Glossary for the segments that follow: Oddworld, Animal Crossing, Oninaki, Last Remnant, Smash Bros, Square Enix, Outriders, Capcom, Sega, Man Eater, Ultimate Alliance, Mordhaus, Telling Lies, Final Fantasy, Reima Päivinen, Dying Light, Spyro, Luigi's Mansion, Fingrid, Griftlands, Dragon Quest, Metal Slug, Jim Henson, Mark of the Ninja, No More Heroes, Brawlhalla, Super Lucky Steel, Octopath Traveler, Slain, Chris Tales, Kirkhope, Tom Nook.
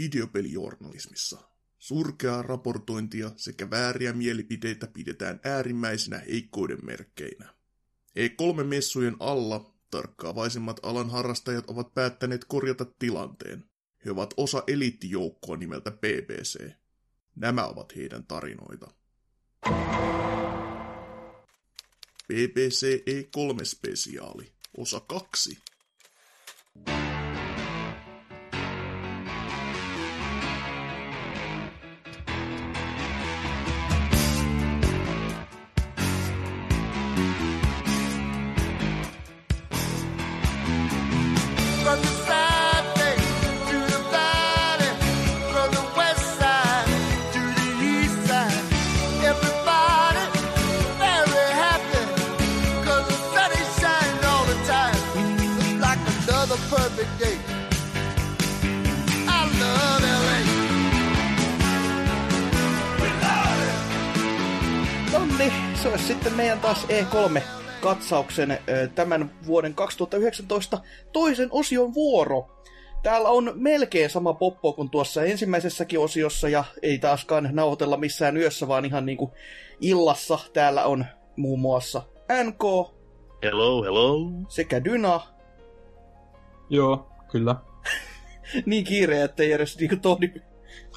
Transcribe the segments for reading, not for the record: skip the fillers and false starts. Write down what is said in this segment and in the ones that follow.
Videopelijournalismissa surkeaa raportointia sekä vääriä mielipiteitä pidetään äärimmäisenä heikkouden merkkeinä. E3-messujen alla tarkkaavaisemmat alan harrastajat ovat päättäneet korjata tilanteen. He ovat osa eliittijoukkoa nimeltä BBC. Nämä ovat heidän tarinoita. BBC E3-spesiaali, osa 2. Se olisi sitten meidän taas E3-katsauksen tämän vuoden 2019 toisen osion vuoro. Täällä on melkein sama poppo kuin tuossa ensimmäisessäkin osiossa, ja ei taaskaan nauhoitella missään yössä, vaan ihan niinku illassa. Täällä on muun muassa NK. Hello, hello. Sekä Dyna. Joo, kyllä. Niin kiire, ettei edes niinku tohdi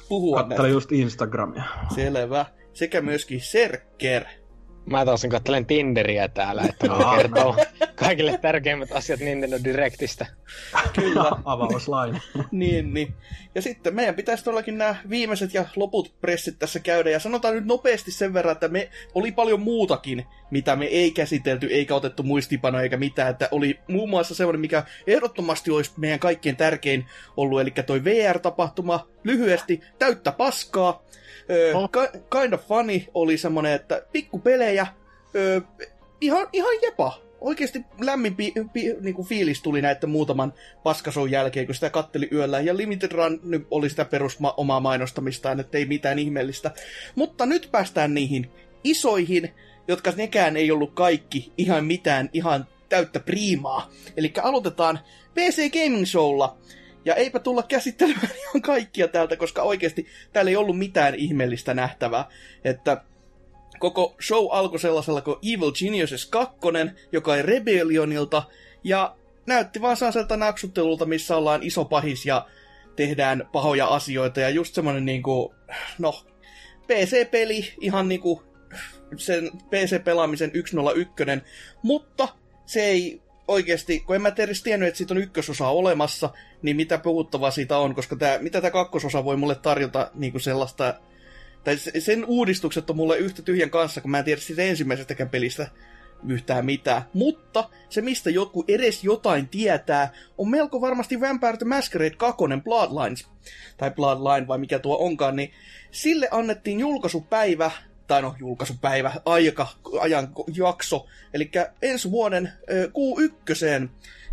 puhua näistä. Kattelen just Instagramia. Selvä. Sekä myöskin Serker. Mä tosiaan katselen Tinderiä täällä, että mä kertoo kaikille tärkeimmät asiat Nintendo Directistä. Kyllä. Avauslain. Niin. Ja sitten meidän pitäisi todellakin nämä viimeiset ja loput pressit tässä käydä. Ja sanotaan nyt nopeasti sen verran, että me oli paljon muutakin, mitä me ei käsitelty, eikä otettu muistipanoja eikä mitään. Että oli muun muassa semmoinen, mikä ehdottomasti olisi meidän kaikkein tärkein ollut, eli toi VR-tapahtuma. Lyhyesti, täyttä paskaa. Kind of Funny oli semmoinen, että pikkupelejä, ihan jepa. Oikeasti lämmin niinku fiilis tuli näiden muutaman paskason jälkeen, kun sitä katteli yöllä. Ja Limited Run nyt oli sitä omaa mainostamistaan, ettei mitään ihmeellistä. Mutta nyt päästään niihin isoihin, jotka nekään ei ollut kaikki ihan mitään ihan täyttä priimaa. Eli aloitetaan PC Gaming Showlla. Ja eipä tulla käsittelemään ihan kaikkia täältä, koska oikeasti täällä ei ollut mitään ihmeellistä nähtävää. Että koko show alkoi sellaisella kuin Evil Geniuses 2, joka ei Rebellionilta, ja näytti vaan sellaiselta naksuttelulta, missä ollaan iso pahis ja tehdään pahoja asioita. Ja just semmonen niinku, no, PC-peli, ihan niinku sen PC-pelaamisen 101, mutta se ei... Oikeesti, kun en mä edes tiennyt, että siitä on ykkösosa olemassa, niin mitä puhuttavaa siitä on, koska mitä tämä kakkososa voi mulle tarjota niinku sellaista... Tai sen uudistukset on mulle yhtä tyhjän kanssa, kun mä en tiedä siitä ensimmäisestäkään pelistä yhtään mitään. Mutta se, mistä joku edes jotain tietää, on melko varmasti Vampire the Masquerade 2 Bloodlines, tai Bloodline, vai mikä tuo onkaan, niin sille annettiin julkaisupäivä... Tai no, julkaisupäivä, ajanjakso, eli ensi vuoden Q1.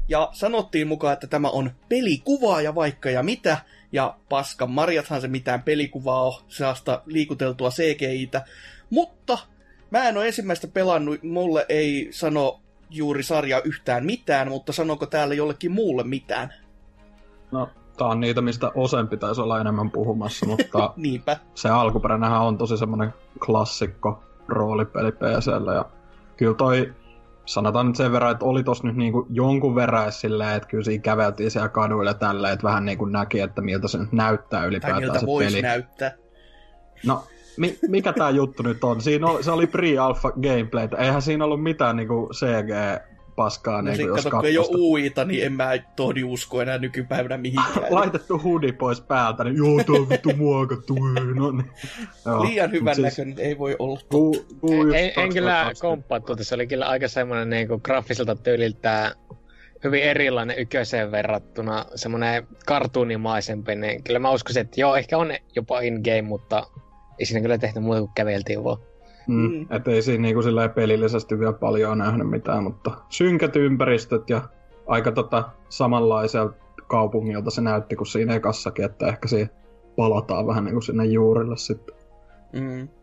Ja sanottiin mukaan, että tämä on pelikuvaa ja vaikka ja mitä. Ja paskan marjathan se mitään pelikuvaa on, sellaista liikuteltua CGI-tä. Mutta mä en ole ensimmäistä pelannut, mulle ei sano juuri sarjaa yhtään mitään, mutta sanooko täällä jollekin muulle mitään? No. Tää on niitä, mistä osen pitäisi olla enemmän puhumassa, mutta se alkuperänähän on tosi semmoinen klassikko roolipeli PC:llä. Ja kyllä toi, sanotaan nyt sen verran, että oli tossa nyt niinku jonkun verran silleen, että kyllä siinä käveltiin siellä kaduilla tälleen, että vähän niinku näki, että miltä se nyt näyttää ylipäätään se peli. Tai voisi näyttää. No, mikä tää juttu nyt on? Siinä se oli pre-alpha gameplaytä. Eihän siinä ollut mitään niinku CG... paskaa, no, niin jos katsotaan. Kun ei ole UI:ta, niin en mä tohdi usko enää nykypäivänä mihinkään. Laitettu hudi pois päältä, niin joo, toi on vittu muokattu. No, niin. Liian hyvän näköinen, siis... ei voi olla totta. En kyllä komppaa tuota, se oli kyllä aika semmoinen niin graafiselta tyyliltä hyvin erilainen yköiseen verrattuna, semmoinen kartuunimaisempi, niin kyllä mä uskoisin, että joo, ehkä on jopa in-game, mutta ei siinä kyllä tehty muuta kuin käveltiin vaan. Että ei siinä niinku pelillisesti vielä paljon nähnyt mitään, mutta synkät ympäristöt ja aika samanlaiselta kaupungilta se näytti kuin siinä ekassakin, että ehkä siinä palataan vähän niinku sinne juurille sitten.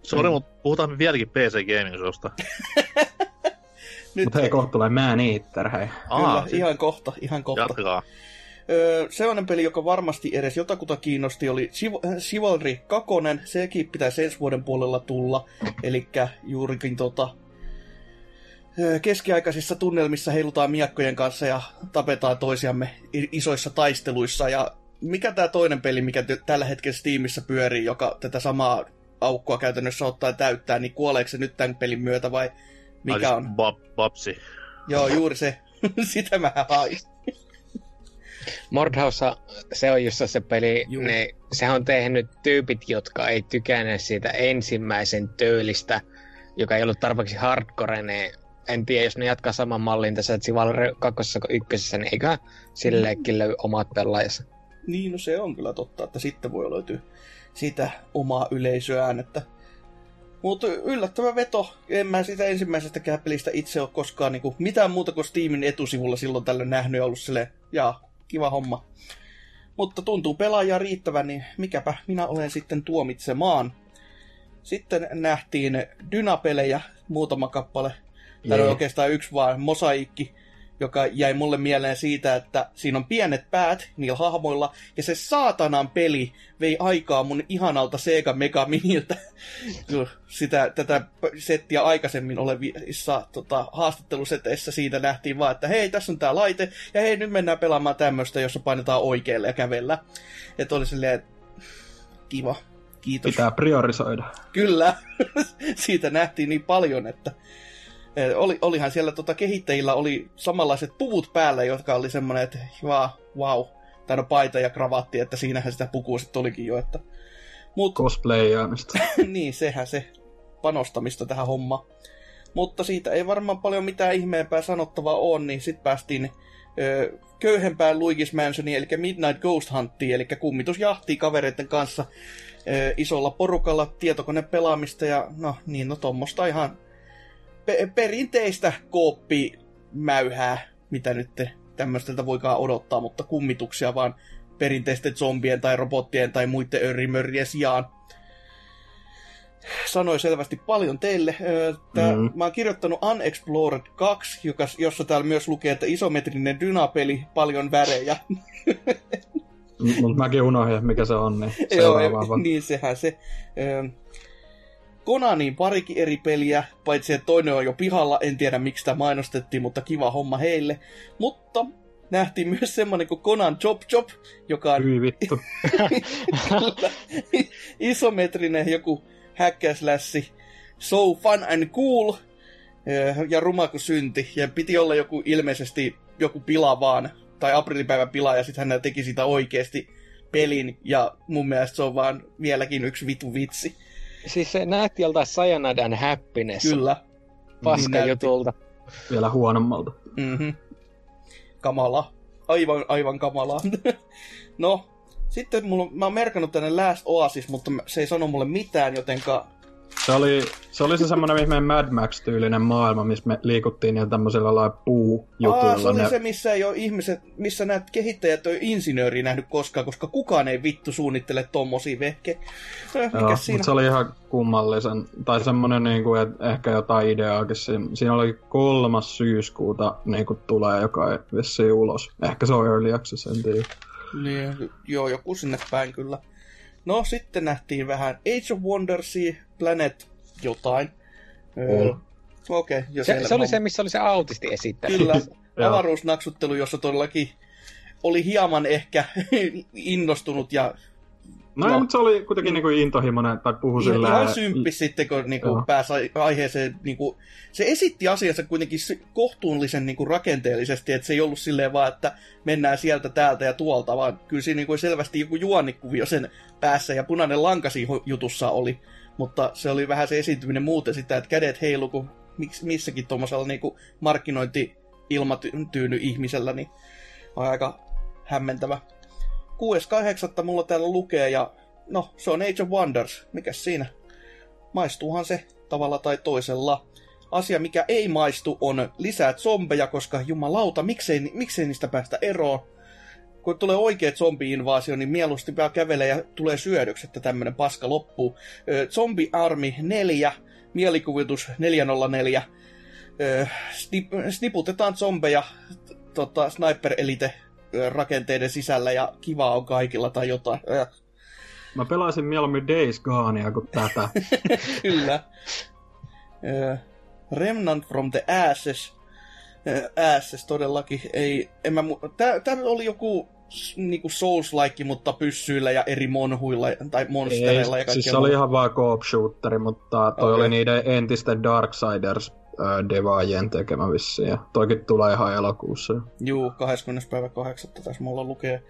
Sori, mutta puhutaan me vieläkin PC Gaming Showsta. Mutta hei, kohta tulee Man Eater, hei. Kyllä, ihan kohta. Jatkaa. Sellainen peli, joka varmasti edes jotakuta kiinnosti, oli Chivalry 2. Sekin pitäisi ensi vuoden puolella tulla. Elikkä juurikin keskiaikaisissa tunnelmissa heilutaan miekkojen kanssa ja tapetaan toisiamme isoissa taisteluissa. Ja mikä tämä toinen peli, mikä tällä hetkellä Steamissa pyörii, joka tätä samaa aukkoa käytännössä ottaa täyttää, niin kuoleeko se nyt tämän pelin myötä vai mikä on? Babsi. Joo, juuri se. Sitä mä hain. Mordhaussa, se on just se peli, sehän on tehnyt tyypit, jotka ei tykänneet siitä ensimmäisen tyylistä, joka ei ollut tarpeeksi hardcoreneen. En tiedä, jos ne jatkaa saman mallin tässä Chivalry 2 kuin 1, niin eiköhän sillekin löy omat pelaajansa. Niin, no se on kyllä totta, että sitten voi löytyä sitä omaa yleisöään, että... Mutta yllättävä veto. En mä sitä ensimmäisestäkään pelistä itse ole koskaan niinku mitään muuta kuin Steamin etusivulla silloin tällöin nähnyt ja ollut silleen, jaa, kiva homma. Mutta tuntuu pelaajaa riittävän, niin mikäpä minä olen sitten tuomitsemaan. Sitten nähtiin Dyna-pelejä, muutama kappale. Täällä on oikeastaan yksi vaan, Mosaikki, joka jäi mulle mieleen siitä, että siinä on pienet päät niillä hahmoilla, ja se saatanan peli vei aikaa mun ihanalta Sega Mega Miniltä tätä settiä aikaisemmin olevissa haastatteluseteissä. Siitä nähtiin vaan, että hei, tässä on tää laite, ja hei, nyt mennään pelaamaan tämmöstä, jossa painetaan oikealle ja kävellä. Että oli silleen, kiva, kiitos. Pitää priorisoida. Kyllä, siitä nähtiin niin paljon, että... Olihan siellä kehittäjillä oli samanlaiset puvut päällä, jotka oli semmoinen, että vau, tai no paita ja kravatti, että siinähän sitä pukua sitten olikin jo, että... Cosplayaamista. Niin, sehän se panostamista tähän hommaan. Mutta siitä ei varmaan paljon mitään ihmeempää sanottavaa ole, niin sitten päästiin köyhempään Luigi's Mansioniin, eli Midnight Ghost Huntiin, eli kummitusjahtiin kavereiden kanssa isolla porukalla tietokonepelaamista ja no tommosta ihan... Perinteistä kooppimäyhää, mitä nyt tämmöistä voikaan odottaa, mutta kummituksia vaan perinteisten zombien tai robottien tai muiden örimörien sijaan. Sanoi selvästi paljon teille. Mä oon kirjoittanut Unexplored 2, jossa täällä myös lukee, että isometrinen dynapeli, paljon värejä. Mutta mäkin unohdin, mikä se on. Niin, niin sehän se... Konaniin parikin eri peliä, paitsi että toinen on jo pihalla, en tiedä miksi sitä mainostettiin, mutta kiva homma heille. Mutta nähtiin myös semmoinen kuin Conan Chop Chop, joka on isometrinen joku häkkäslässi, so fun and cool ja ruma kuin synti. Ja piti olla joku ilmeisesti joku pila vaan, tai aprillipäivän pila, ja sitten hän teki sitä oikeasti pelin, ja mun mielestä se on vaan vieläkin yksi vitu vitsi. Siis se näytti joltain Sayanadan Happiness. Kyllä. Paska niin jutulta. Vielä huonommalta. Mm-hmm. Kamala. Aivan kamalaa. No, sitten mä oon merkannut tänne Last Oasis, mutta se ei sano mulle mitään, jotenka... Se oli se semmonen ihmeen Mad Max-tyylinen maailma, missä me liikuttiin ihan tämmöisellä lailla puujutuilla. Se oli se, missä ei ole ihmiset, missä näitä kehittäjät ei insinööriä nähnyt koskaan, koska kukaan ei vittu suunnittele tommosia vehkeä. Joo, mutta se oli ihan kummallisen, tai semmonen niinku, että ehkä jotain ideaakin. Siinä oli 3. syyskuuta niinku tulee, joka ei vissiin ulos. Ehkä se on early access, en tiedä. Niin, joo, joku sinne päin kyllä. No, sitten nähtiin vähän Age of Wondersia, Planet jotain. Okei, jos se oli se, missä oli se autisti esittänyt. Kyllä, avaruusnaksuttelu, jossa todellakin oli hieman ehkä innostunut ja... No, mutta se oli kuitenkin niinku intohimoinen, tai puhu sillä... Ihan symppi sitten, kun niinku pääsi aiheeseen... Niinku, se esitti asiansa kuitenkin kohtuullisen niinku rakenteellisesti, että se ei ollut silleen vaan, että mennään sieltä, täältä ja tuolta, vaan kyllä siinä niinku selvästi joku juonikuvio sen päässä, ja punainen lanka siinä jutussa oli. Mutta se oli vähän se esiintyminen muuten sitä, että kädet heilu, kun missäkin tuommoisella niinku markkinointi-ilmatyyny ihmisellä, niin on aika hämmentävä. 6.8. mulla täällä lukee, ja no, se on Age of Wonders. Mikäs siinä? Maistuuhan se tavalla tai toisella. Asia, mikä ei maistu, on lisää zombeja, koska jumalauta, miksei niistä päästä eroon? Kun tulee oikea zombi-invaasio, niin mieluusti vaan kävelee ja tulee syödyksi, että tämmönen paska loppuu. Zombie Army 4, mielikuvitus 404. Sniputetaan zombeja, Sniper Elite rakenteiden sisällä ja kiva on kaikilla tai jotain. Mä pelaisin mieluummin Days Gonea kuin tätä. Kyllä. Remnant from the Ashes. Ashes todellakin. Tämä oli joku niinku Souls-like, mutta pyssyillä ja eri monhuilla tai monstereilla. Ei, ja siis se oli ihan vaan co-op-shooteri, mutta toi oli niiden entisten Darksiders devaajien tekemä vissiin. Ja toikin tulee ihan elokuussa. Juu, 20.8. tässä mulla lukee.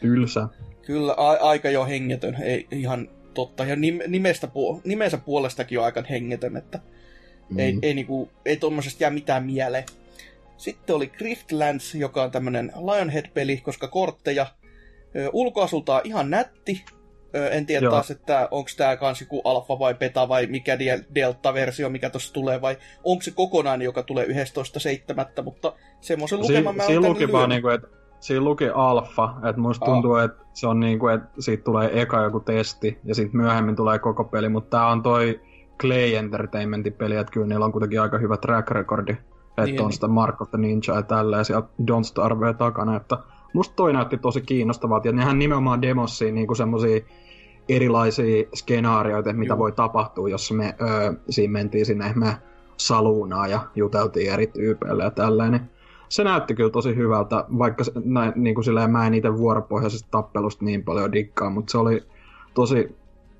Tylsä. Kyllä, aika jo hengetön. Ei ihan totta. Ja nimensä puolestakin on aika hengetön, että ei tommosesta jää mitään mieleen. Sitten oli Griftlands, joka on tämmönen Lionhead-peli, koska kortteja. Ulkoasultaan ihan nätti. En tiedä taas, että onks tää kans joku alfa vai beta vai mikä delta-versio, mikä tossa tulee, vai onko se kokonainen, joka tulee 11.7. Mutta semmoisen lukeman mä oon tänne lyönyt. Niinku, siinä luki alfa, että musta tuntuu, että se on niinku, että siitä tulee eka joku testi, ja sit myöhemmin tulee koko peli, mutta tää on toi Clay Entertainmentin peli, että kyllä niillä on kuitenkin aika hyvä track recordi. Että on sitä Mark of the Ninja ja tälleen siellä Don't Starve takana, että musta toi näytti tosi kiinnostavaa, ja nehän nimenomaan demossii niinku semmosia erilaisia skenaarioita, mitä voi tapahtua, jos me siinä mentiin sinne saluunaan ja juteltiin eri tyypeille ja tälleen, niin se näytti kyllä tosi hyvältä, vaikka niinku silleen mä en niitä vuoropohjaisesta tappelusta niin paljon dikkaa, mutta se oli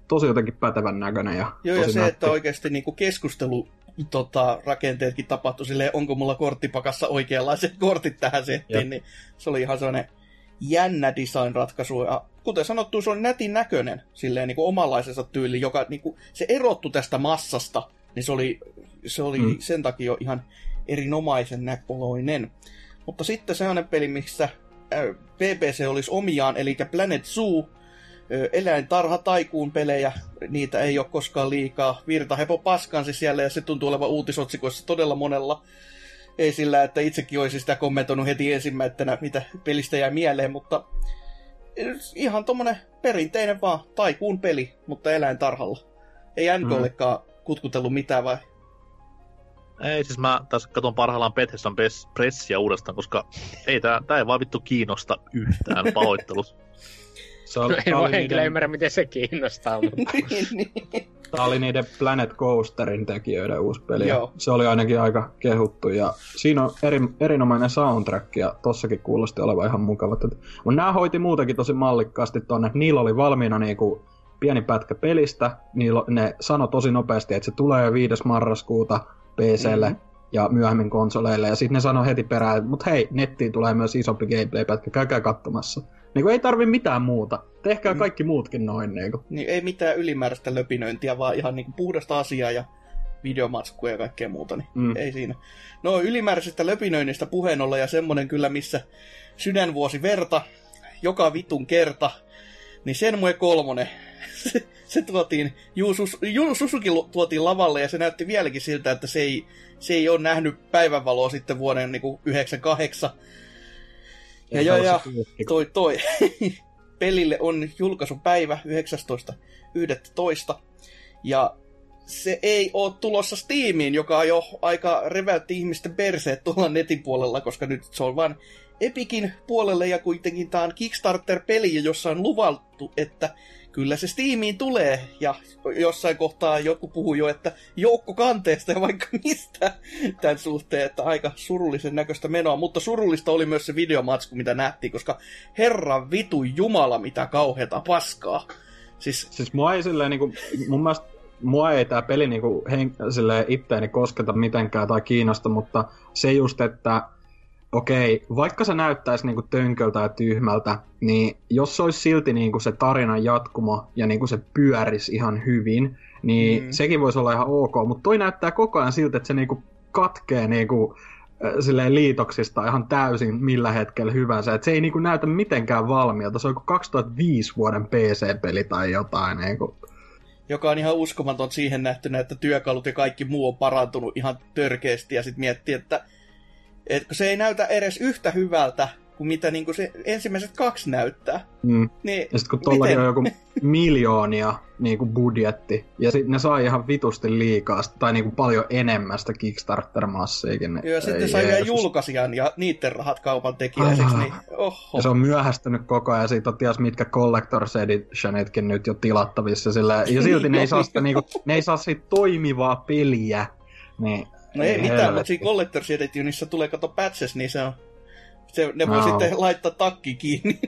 tosi jotenkin pätevän näköinen ja joo, tosi ja se, nätti. Että oikeasti niinku keskustelu rakenteetkin tapahtui silleen, onko mulla korttipakassa oikeanlaiset kortit tähän settiin, niin se oli ihan sellainen jännä design-ratkaisu. Ja kuten sanottu, se on nätin näköinen silleen niin kuin omanlaisensa tyyli, joka niin kuin, se erottu tästä massasta, niin se oli sen takia jo ihan erinomaisen näköinen. Mutta sitten sellainen peli, missä BBC olisi omiaan, eli Planet Zoo, eläintarha-taikuun pelejä, niitä ei ole koskaan liikaa. Virtahepo paskansi siellä, ja se tuntuu olevan uutisotsikoissa todella monella. Ei sillä, että itsekin olisi sitä kommentoinut heti ensimmäisenä, mitä pelistä jäi mieleen, mutta ihan tommonen perinteinen vaan taikuun peli, mutta eläintarhalla. Ei NK:llekaan kutkutellut mitään, vai? Ei, siis mä tässä katon parhaillaan Bethesdan Pressia uudestaan, koska ei tää ei vaan vittu kiinnosta yhtään, pahoittelut. Ei voi henkilö ymmärrä, miten se kiinnostaa. Tämä oli niiden Planet Coasterin tekijöiden uusi peli. Se oli ainakin aika kehuttu. Ja siinä on erinomainen soundtrack ja tossakin kuulosti olevan ihan mukava. Mutta nämä hoiti muutenkin tosi mallikkaasti tuonne. Niillä oli valmiina niinku pieni pätkä pelistä. Ne sanoi tosi nopeasti, että se tulee 5. marraskuuta PC:lle ja myöhemmin konsoleille. Ja sitten ne sanoi heti perään, että mut hei, nettiin tulee myös isompi gameplay-pätkä. Käykää katsomassa. Niin ei tarvi mitään muuta. Tehkää kaikki muutkin noin. Niin ei mitään ylimääräistä löpinöintiä, vaan ihan niinku puhdasta asiaa ja videomatskuja ja kaikkea muuta. Niin ei siinä. No ylimääräisestä löpinöinnistä puheen ollen ja semmonen kyllä, missä sydänvuosi verta, joka vitun kerta, niin Shenmue 3. Se tuotiin, Susuki tuotiin lavalle ja se näytti vieläkin siltä, että se ei ole nähnyt päivänvaloa sitten vuoden niinku 98. Ja toi. Pelille on julkaisupäivä 19.11. Ja se ei ole tulossa Steamiin, joka jo aika reväytti ihmisten perseet tuolla netin puolella, koska nyt se on vaan Epicin puolelle ja kuitenkin tää on Kickstarter-peli, jossa on luvattu, että kyllä se Steamiin tulee. Ja jossain kohtaa joku puhuu jo, että joukkokanteesta ja vaikka mistä tämän suhteen, että aika surullisen näköistä menoa. Mutta surullista oli myös se videomatsku, mitä nähtiin, koska herran vitu jumala, mitä kauheata paskaa. Siis mua ei silleen niinku, mun mielestä mua ei tää peli niinku silleen itteeni kosketa mitenkään tai kiinnosta, mutta se just, että okei, vaikka se näyttäisi niinku tönköltä ja tyhmältä, niin jos se olisi silti niinku se tarinan jatkumo ja niinku se pyörisi ihan hyvin, niin sekin voisi olla ihan ok. Mutta toi näyttää koko ajan siltä, että se niinku katkee niinku, silleen liitoksista ihan täysin millä hetkellä hyvänsä. Et se ei niinku näytä mitenkään valmiilta. Se on 2005 vuoden PC-peli tai jotain. Niinku. Joka on ihan uskomaton siihen nähtynä, että työkalut ja kaikki muu on parantunut ihan törkeästi ja sitten miettii, että se ei näytä edes yhtä hyvältä kuin mitä niin kuin se ensimmäiset kaksi näyttää. Mm. Niin, ja sit kun tollakin on joku miljoonia niin kuin budjetti, ja sit ne sai ihan vitusti liikaa, tai niin kuin paljon enemmän sitä Kickstarter-massiikin. Joo, sitten sai vielä julkaisijan ja niitten rahat kaupan tekijäiseksi, niin oho. Ja se on myöhästynyt koko ajan, siitä on ties mitkä Collector's Editionitkin nyt jo tilattavissa, sillä, ja silti ne ei saa sitä, niin kuin, ne ei saa siitä toimivaa peliä. Niin, no ei mitään, mutta siinä Collector's Editionissa tulee kato patches, niin se on. Ne voi sitten laittaa takki kiinni.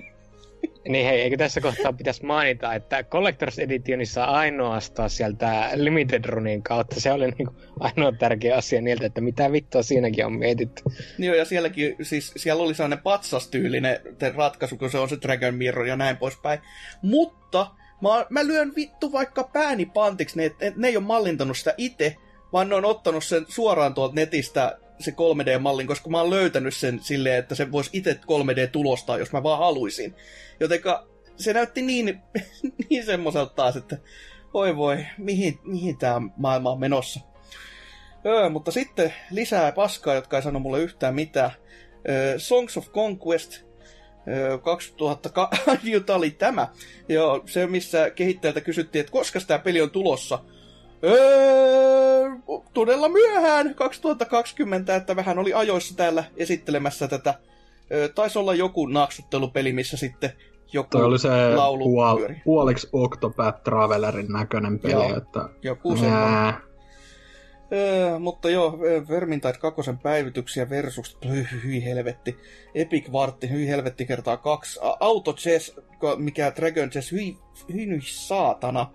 Niin hei, eikö tässä kohtaa pitäisi mainita, että Collector's Editionissa ainoastaan sieltä Limited Runin kautta, se oli niinku ainoa tärkeä asia niiltä, että mitä vittua siinäkin on mietitty. Joo, ja sielläkin, siis siellä oli sellainen patsastyylinen ratkaisu, kun se on se Dragon Mirror ja näin poispäin. Mutta mä lyön vittu vaikka pääni pantiksi, ne ei ole mallintanut sitä itse, vaan ne on ottanut sen suoraan tuolta netistä, se 3D-mallin, koska mä oon löytänyt sen silleen, että se voisi itse 3D-tulostaa, jos mä vaan haluisin. Jotenka se näytti niin semmoiselta taas, että oi voi, mihin tää maailma on menossa. Mutta sitten lisää paskaa, jotka ei sano mulle yhtään mitään. Songs of Conquest 2000, jota oli tämä. Joo, se missä kehittäjältä kysyttiin, että koska tää peli on tulossa. Todella myöhään 2020, että vähän oli ajoissa täällä esittelemässä tätä. Taisi olla joku naksuttelupeli, missä sitten joku laulu pyöri. Toi oli se puoliksi Octopath Travelerin näköinen peli. Joo, että joku semmoinen. Mutta joo, Vermintide 2 päivityksiä versus, hyi helvetti, Epic Vartti, hyi helvetti kertaa 2, Auto Chess, mikä Dragon Chess, hyi saatana.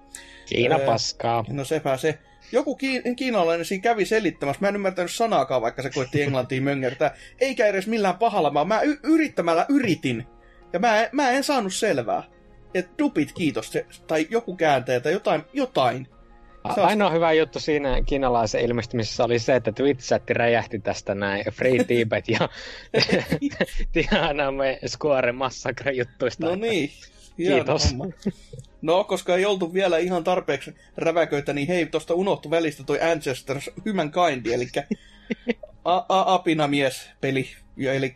Kiina paskaa. No sepä se. Joku kiinalainen siinä kävi selittämässä, mä en ymmärtänyt sanaakaan, vaikka se koitti englantiin möngärtää, eikä edes millään pahalla, vaan mä yrittämällä yritin, ja mä en saanut selvää. Et dupit kiitos, tai joku kääntäjä, tai jotain. Ainoa hyvä juttu siinä kiinalaisen ilmestymisessä oli se, että Twitch-chatti räjähti tästä näin Free Tibet ja Tianamme Square Massacre-juttuista. No niin, kiitos. Homma. No, koska ei oltu vielä ihan tarpeeksi räväköitä, niin hei, tosta unohtui välistä toi Ancestors Humankind, eli apinamies-peli, eli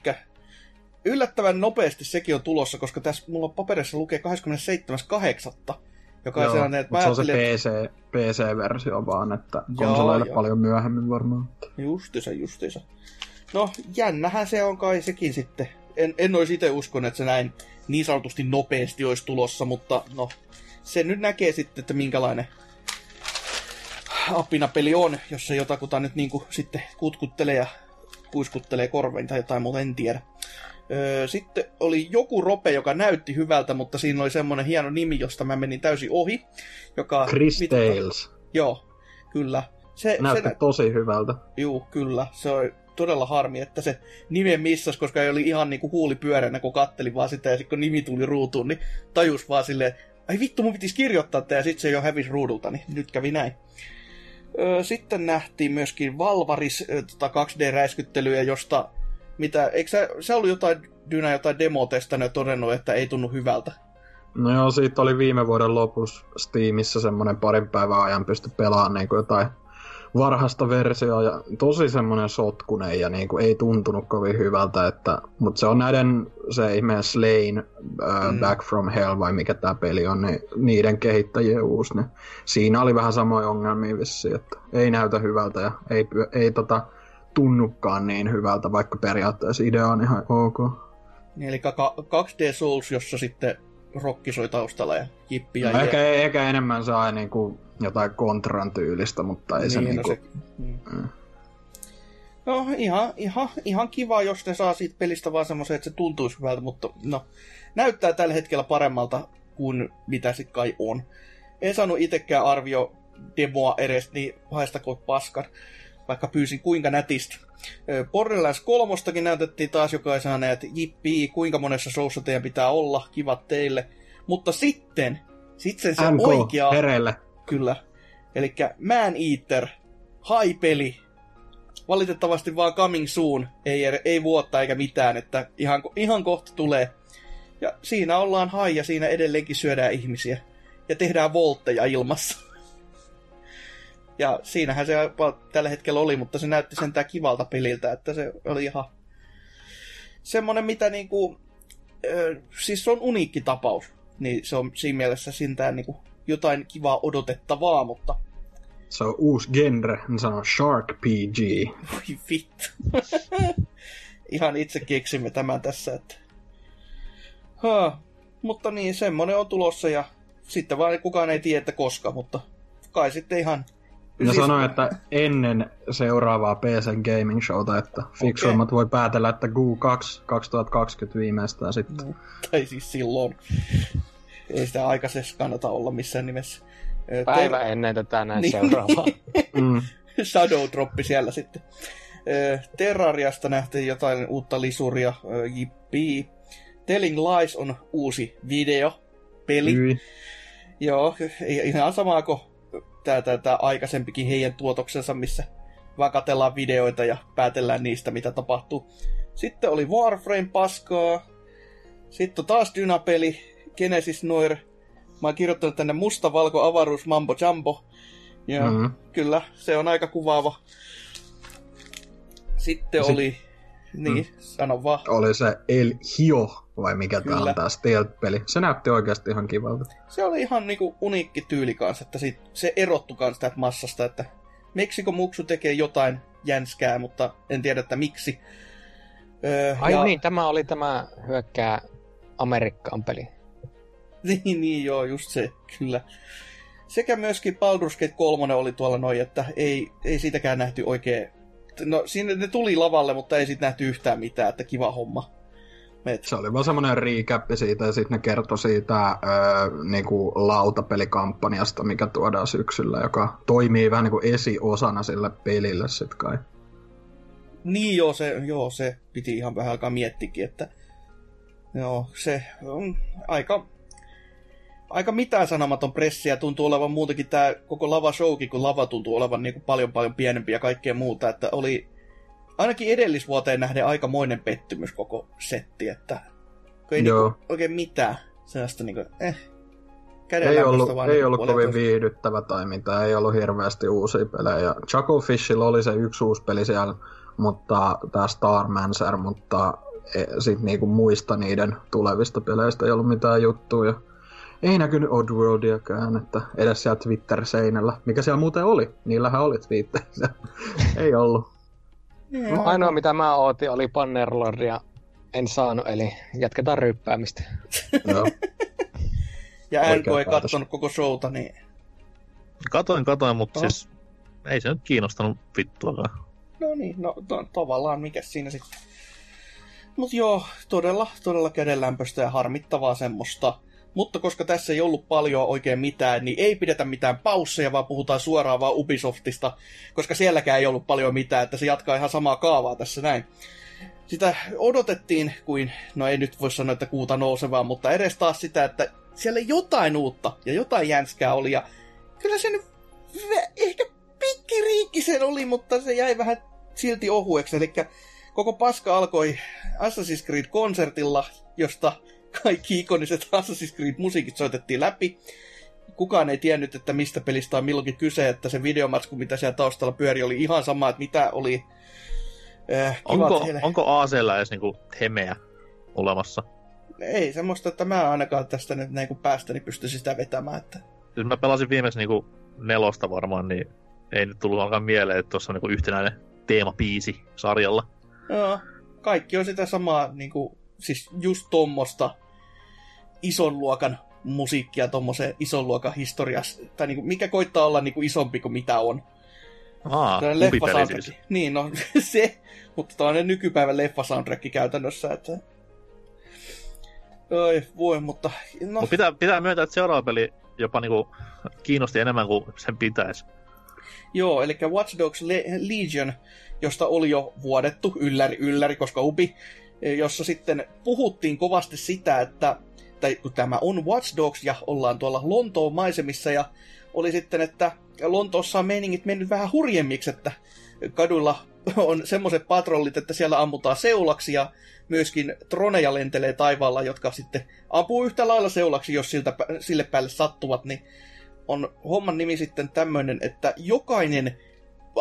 yllättävän nopeasti sekin on tulossa, koska tässä mulla paperissa lukee 27.8., Joo, sellainen, että se on se PC-versio vaan, että konsoleille paljon myöhemmin varmaan. Justiinsa. No, jännähän se on kai sekin sitten. En olisi itse uskonut, että se näin niin sanotusti nopeasti olisi tulossa, mutta no, se nyt näkee sitten, että minkälainen apinapeli on, jos se jotakuta nyt niin kuin sitten kutkuttelee ja kuiskuttelee korveen tai jotain muuta, en tiedä. Sitten oli joku rope, joka näytti hyvältä, mutta siinä oli semmoinen hieno nimi, josta mä menin täysin ohi. Chris Tales. Joo, kyllä. Se näytti tosi hyvältä. Joo, kyllä. Se oli todella harmi, että se nimen missasi, koska ei oli ihan niinku huulipyöränä, kun kattelin vaan sitä, ja sitten kun nimi tuli ruutuun, niin tajus vaan silleen, ai vittu, mun pitäisi kirjoittaa tää, ja sitten se jo hävisi ruudulta, niin nyt kävi näin. Sitten nähtiin myöskin Valvaris 2D-räiskyttelyä, josta mitä, eikö sä ollut jotain demotestannut ja todennut, että ei tunnu hyvältä? No joo, siitä oli viime vuoden lopussa Steamissa semmonen parin päivän ajan pysty pelaamaan niin kuin jotain varhaista versiota ja tosi semmonen sotkunen ja niin kuin ei tuntunut kovin hyvältä, että mutta se on näiden se ihmeen Slain Back from Hell vai mikä tää peli on, niin niiden kehittäjien uusi, niin siinä oli vähän samoja ongelmia vissiin, että ei näytä hyvältä ja ei tunnukaan niin hyvältä, vaikka periaatteessa idea on ihan ok. Eli 2D Souls, jossa sitten rokki soi taustalla ja jippi ja Ehkä enemmän saa niinku jotain Contran tyylistä, mutta ei niin, se niinku. No ihan kiva, jos ne saa siitä pelistä vaan semmoisen, että se tuntuisi hyvältä, mutta no, näyttää tällä hetkellä paremmalta kuin mitä sit kai on. En saanut itsekään arvio demoa edes, niin haistakoot paskan. Vaikka pyysin kuinka nätistä. Borderlands 3:stakin näytettiin taas jokaisena, että jippii, kuinka monessa showssa teidän pitää olla, kivat teille. Mutta sitten se MK, oikea. Hereille. Kyllä. Elikkä Man Eater, hai-peli. Valitettavasti vaan coming soon, ei vuotta eikä mitään, että ihan kohta tulee. Ja siinä ollaan hai ja siinä edelleenkin syödään ihmisiä. Ja tehdään voltteja ilmassa. Ja siinähän se tällä hetkellä oli, mutta se näytti sentään kivalta peliltä, että se oli ihan. semmoinen, mitä niinku, siis se on uniikki tapaus, niin se on siinä mielessä sintään niinku jotain kivaa odotettavaa, mutta... Se on uusi genre, niin sanoo Shark PG. Voi vittu. Ihan itse keksimme tämän tässä, että... Mutta niin, semmonen on tulossa ja sitten vaan kukaan ei tiedä, että koska, mutta kai sitten ihan... Ja sanoin, että ennen seuraavaa PSN Gaming Showta, että fiksuimmat voi päätellä, että Q2 2020 viimeistään sitten. No, tai siis silloin. Ei sitä aikaisessa kannata olla missään nimessä. Päivä ennen tätä näin niin. Seuraavaa. Shadow droppi siellä sitten. Terrariasta nähtiin jotain uutta lisuria, jippii. Telling Lies on uusi videopeli. Joo, ihan samaa kuin tämä aikaisempikin heidän tuotoksensa, missä vaan katsellaan videoita ja päätellään niistä, mitä tapahtuu. Sitten oli Warframe-paskaa. Sitten taas Dyna-peli, Genesis Noir. Mä oon kirjoittanut tänne mustavalko-avaruus Mambo Jumbo. Ja kyllä, se on aika kuvaava. Sitten oli... Niin, sano vaan. Oli se El Hio, vai mikä tää on tää stealth-peli. Se näytti oikeasti ihan kivalta. Se oli ihan niinku uniikki tyyli kanssa, että se erottu kanssa täältä massasta, että Meksikon muksu tekee jotain jänskää, mutta en tiedä, että miksi. Niin, tämä oli tämä hyökkää Amerikkaan peli. niin, joo, just se, kyllä. Sekä myöskin Baldur's Gate 3 oli tuolla noin, että ei siitäkään nähty oikein. No, siinä ne tuli lavalle, mutta ei sit nähty yhtään mitään, että kiva homma. Se oli vaan semmoinen recap siitä, ja sitten ne kertoi siitä niinku lautapelikampanjasta, mikä tuodaan syksyllä, joka toimii vähän niinku esiosana sille pelille sit kai. Niin joo, se piti ihan vähän alkaa miettikin, että joo, se on aika mitään sanomaton pressiä tuntuu olevan muutenkin tämä koko lava-showkin, kun lava tuntuu olevan niin kuin paljon pienempi ja kaikkea muuta, että oli ainakin edellisvuoteen nähden aikamoinen pettymys koko setti, että ei niin oikein mitään sellaista niin kuin, ei ollut kovin viihdyttävä tai mitään, ei ollut hirveästi uusia pelejä. Choco Fishillä oli se yksi uusi peli siellä, mutta tämä Starmancer, mutta sitten niinku muista niiden tulevista peleistä ei ollut mitään juttuja. Ei näkynyt Oddworldiakään, että edes siellä Twitter-seinällä. Mikä siellä muuten oli? Niillähän oli twiitteissä. Ei ollut. No, ainoa mitä mä ootin oli Bannerlordia. En saanut, eli jatketaan ryppäämistä. Joo. Ja NK ei katsonut koko showta, niin... Katoin, mutta siis ei se nyt kiinnostanut vittuakaan. No niin, no tavallaan mikä siinä sitten. Mut joo, todella kädenlämpöistä ja harmittavaa semmoista. Mutta koska tässä ei ollut paljon oikein mitään, niin ei pidetä mitään pausseja, vaan puhutaan suoraan vaan Ubisoftista, koska sielläkään ei ollut paljon mitään, että se jatkaa ihan samaa kaavaa tässä näin. Sitä odotettiin kuin, no ei nyt voi sanoa, että kuuta nousevaa, mutta edes taas sitä, että siellä jotain uutta ja jotain jänskää oli, ja kyllä se nyt ehkä pikkiriikkisen oli, mutta se jäi vähän silti ohueksi, eli koko paska alkoi Assassin's Creed-konsertilla, josta... Kaikki ikoniset Assassin's Creed-musiikit soitettiin läpi. Kukaan ei tiennyt, että mistä pelistä on milloinkin kyse, että se videomatsku, mitä siellä taustalla pyöri, oli ihan sama, että mitä oli. Onko AC:llä edes niinku hemeä olemassa? Ei semmoista, että mä ainakaan tästä nyt näin kun päästäni pystyisin sitä vetämään. Että... Siis mä pelasin viimeksi niinku 4 varmaan, niin ei nyt tullut alkaa mieleen, että tuossa on niinku yhtenäinen teemabiisi sarjalla. Joo, kaikki on sitä samaa, niinku, siis just tommosta ison luokan musiikkia, tommoseen ison luokan historiassa, tai niinku, mikä koittaa olla niinku isompi kuin mitä on. Leffasoundtrack. Siis. Niin, no se, mutta tällainen nykypäivän leffasoundtrack käytännössä, että... Oi, voi, mutta... No. Mut pitää myöntää, että seuraava peli jopa niinku kiinnosti enemmän kuin sen pitäisi. Joo, eli Watch Dogs Legion, josta oli jo vuodettu, ylläri, koska upi, jossa sitten puhuttiin kovasti sitä, että kun tämä on Watch Dogs ja ollaan tuolla Lontoon maisemissa ja oli sitten, että Lontoossa on meiningit mennyt vähän hurjemmiksi, että kadulla on semmoiset patrollit, että siellä ammutaan seulaksi ja myöskin troneja lentelee taivaalla, jotka sitten ampuu yhtä lailla seulaksi, jos sille päälle sattuvat, niin on homman nimi sitten tämmöinen, että jokainen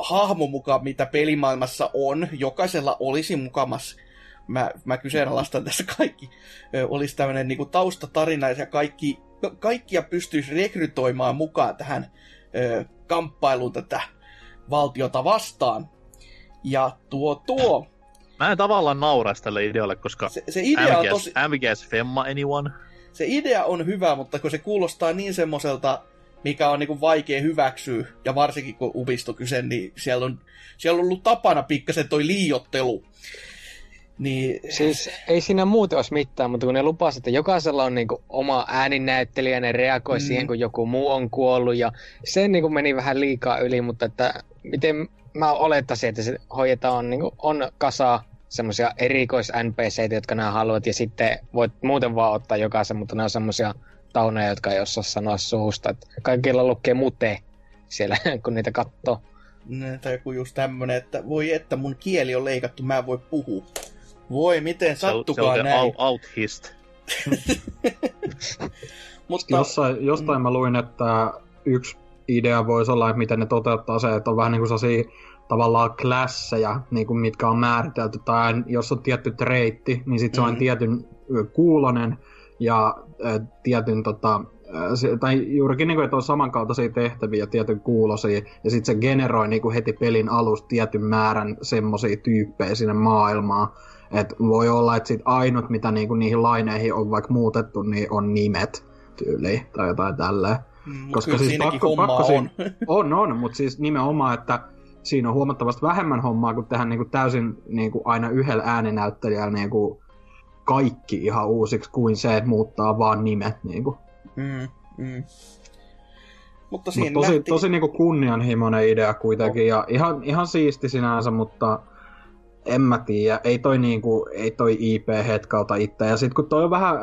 hahmo mukaan, mitä pelimaailmassa on, jokaisella olisi mukamas mä kyseenalaistan tässä kaikki, olisi tämmöinen niinku taustatarina, ja kaikkia pystyisi rekrytoimaan mukaan tähän kamppailuun tätä valtiota vastaan. Ja tuo... Mä en tavallaan nauraisi tälle idealle, koska se idea on tosi... MGS Femma anyone. Se idea on hyvä, mutta kun se kuulostaa niin semmoiselta, mikä on niinku vaikea hyväksyä, ja varsinkin kun Ubisoft on kyse, niin siellä on ollut tapana pikkasen toi liiottelu. Niin... Siis ei siinä muuten olisi mitään, mutta kun ne lupasivat, että jokaisella on niinku oma ääninäyttelijä, ne reagoi siihen, kun joku muu on kuollut, ja se niinku meni vähän liikaa yli, mutta että miten... Mä olettaisin, että se hoidetaan, niin on kasa semmoisia erikois-NPCitä, jotka nämä haluat, ja sitten voit muuten vaan ottaa jokaisen, mutta nämä on semmoisia tauneja, jotka ei osaa sanoa suusta. Että kaikilla lukee mute siellä, kun niitä katsoo. Tai joku just tämmönen, että voi että mun kieli on leikattu, mä en voi puhua. Voi, miten sattukaan näin. Se on out-hist. Mutta... Jostain mä luin, että yksi... idea voisi olla, että miten ne toteuttaa se, että on vähän niin kuin sellaisia tavallaan klasseja, niin kuin mitkä on määritelty, tai jos on tietty treitti, niin sitten se on tietyn kuulonen ja tietyn, tai juurikin niin kuin, että on samankaltaisia tehtäviä, tietyn kuulosia, ja sitten se generoi niin kuin heti pelin alusta tietyn määrän semmoisia tyyppejä sinne maailmaan. Et voi olla, että sit ainut, mitä niin kuin niihin laineihin on vaikka muutettu, niin on nimet tyyliin tai jotain tälleen. Koska siis pakko on. On, mutta siis nimenomaan, että siinä on huomattavasti vähemmän hommaa, kun tehdään niinku täysin niinku aina yhdellä ääninäyttelijällä niinku kaikki ihan uusiksi, kuin se, että muuttaa vaan nimet. Niinku. Mutta siinä tosi niinku kunnianhimoinen idea kuitenkin, ja ihan siisti sinänsä, mutta... En mä tiedä, ei toi IP hetkauta itseä. Ja sit kun toi on vähän,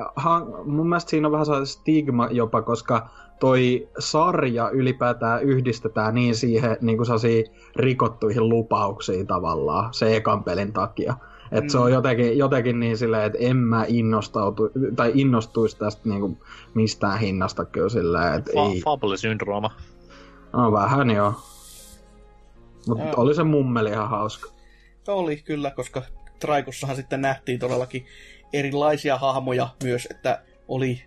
mun mielestä siinä on vähän sellainen stigma jopa, koska toi sarja ylipäätään yhdistetään niin siihen niinku sellaisiin rikottuihin lupauksiin tavallaan, se ekan pelin takia. Että se on jotenkin niin silleen, että en mä innostuisi tästä niinku mistään hinnasta kyllä silleen, että ei. Fable-syndrooma. No vähän joo. Mutta oli se mummeli ihan hauska. Oli kyllä, koska Traikussahan sitten nähtiin todellakin erilaisia hahmoja myös, että oli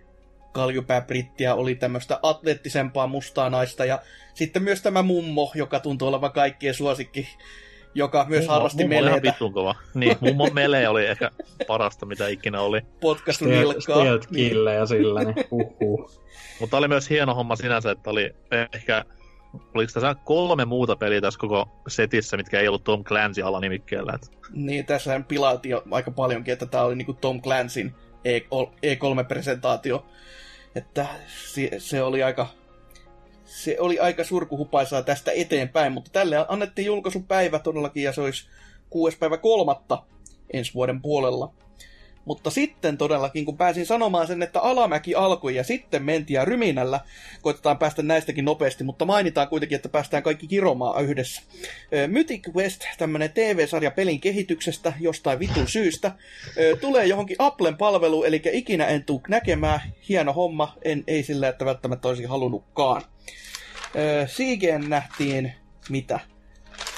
kaljupääbrittiä, oli tämmöistä atleettisempaa mustaa naista ja sitten myös tämä mummo, joka tuntuu olevan kaikkien suosikki, joka myös harrasti meleitä. Mummo oli ihan vittuun kova. Niin, mummon melee oli ehkä parasta, mitä ikinä oli. Potkastu nilkkaa. Stealth kille ja sillä, niin Mutta oli myös hieno homma sinänsä, että oli ehkä... Oliko tässä 3 muuta peliä tässä koko setissä, mitkä ei ollut Tom Clancy-alanimikkeellä? Niin, tässähän pilaatiin jo aika paljonkin, että tämä oli niinku Tom Clancyn E3-presentaatio. Että se oli aika surkuhupaisaa tästä eteenpäin, mutta tälle annettiin julkaisupäivä todellakin, ja se olisi 6.3. ensi vuoden puolella. Mutta sitten todellakin, kun pääsin sanomaan sen, että alamäki alkoi ja sitten mentiin ja ryminällä, koitetaan päästä näistäkin nopeasti, mutta mainitaan kuitenkin, että päästään kaikki kiromaan yhdessä. Mythic Quest, tämmönen TV-sarja pelin kehityksestä, jostain vitun syystä, tulee johonkin Applen palveluun, eli ikinä en tule näkemään. Hieno homma, ei sillä, että välttämättä olisi halunnutkaan. Siigeen nähtiin mitä?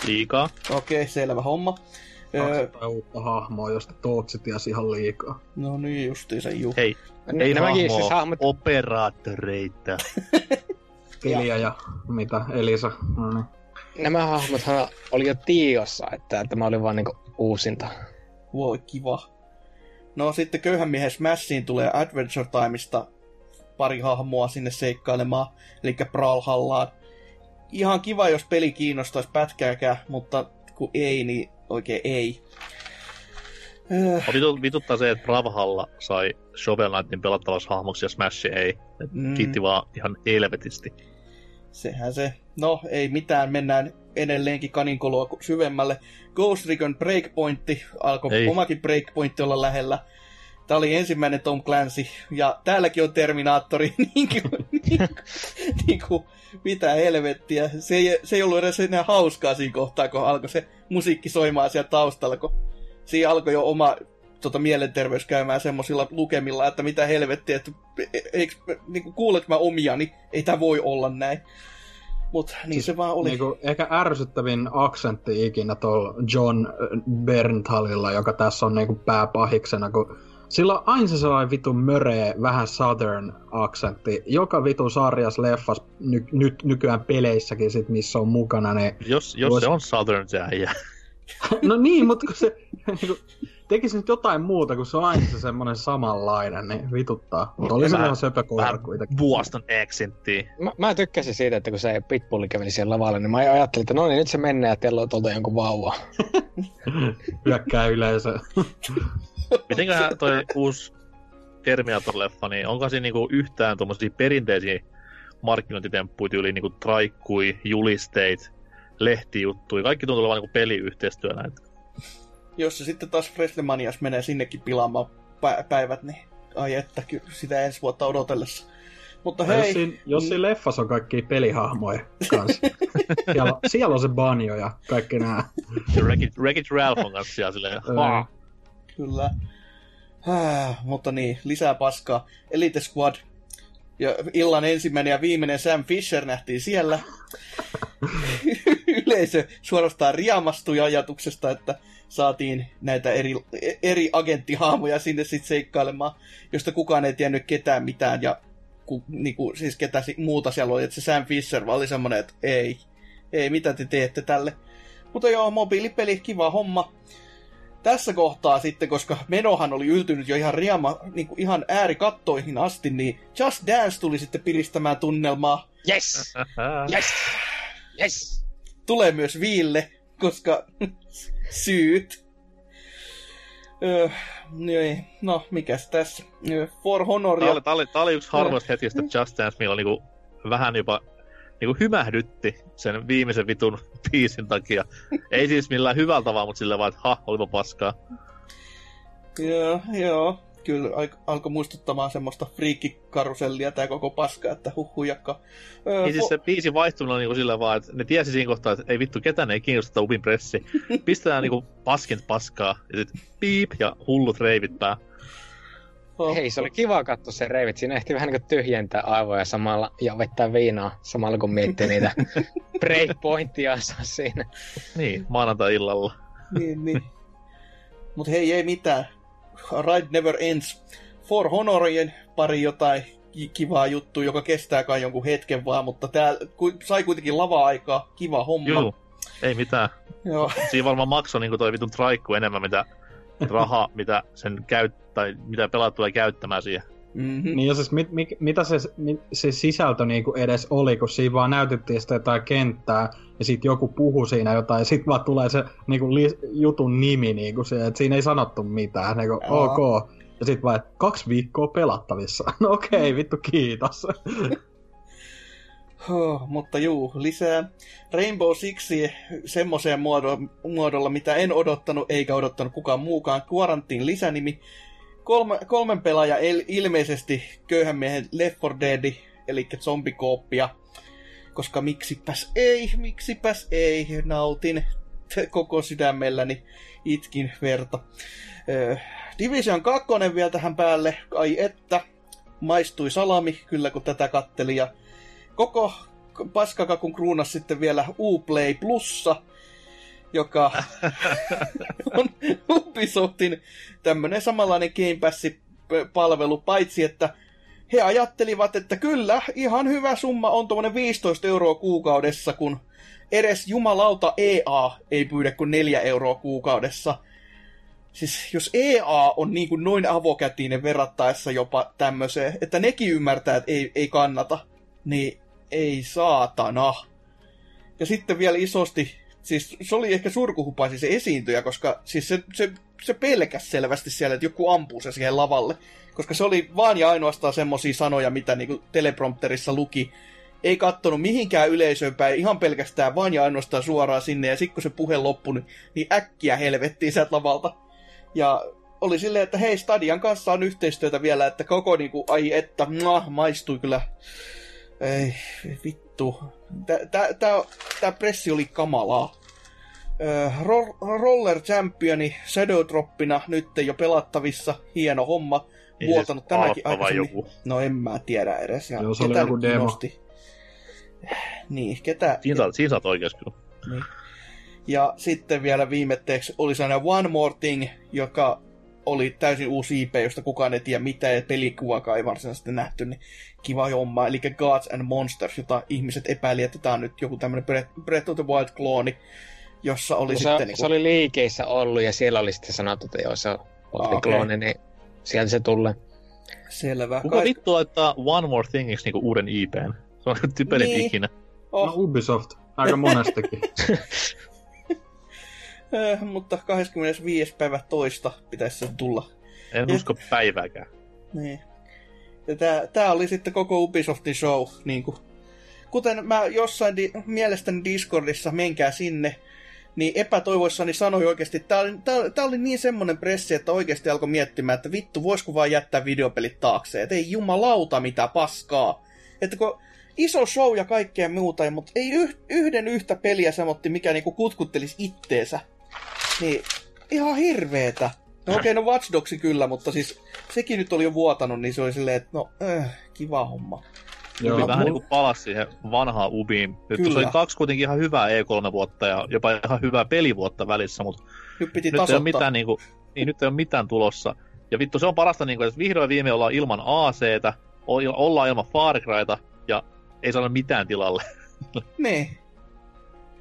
Liikaa. Okei, selvä homma. 200 uutta hahmoa, josta tootsi tiesi ihan liikaa. No niin, justiinsa juu. Hei, ei hahmoa, siis operaattoreita. Tilja ja mitä, Elisa. No niin. Nämä hahmothan oli jo tiossa, että tämä oli vaan niinku uusinta. Voi kiva. No sitten köyhän miehen Smashiin tulee Adventure Timeista pari hahmoa sinne seikkailemaan, eli Brawlhallaan. Ihan kiva, jos peli kiinnostaisi pätkääkään, mutta kun ei, niin oikein ei. Vituttaa se, että Brawlhalla sai Shovel Knightin pelattavaksi hahmoksi ja Smash ei. Kiitti vaan ihan helvetisti. Sehän se. No, ei mitään. Mennään edelleenkin kaninkoloa syvemmälle. Ghost Recon Breakpointti. Alkoi omakin Breakpointti olla lähellä. Tämä oli ensimmäinen Tom Clancy. Ja täälläkin on Terminaattori. Niin kuin mitä helvettiä. Se ei ollut edes enää hauskaa siinä kohtaa, kun alkoi se musiikki soimaan siellä taustalla, kun siinä alkoi jo oma mielenterveys käymään semmoisilla lukemilla, että mitä helvettiä, että kuulet mä omiani, ei tää voi olla näin. Mut niin siis se vaan oli. Niinku, ehkä ärsyttävin aksentti ikinä tuolla John Berntalilla, joka tässä on niinku pääpahiksena, kun sillä on aina sellainen vitun möreä, vähän southern aksentti. Joka vitun sarjas, leffas, nykyään peleissäkin sit, missä on mukana, niin... Jos vois... se on southern, se äijä. No niin, mut kun se niinku, tekisi nyt jotain muuta, kun se on aina se semmonen samanlainen, niin vituttaa. Mut oli se vähän söpökohar kuitenkin. Vähän Boston accenttiin. Mä tykkäsin siitä, että kun se Pitbull käveli siellä lavalle, niin mä ajattelin, että no niin, nyt se menee ja telloo tuolta jonkun vauvaa. Hyökkää yleisöä. Mitenköhän toi uusi Terminator-leffa, niin onko siinä niinku yhtään tommosia perinteisiä markkinointitemppuja tyyliin niinku traikkui, julisteit, lehtijuttui, kaikki tuntuu olevan niinku peliyhteistyönä. Jos se sitten taas Freshlemanias menee sinnekin pilaamaan päivät, niin ai että sitä ensi vuotta odotellessa. Mutta hei... Jos siinä leffassa on kaikkia pelihahmoja kanssa. siellä on se Banjo ja kaikki nää. Wreck-It Ralph on kanssa siellä silleen. Kyllä. Mutta niin, lisää paskaa. Elite Squad. Ja illan ensimmäinen ja viimeinen Sam Fisher nähtiin siellä. Yleisö suorastaan riamastui ajatuksesta, että saatiin näitä eri agenttihaamoja sinne sitten seikkailemaan, josta kukaan ei tiennyt ketään mitään ja niinku, siis ketä muuta siellä oli. Että se Sam Fisher vaan oli semmoinen, että ei, mitä te teette tälle. Mutta joo, mobiilipeli, kiva homma. Tässä kohtaa sitten, koska menohan oli yltynyt jo ihan niinku ihan äärikattoihin asti, niin Just Dance tuli sitten piristämään tunnelmaa. Yes! Yes! Yes! Tulee myös Viille, koska syyt. No, mikäs tässä? For Honor. Tää oli yksi harvoista hetkistä Just Dance, millä niinku vähän jopa niinku hymähdytti sen viimeisen vitun biisin takia. Ei siis millään hyvällä tavalla, mutta silleen vaan, että olipa paskaa. Joo. Kyllä alkoi muistuttamaan semmoista friikkikarussellia tää koko paska, että huhujakka. Niin siis se biisin vaihtuminen on niinku silleen vaan, että ne tiesi siinä kohtaa, että ei vittu, ketään ei kiinnosta Upin pressi. Pistetään niinku paskint paskaa, ja sit piip ja hullut reivit pää. Hei, se oli kiva katsoa se reivit. Siinä ehti vähän niin kuin tyhjentää aivoja samalla ja vettää viinaa samalla, kun miettii niitä breakpointtiansa siinä. Niin, maanantai-illalla. niin. Mut hei, ei mitään. Ride never ends. For Honorien pari jotain kivaa juttu, joka kestää kai jonkun hetken vaan, mutta tää sai kuitenkin lava-aikaa. Kiva homma. Joo, ei mitään. Joo. Siinä varmaan maksoi niin kuin toi vitun traikku enemmän, mitä... raha, mitä sen mitä pelaat tulee käyttämään siihen. Mm-hmm. Niin ja siis mitä se sisältö niinku edes oli, kun siinä vaan näytettiin sitä jotain kenttää ja sit joku puhu siinä jotain ja sit vaan tulee se niinku jutun nimi niinku se, et siinä ei sanottu mitään, niinku ok. Ja sit vaan 2 viikkoa pelattavissa. No okei, vittu kiitos. Mutta juu, lisää Rainbow Sixia semmoiseen muodolla, mitä en odottanut, eikä odottanut kukaan muukaan. Quarantine lisänimi. 3 pelaaja ilmeisesti köyhän miehen Left 4 Dead, eli zombikooppia. Koska miksipäs ei, nautin koko sydämelläni, itkin verta. Division 2 vielä tähän päälle, ai että, maistui salami kyllä kun tätä katteli ja koko paskakakun kruunas sitten vielä Uplay Plussa, joka on Ubisoftin tämmönen samanlainen Game Pass-palvelu, paitsi että he ajattelivat, että kyllä, ihan hyvä summa on tuommoinen 15 € kuukaudessa, kun edes jumalauta EA ei pyydä kuin 4 € kuukaudessa. Siis jos EA on niin kuin noin avokätinen verrattaessa jopa tämmöiseen, että nekin ymmärtää, että ei kannata, niin ei saatana. Ja sitten vielä isosti, siis se oli ehkä surkuhupaisi se esiintyjä, koska siis se pelkäs selvästi siellä, että joku ampuu se siihen lavalle. Koska se oli vaan ja ainoastaan semmosia sanoja, mitä niinku teleprompterissa luki. Ei kattonut mihinkään yleisöön päin, ihan pelkästään vaan ja ainoastaan suoraan sinne. Ja sitten kun se puhe loppui, niin äkkiä helvettiin sieltä lavalta. Ja oli silleen, että hei, Stadian kanssa on yhteistyötä vielä, että koko niinku, ai että, maistui kyllä... Ei, vittu. Tää pressi oli kamalaa. Roller Championi Shadow Droppina nyt jo pelattavissa. Hieno homma. Vuotanut siis tänäkin aikaisemmin. Joku. No en mä tiedä edes. Ja joo, se oli joku demo. Nosti. Niin, ketä... Siinä saat oikeas kyllä. Niin. Ja sitten vielä viimetteeksi oli sellainen One More Thing, joka oli täysin uusi IP, josta kukaan ei tiedä mitään, ja pelikuvakaan ei varsinaisesti nähty, niin kiva homma. Eli Gods and Monsters, jota ihmiset epäili, että tämä on nyt joku tämmöinen Breath of the Wild-klooni, jossa oli no, sitten... Se oli liikeissä ollut, ja siellä oli sitten sanottu, että joo, se oli klooni, niin sieltä se tulee. Selvä. Kuka vittu laittaa One More Thingiksi niinku uuden IPn? Se on typerin niin. Ikinä. Oh. No Ubisoft, aika monestakin. Mutta 25. päivä toista pitäisi sen tulla. En usko päivääkään. Niin. Tää oli sitten koko Ubisoftin show. Niin kuin. Kuten mä jossain mielestäni Discordissa, menkää sinne, niin epätoivoissani sanoi oikeasti, tää oli niin semmonen pressi, että oikeasti alkoi miettimään, että vittu, voisiko vaan jättää videopelit taakse. Et ei jumalauta mitä paskaa. Että kun... Iso show ja kaikkea muuta, mutta ei yhtä peliä samotti, mikä niinku kutkuttelisi itteensä. Niin, ihan hirveetä. No okei, no Watch Dogs kyllä, mutta siis sekin nyt oli jo vuotanut, niin se oli silleen, että no, kiva homma. Joo, vähän niinku palasi siihen vanhaan Ubiin. Nyt se oli 2 kuitenkin ihan hyvää E3-vuotta ja jopa ihan hyvää pelivuotta välissä, mutta nyt ei ole mitään, niinku, nyt ei ole mitään tulossa. Ja vittu, se on parasta, niinku, että vihdoin viimein ollaan ilman AC:tä, ollaan ilman Far Cryta ja ei saada mitään tilalle. Niin.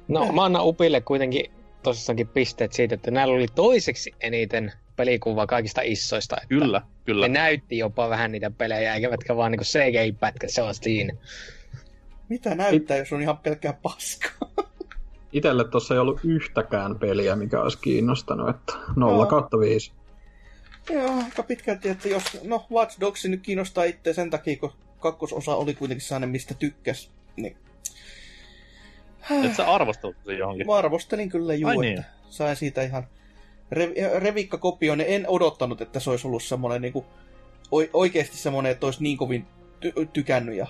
No, mä annan Upille kuitenkin tosissaankin pisteet siitä, että näillä oli toiseksi eniten pelikuvaa kaikista issoista. Kyllä, kyllä. Ne näytti jopa vähän niitä pelejä, eivätkä vaan niinku CGI-pätkät, se on siinä. Mitä näyttää, jos on ihan pelkkää paskaa? Itelle tossa ei ollut yhtäkään peliä, mikä olisi kiinnostanut, että 0/5. Joo, aika pitkälti, että jos... No, Watch Dogs nyt kiinnostaa itse sen takia, kun... Kakkososa oli kuitenkin sellainen, mistä tykkäs. Niin. Et sä arvostelut johonkin? Mä arvostelin kyllä juu, niin. Että sain siitä ihan revikkakopioon. En odottanut, että se olisi ollut semmoinen niin kuin, oikeasti semmoinen, että olisi niin kovin tykännyt. Ja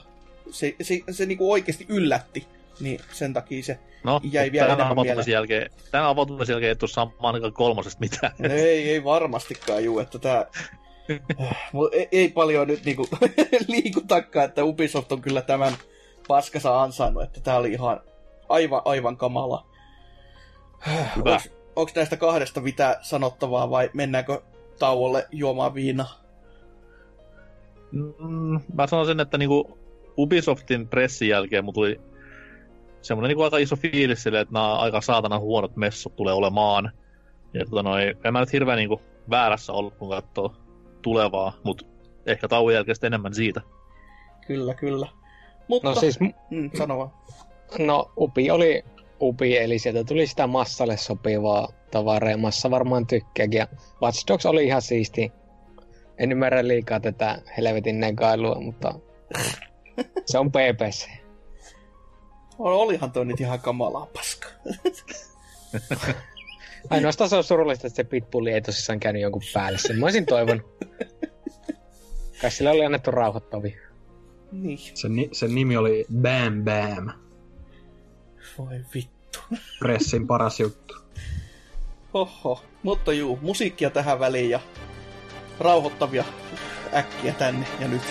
se niin kuin oikeasti yllätti. Niin sen takia se jäi vielä enemmän mieleen. Tämän avautumisen jälkeen et ole samaan kolmosesta mitään. Ei varmastikaan juu, että tää... ei paljon nyt niinku liikutakaan, että Ubisoft on kyllä tämän paskansa ansainnut, että tää oli ihan aivan kamala. Onko näistä 2 mitään sanottavaa vai mennäänkö tauolle juomaan viinaa? Mä sanon sen, että niinku Ubisoftin pressin jälkeen mun tuli semmonen niinku aika iso fiilis sille, että nää aika saatana huonot messut tulee olemaan. Ja en mä nyt hirveän niinku väärässä ollut, kun katsoo tulevaa, mutta ehkä tauon jälkeen enemmän siitä. Kyllä. Mutta... No siis... sano vaan. No Ubi oli Ubi, eli sieltä tuli sitä massalle sopivaa tavaraa, massa varmaan tykkääkin. Ja Watch Dogs oli ihan siisti. En ymmärrä liikaa tätä helvetin negailua, mutta se on PPC. Olihan toi nyt ihan kamalaa paska. Ainoastaan se on surullista, että se pitbulli ei tosissaan käynyt jonkun päälle. Sen mä olisin toivonut. Kai sillä oli annettu rauhoittavia. Niin. Sen nimi oli Bam Bam. Voi vittu. Pressin paras juttu. Oho. Mutta juu, musiikkia tähän väliin ja rauhoittavia äkkiä tänne ja nyt.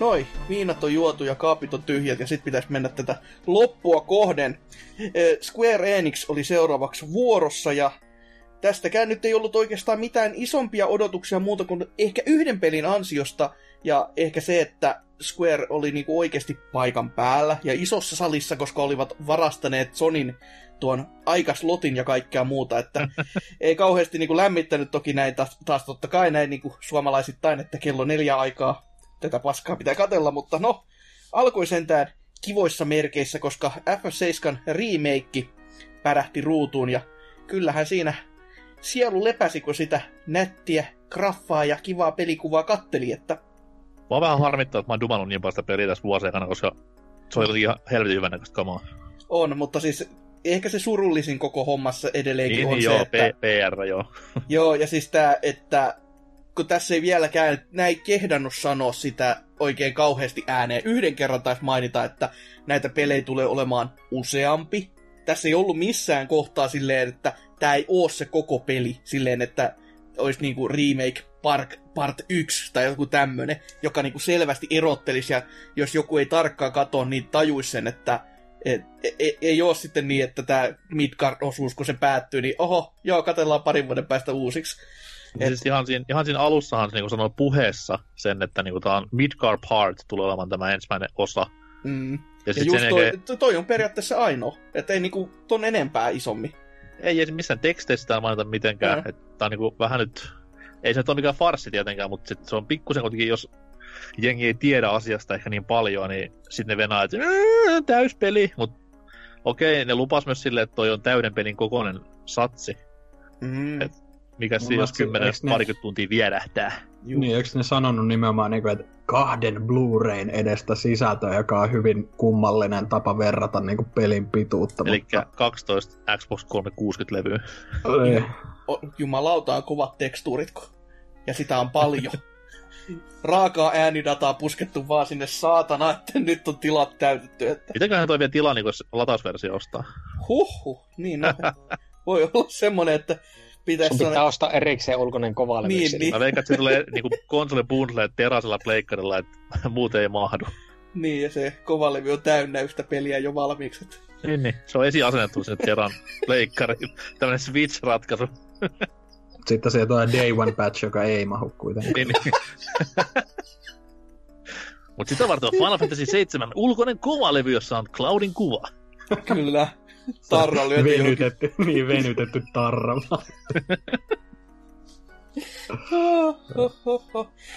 Noi, viinat on juotu ja kaapit on tyhjät ja sit pitäis mennä tätä loppua kohden. Square Enix oli seuraavaksi vuorossa ja tästäkään nyt ei ollut oikeastaan mitään isompia odotuksia muuta kuin ehkä yhden pelin ansiosta, Ja ehkä se, että Square oli niinku oikeasti paikan päällä ja isossa salissa, koska olivat varastaneet Sonyn tuon aikaslotin ja kaikkea muuta, että ei kauheasti niinku lämmittänyt toki näin taas totta kai näin niinku suomalaisittain, että kello 4 aikaa tätä paskaa pitää katsella, mutta no, alkoi sentään kivoissa merkeissä, koska FF7 remake pärähti ruutuun ja kyllähän siinä sielu lepäsi, kun sitä nättiä graffaa ja kivaa pelikuvaa katteli, että mä oon vähän harmittaa, että mä oon dumannut niin paljon sitä peliä tässä vuosien, koska se oli ihan helvetin hyvän näköistä kamaa. On, mutta siis ehkä se surullisin koko hommassa edelleenkin niin, on niin, se, joo, että... PR, joo. Joo, ja siis tää, että kun tässä ei vieläkään näin kehdannut sanoa sitä oikein kauheasti ääneen. Yhden kerran taisi mainita, että näitä pelejä tulee olemaan useampi. Tässä ei ollut missään kohtaa silleen, että tää ei oo se koko peli silleen, että olisi niinku remake part 1 tai joku tämmönen, joka niinku selvästi erottelisi, ja jos joku ei tarkkaan katso, niin tajuisi sen, että ei oo sitten niin, että tää Midgard-osuus, kun se päättyy, niin oho, joo, katsellaan parin vuoden päästä uusiksi. Siis ihan siinä alussahan se niinku sanoi puheessa sen, että niinku tää on Midgard Part tulee olemaan tämä ensimmäinen osa. Mm. Ja just toi on periaatteessa ainoa, että ei niinku ton enempää isommin. Ei missään teksteistä mainita mitenkään, että on niinku vähän nyt... Ei se nyt ole mikään farssi tietenkään, mutta sit se on pikkusen kuitenkin, jos jengi ei tiedä asiasta ehkä niin paljon, niin sitten ne venää, että täyspeli, mutta okei, ne lupas myös silleen, että toi on täyden pelin kokoinen satsi. Mm. Et mikä siinä jos 10-20 tuntia viedähtää. Niin, eikö ne sanonut nimenomaan niinku, että 2 Blu-rayn edestä sisältöä, joka on hyvin kummallinen tapa verrata niinku pelin pituutta. Elikkä mutta... 12 Xbox 360-levyä. Jumalauta on kovat tekstuuritko. Ja sitä on paljon. Raakaa äänidataa puskettu vaan sinne saatana, että nyt on tilat täytetty. Että... Mitäköhän toi vielä tilaa, niin jos latausversio ostaa? Huhhuh, niin no. Voi olla semmonen, että... Sun pitää ostaa erikseen ulkoinen kovalevy. Niin. Mä veikkaan, että se tulee niinku konsolibundle terasella pleikkarilla, että muuten ei mahdu. Niin, ja se kovalevy on täynnä yhtä peliä jo valmiiksi. Niin. Se on esiasennettu sinne teran pleikkariin. Tämmönen Switch-ratkaisu. Sitten se on Day One Patch, joka ei mahu kuitenkaan. Niin. Mut sitä varten on Final Fantasy 7 ulkoinen kovalevy, jossa on Cloudin kuva. Kyllä. Tarra lyötiin venytetty, niin venytetty tarralla.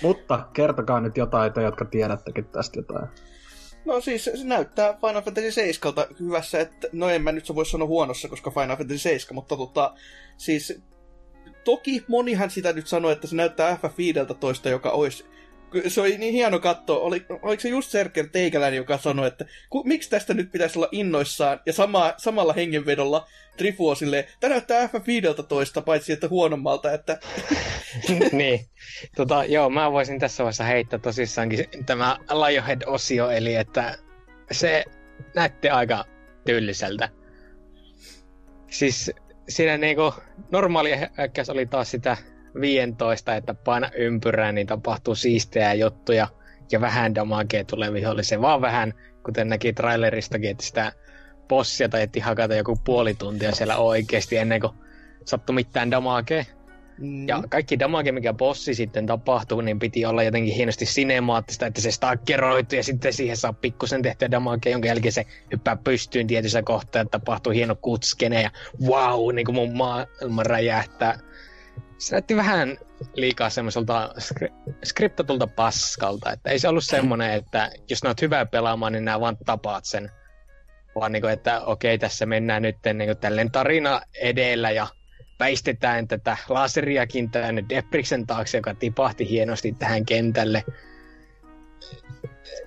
Mutta kertokaa nyt jotain, te jotka tiedättekin tästä jotain. No siis se näyttää Final Fantasy 7 hyvässä, että no en mä nyt se voi sanoa huonossa, koska Final Fantasy 7, mutta siis toki monihan sitä nyt sanoi, että se näyttää FF15, joka olisi... Se oli niin hieno katsoa. Oliko se just Serker Teikäläinen, joka sanoi, että miksi tästä nyt pitäisi olla innoissaan? Ja samalla hengenvedolla Trifuo silleen, tämä näyttää FF15, paitsi että huonommalta. Että... Niin. Joo, mä voisin tässä vaiheessa heittää tosissaankin tämä Lionhead-osio, eli että se näytti aika tylliseltä. Siis siinä niinku normaali hyökkäys oli taas sitä... 15, että paina ympyrään, niin tapahtuu siistejä juttuja ja vähän damagea tulee viholliseen. Vaan vähän, kuten näki traileristakin, että sitä bossia tajettiin hakata joku puoli tuntia siellä oikeasti ennen kuin sattui mitään damagea. Mm. Ja kaikki damage, mikä bossi sitten tapahtuu, niin piti olla jotenkin hienosti sinemaattista, että se stakkeroitu ja sitten siihen saa pikkusen tehtyä damagea, jonka jälkeen se hyppää pystyyn tietyissä kohtaa ja tapahtuu hieno kutskene ja vau, niin kuin mun maailma räjähtää. Se näytti vähän liikaa semmoiselta skriptatulta paskalta, että ei se ollut semmoinen, että jos ne oot hyvää pelaamaan, niin nää vaan tapaat sen. Vaan niin kuin, että okei, tässä mennään nyt niin tälleen tarina edellä ja väistetään tätä laseriakin tänne Debriksen taakse, joka tipahti hienosti tähän kentälle.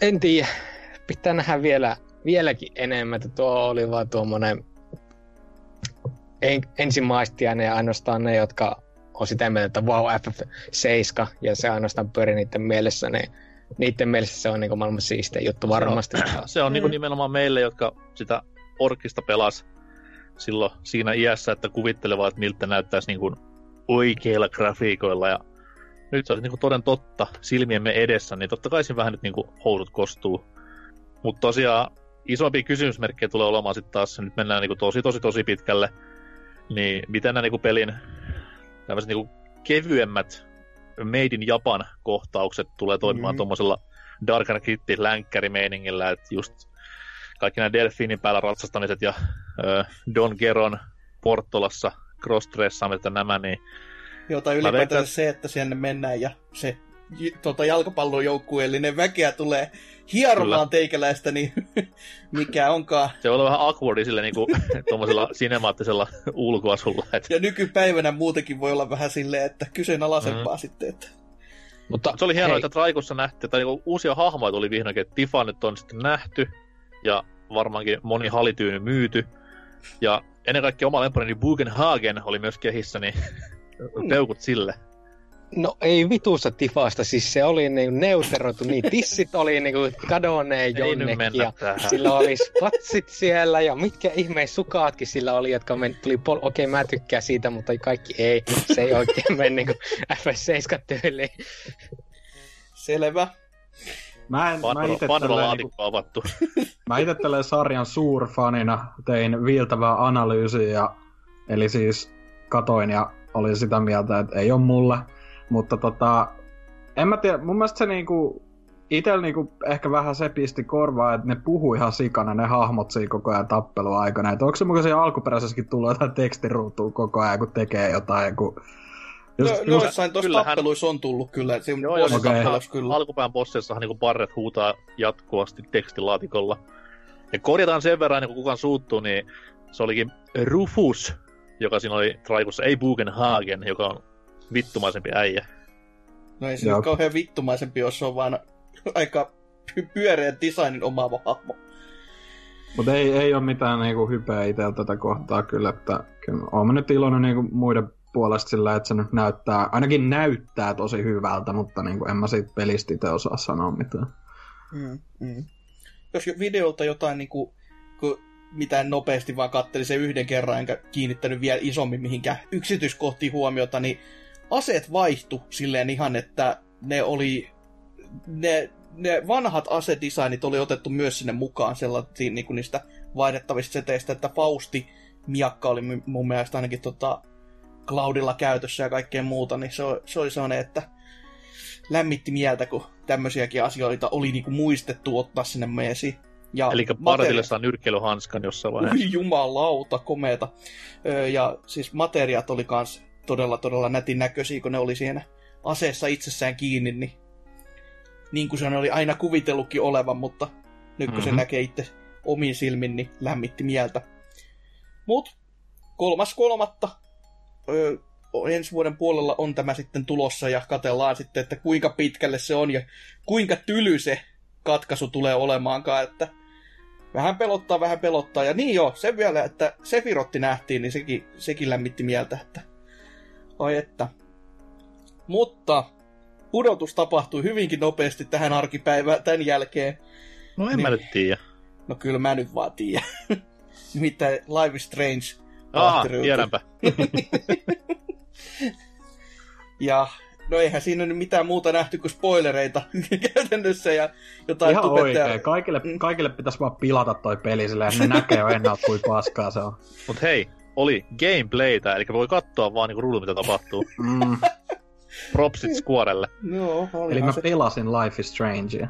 En tiedä, pitää nähdä vieläkin enemmän, että tuo oli vaan tuommoinen ensimaistiainen ja ainoastaan ne, jotka on sitä mieltä, että wow, FF7, ja se ainoastaan pyörii niiden mielessä, niin niiden mielessä se on niinku maailman siistein juttu varmasti. Se on niinku nimenomaan meille, jotka sitä orkista pelas silloin siinä iässä, että kuvittelevat, että miltä näyttäisi niinku oikeilla grafiikoilla, ja nyt se olisi niinku toden totta silmiemme edessä, niin totta kai siinä vähän nyt niinku housut kostuu. Mutta tosiaan isompia kysymysmerkkejä tulee olemaan sitten taas, nyt mennään niinku tosi pitkälle, niin miten nämä niinku pelin tämmöiset niinku kevyemmät Made in Japan -kohtaukset tulee toimimaan tuommoisella Dark and Kitty-länkkärimeiningillä, että just kaikki nämä delfiinin päällä ratsastamiset ja Don Geron Portolassa cross-dressaamiset ja nämä, niin... Joo, tai ylipäätään se, että sinne mennään ja se jalkapallojoukkueellinen väkeä tulee hieromaan teikäläistä, niin mikä onkaan. Se on vähän awkwardi sillä niin kuin tuommoisella sinemaattisella ulkoasulla. Että... Ja nykypäivänä muutenkin voi olla vähän silleen, että kyseenalaisempaa sitten, että... Mutta se oli hienoa, että Traikussa nähtiin, tai niin uusia hahmoja tuli vihdoinkin, että Tifa nyt on sitten nähty, ja varmaankin moni halityyny myyty, ja ennen kaikkea oma lempari, niin Bugenhagen oli myös kehissä, niin peukut sille. No ei vitusta Tifasta, siis se oli niin neuteroitu, niin tissit oli niin kadoneen jonnekin, ja sillä oli spatsit siellä, ja mitkä ihmeen sukaatkin sillä oli, jotka tuli okei, mä tykkään siitä, mutta kaikki ei, se ei oikein mene niin kuin FS7-tyyliin. Selvä. Mä ite tälleen sarjan suurfanina tein viiltävää analyysiä, eli siis katoin ja olin sitä mieltä, että ei ole mulle. Mutta en mä tiedä, mun mielestä se niinku, itellä niinku ehkä vähän se pisti korvaa, että ne puhuu ihan sikana ne hahmot siinä koko ajan tappelun aikana. Että onko se mukaan siinä alkuperäisessäkin tullut jotain tekstiruutuun koko ajan, kun tekee jotain, kun... Joissain tuossa tappeluissa on tullut kyllä, että siinä tappeluissa kyllä. Alkupään bossessahan niinku Barret huutaa jatkuvasti tekstilaatikolla. Ja korjataan sen verran, niin kun kukaan suuttuu, niin se olikin Rufus, joka siinä oli Traikussa, ei Bugenhagen, joka on vittumaisempi äijä. No ei se nyt kauhean vittumaisempi, jos se on vaan aika pyöreän designin omaava hahmo. Mutta ei ole mitään niinku hypeä itsellä tätä kohtaa kyllä, että kyllä olen nyt iloinen niinku muiden puolesta sillä, että se nyt näyttää, ainakin näyttää tosi hyvältä, mutta niinku en mä siitä pelistä itse osaa sanoa mitään. Jos videolta jotain niinku, mitään nopeasti vaan katselin sen yhden kerran, enkä kiinnittänyt vielä isommin mihinkään yksityiskohtiin huomiota, niin aseet vaihtu silleen ihan, että ne oli... Ne vanhat asedesignit oli otettu myös sinne mukaan sellaisiin niin niistä vaihdettavista seteistä, että Fausti miakka oli mun mielestä ainakin Cloudilla käytössä ja kaikkea muuta, niin se oli sellainen, että lämmitti mieltä, kun tämmöisiäkin asioita oli niin kuin muistettu ottaa sinne meesi. Eli Barretille saa nyrkkeilyhanskan jossain vaiheessa. Ui jumalauta, komeeta. Ja siis materiaat oli kans todella, todella nätin näköisiä, kun ne oli siinä aseessa itsessään kiinni, niin kuin se oli aina kuvitellutkin olevan, mutta nyt kun se näkee itse omiin silmin, niin lämmitti mieltä. Mut 3.3. Ensi vuoden puolella on tämä sitten tulossa ja katsellaan sitten, että kuinka pitkälle se on ja kuinka tyly se katkaisu tulee olemaankaan, että vähän pelottaa. Ja niin joo, sen vielä, että Sephirotti nähtiin, niin sekin lämmitti mieltä, että ai että. Mutta pudotus tapahtui hyvinkin nopeasti tähän arkipäivään tämän jälkeen. No en mä nyt tiedä. No kyllä mä nyt vaan tiedän. Nimittäin Life is Strange. Tiedänpä. Ja no eihän siinä nyt mitään muuta nähty kuin spoilereita käytännössä ja jotain ihan tupettajaa. Oikein. Kaikille pitäisi vaan pilata toi peli silleen, että ne näkee jo ennalta, kuin paskaa se on. Mut hei, oli gameplaytä, eli voi katsoa vaan niinku ruudun, mitä tapahtuu. Propsit Squarelle. No, eli mä pelasin Life is Strange.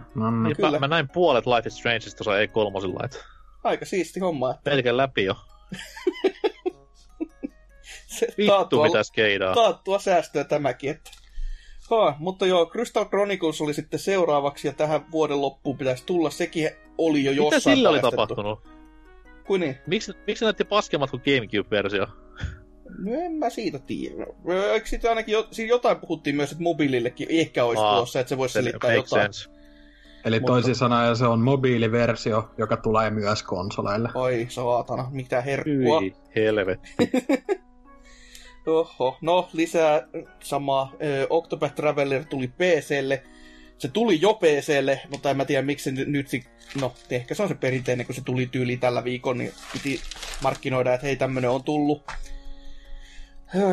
Mä näin puolet Life is Strangeista tuossa E3:lla. Että... Aika siisti homma. Että... Pelkän läpi jo. Vittu mitä skeidaa. Taattua säästöä tämäkin, että... mutta joo, Crystal Chronicles oli sitten seuraavaksi ja tähän vuoden loppuun pitäisi tulla. Sekin oli jo jossain mitä sillä oli tapahtunut? Kuin niin? Miksi näytti paskemmat kuin GameCube-versio? No en mä siitä tiedä. Eikö siitä ainakin jotain puhuttiin myös, että mobiilillekin ehkä olisi tulossa, että se voisi selittää jotain. Sense. Eli toisin sanoen se on mobiiliversio, joka tulee myös konsoleille. Oi saatana, mitä herkkua. Hyi helvetti. Oho, no lisää samaa. Octopath Traveler tuli PC:lle. Se tuli jo PC:lle, mutta en mä tiedä miksi nyt... No, ehkä se on se perinteinen, kun se tuli tyyli tällä viikon, niin piti markkinoida, että hei, tämmönen on tullut.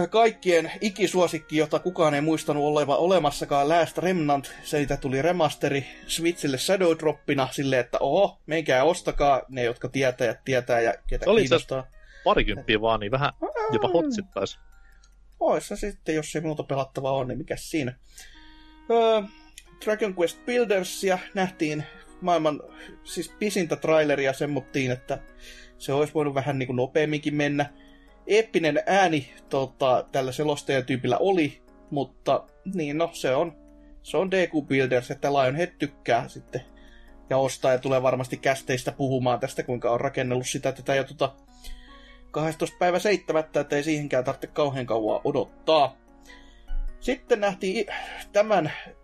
Kaikkien ikisuosikki, jota kukaan ei muistanut olevan olemassakaan, Last Remnant, siitä tuli remasteri Switchille Shadow Droppina, silleen, että oho, menkää ostakaa, ne jotka tietää ja ketä kiinnostaa. Oli itse asiassa parikymppiä vaan, niin vähän jopa hotsittaisi. Ois se sitten, jos ei muuta pelattavaa on, niin mikäs siinä. Dragon Quest Buildersia nähtiin maailman siis pisintä traileria, semmottiin, että se olisi voinut vähän niin kuin nopeamminkin mennä. Eeppinen ääni tällä selostajatyypillä oli, mutta niin no, se on DQ Builders, että Lionhead tykkää sitten ja ostaa ja tulee varmasti kästeistä puhumaan tästä, kuinka on rakennellut sitä tätä ja 12.7. ettei siihenkään tarvitse kauhean kauan odottaa. Sitten nähtiin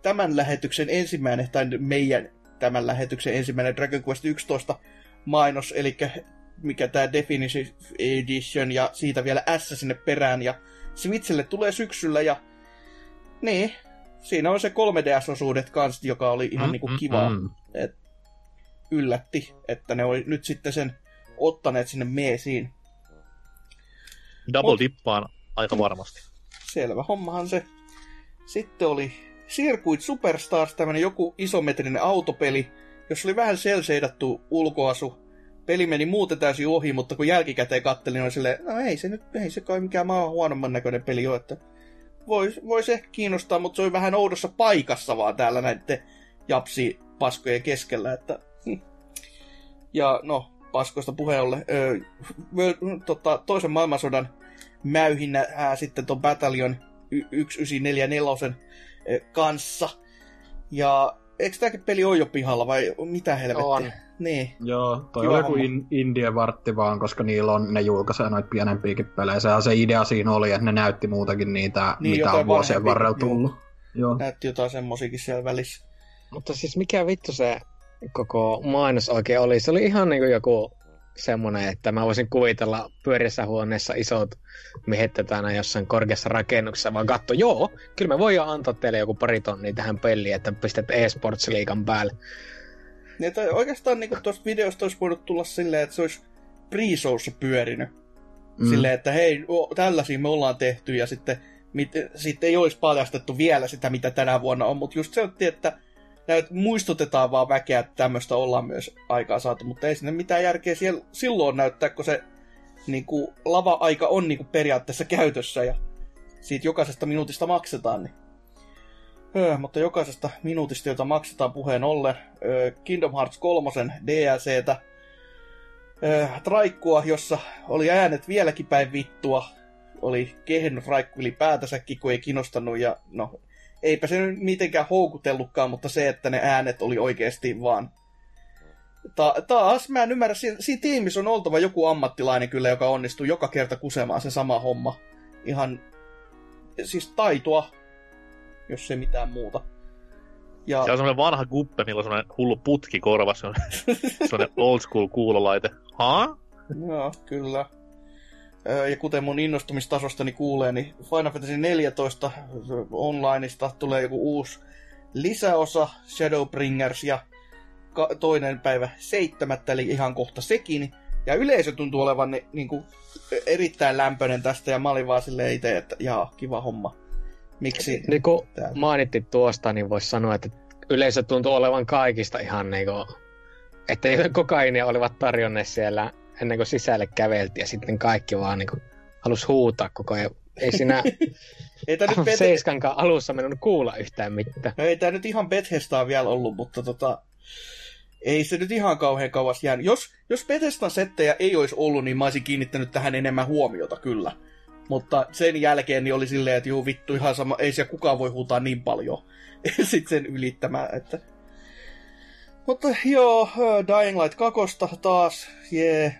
tämän lähetyksen ensimmäinen, tai meidän tämän lähetyksen ensimmäinen Dragon Quest 11 mainos, eli mikä tämä Definition Edition, ja siitä vielä S sinne perään, ja Switchille tulee syksyllä, ja niin, siinä on se 3DS-osuudet kanssa, joka oli ihan niinku kivaa. Et yllätti, että ne oli nyt sitten sen ottaneet sinne meesiin. Double dippaan aika varmasti. Selvä hommahan se. Sitten oli Circuit Superstars, tämmönen joku isometrinen autopeli, jossa oli vähän selseidattu ulkoasu. Peli meni muuten täysin ohi, mutta kun jälkikäteen kattelin, niin oli silleen, no ei se kai mikään huonomman näköinen peli ole, että voisi ehkä kiinnostaa, mutta se oli vähän oudossa paikassa vaan täällä näiden japsipaskojen keskellä, että ja no, paskoista puheolle, toisen maailmansodan mäyhinnä sitten ton Battalion 1944 kanssa. Ja eikö tämäkin peli ole jo pihalla vai mitä helvettiä? On. Niin. Joo, toi on joku indie vartti vaan, koska niillä on, ne julkaisee noita pienempiäkin pelejä. Se idea siinä oli, että ne näytti muutakin niitä, niin, mitä on vuosien varrella tullut. Joo. Näytti jotain semmosiakin siellä välissä. Mutta siis mikä vittu se koko mainos oikein oli? Se oli ihan niinku joku semmoinen, että mä voisin kuvitella pyörissä huoneessa isot miehet tänään jossain korkeassa rakennuksessa, vaan katso, joo, kyllä me voidaan antaa teille joku 2 tonnia tähän peliin, että pistät e-sports-liigan päälle. Niin, oikeastaan niin tuosta videosta olisi voinut tulla silleen, että se olisi pre-showssa pyörinyt. Silleen, että hei, tällaisia me ollaan tehty, ja sitten ei olisi paljastettu vielä sitä, mitä tänä vuonna on, mutta just se, että näitä muistutetaan vaan väkeä, että tämmöistä ollaan myös aikaa saatu, mutta ei sinne mitään järkeä silloin näyttää, kun se niin kuin, lava-aika on niin kuin, periaatteessa käytössä ja siitä jokaisesta minuutista maksetaan. Niin. Mutta jokaisesta minuutista, jota maksetaan puheen ollen, Kingdom Hearts 3 DLCtä, traikkua, jossa oli äänet vieläkin päin vittua, oli kehennut traikku ylipäätänsäkin, kun ei kiinnostanut ja no... Eipä se nyt mitenkään houkutellutkaan, mutta se, että ne äänet oli oikeasti vaan... Taas mä en ymmärrä, siinä tiimissä on oltava joku ammattilainen kyllä, joka onnistuu joka kerta kusemaan se sama homma. Ihan siis taitoa, jos ei mitään muuta. Ja... Se on semmoinen vanha guppe, millä on semmoinen hullu putki korva, semmoinen old school kuulolaite. Haa? Joo, kyllä. Ja kuten mun innostumistastani kuulee, niin Final Fantasy 14 onlineista tulee joku uusi lisäosa, Shadowbringers, ja 2.7, eli ihan kohta sekin. Ja yleisö tuntuu olevan niin kuin, erittäin lämpöinen tästä, ja mä olin vaan silleen itse, että jaa, kiva homma. Miksi? Niin kun mainittiin tuosta, niin voisi sanoa, että yleisö tuntuu olevan kaikista ihan niin kuin, että niitä kokainia olivat tarjonneet siellä ennen kuin sisälle käveltiin ja sitten kaikki vaan niinku halusi huutaa koko ajan. Ei siinä Seiskankaan alussa mennyt kuulla yhtään mitään. No, ei tää nyt ihan Bethesdaa vielä ollut, mutta ei se nyt ihan kauhean kauas jäänyt. Jos Bethesdan settejä ei olisi ollut, niin mä olisin kiinnittänyt tähän enemmän huomiota kyllä. Mutta sen jälkeen niin oli silleen, että juu vittu ihan sama, ei siellä kukaan voi huutaa niin paljon sitten sen ylittämään, että... Mutta joo, Dying Light 2 taas, jee.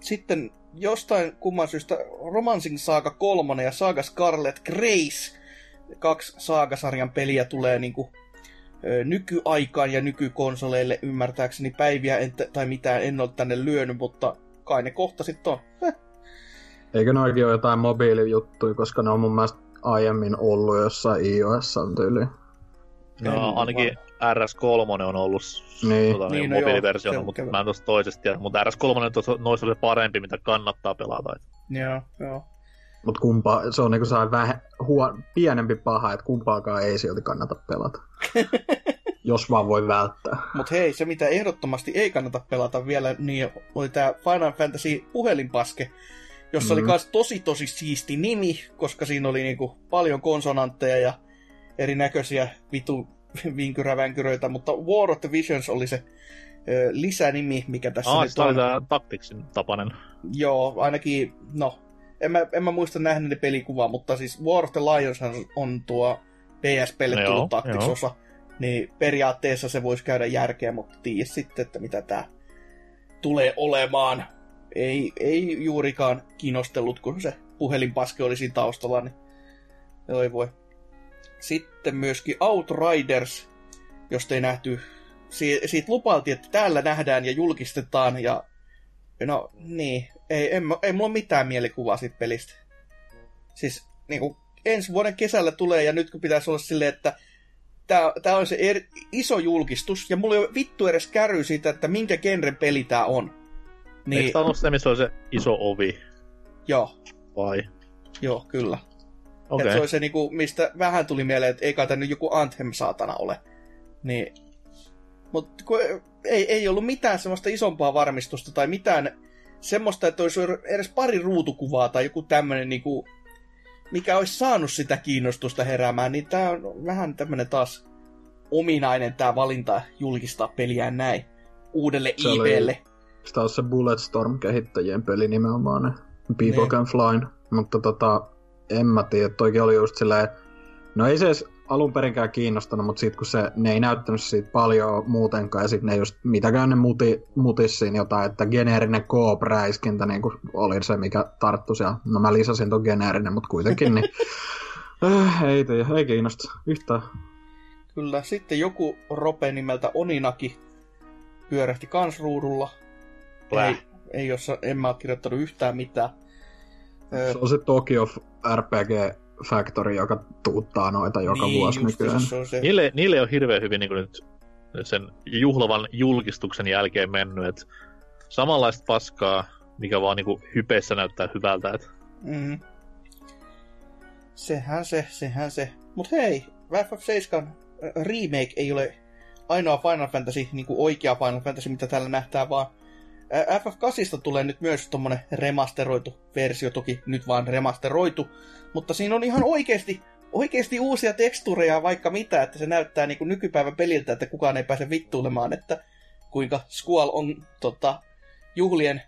Sitten jostain kumman syystä Romancing Saga 3 ja Saga Scarlet Grace, 2 Saga-sarjan peliä tulee niinku nykyaikaan ja nykykonsoleille ymmärtääkseni päiviä tai mitään en ole tänne lyönyt, mutta kai ne kohta sitten on. Eikö noikin ole jotain mobiilijuttuja, koska ne on mun mielestä aiemmin ollut jossain iOS-tyyliin? No, ainakin RS3 on ollut niin, mobiiliversiona, no mutta mä en tosta toisesta tiedä. Mutta RS3 noissa oli parempi, mitä kannattaa pelata. Joo. Mutta kumpa, se on niinku vähän pienempi paha, että kumpaakaan ei silti kannata pelata. Jos vaan voi välttää. Mut hei, se mitä ehdottomasti ei kannata pelata vielä, niin oli tää Final Fantasy puhelinpaske. jossa oli myös tosi siisti nimi, koska siinä oli niinku paljon konsonantteja ja erinäköisiä vitu vinkyrävänkyröitä, mutta War of the Visions oli se lisänimi, mikä tässä nyt on. Tämä Tacticsin tapainen. Joo, ainakin, no, en mä muista nähneeni pelikuvaa, mutta siis War of the Lions on tuo PS-pelle no tullut Tactics-osa, niin periaatteessa se voisi käydä järkeä, mutta tiedä sitten, että mitä tämä tulee olemaan. Ei juurikaan kiinnostellut, kun se puhelinpaske oli siinä taustalla, niin ei voi. Sitten myöskin Outriders, josta ei nähty. Siitä lupailtiin, että täällä nähdään ja julkistetaan, ja no niin, ei mulla mitään mielikuvaa siitä pelistä. Siis niinku ensi vuoden kesällä tulee, ja nyt kun pitäisi olla silleen, että tää on se iso julkistus, ja mulla ei ole vittu edes käry siitä, että minkä genren peli tää on. Niin, eikö tää ollut se, missä oli se iso ovi? Joo. Vai? Joo, kyllä. Okay. Että se oli se, niinku, mistä vähän tuli mieleen, että ei kai tää joku Anthem-saatana ole. Niin. Mutta ei ollut mitään semmoista isompaa varmistusta tai mitään semmoista, että olisi edes pari ruutukuvaa tai joku tämmöinen, niinku, mikä olisi saanut sitä kiinnostusta heräämään. Niin tää on vähän tämmöinen taas ominainen tää valinta julkistaa peliään näin uudelle IP:lle. Sitä on se Bulletstorm-kehittäjien peli nimenomaan, People Can Fly, mutta en mä tiedä, toikin oli just silleen, no ei se edes alun perinkään kiinnostanut, mutta sit kun ne ei näyttänyt siitä paljon muutenkaan, ja sit ne just mitäkään ne mutissiin jotain, että geneerinen koop-räiskintä niin kun oli se, mikä tarttuisi, ja no mä lisäsin ton geneerinen, mutta kuitenkin, niin ei kiinnosta yhtään. Kyllä, sitten joku rope nimeltä Oninaki pyörähti kans ruudulla. Ei jossa, en mä oo kirjoittanut yhtään mitään. Se on se Tokyo RPG Factory, joka tuuttaa noita joka vuosi nykyään. Niille on hirveän hyvin niin nyt sen juhlavan julkistuksen jälkeen mennyt, että samanlaista paskaa, mikä vaan niin hypeissä näyttää hyvältä. Että. Mm. Sehän se. Mut hei, FF7 remake ei ole ainoa Final Fantasy, niin kuin oikea Final Fantasy, mitä täällä nähtää, vaan FF8 tulee nyt myös tommonen remasteroitu versio, toki nyt vaan remasteroitu, mutta siinä on ihan oikeesti uusia tekstuureja vaikka mitä, että se näyttää niinku nykypäivän peliltä, että kukaan ei pääse vittuilemaan, että kuinka Squall on juhlien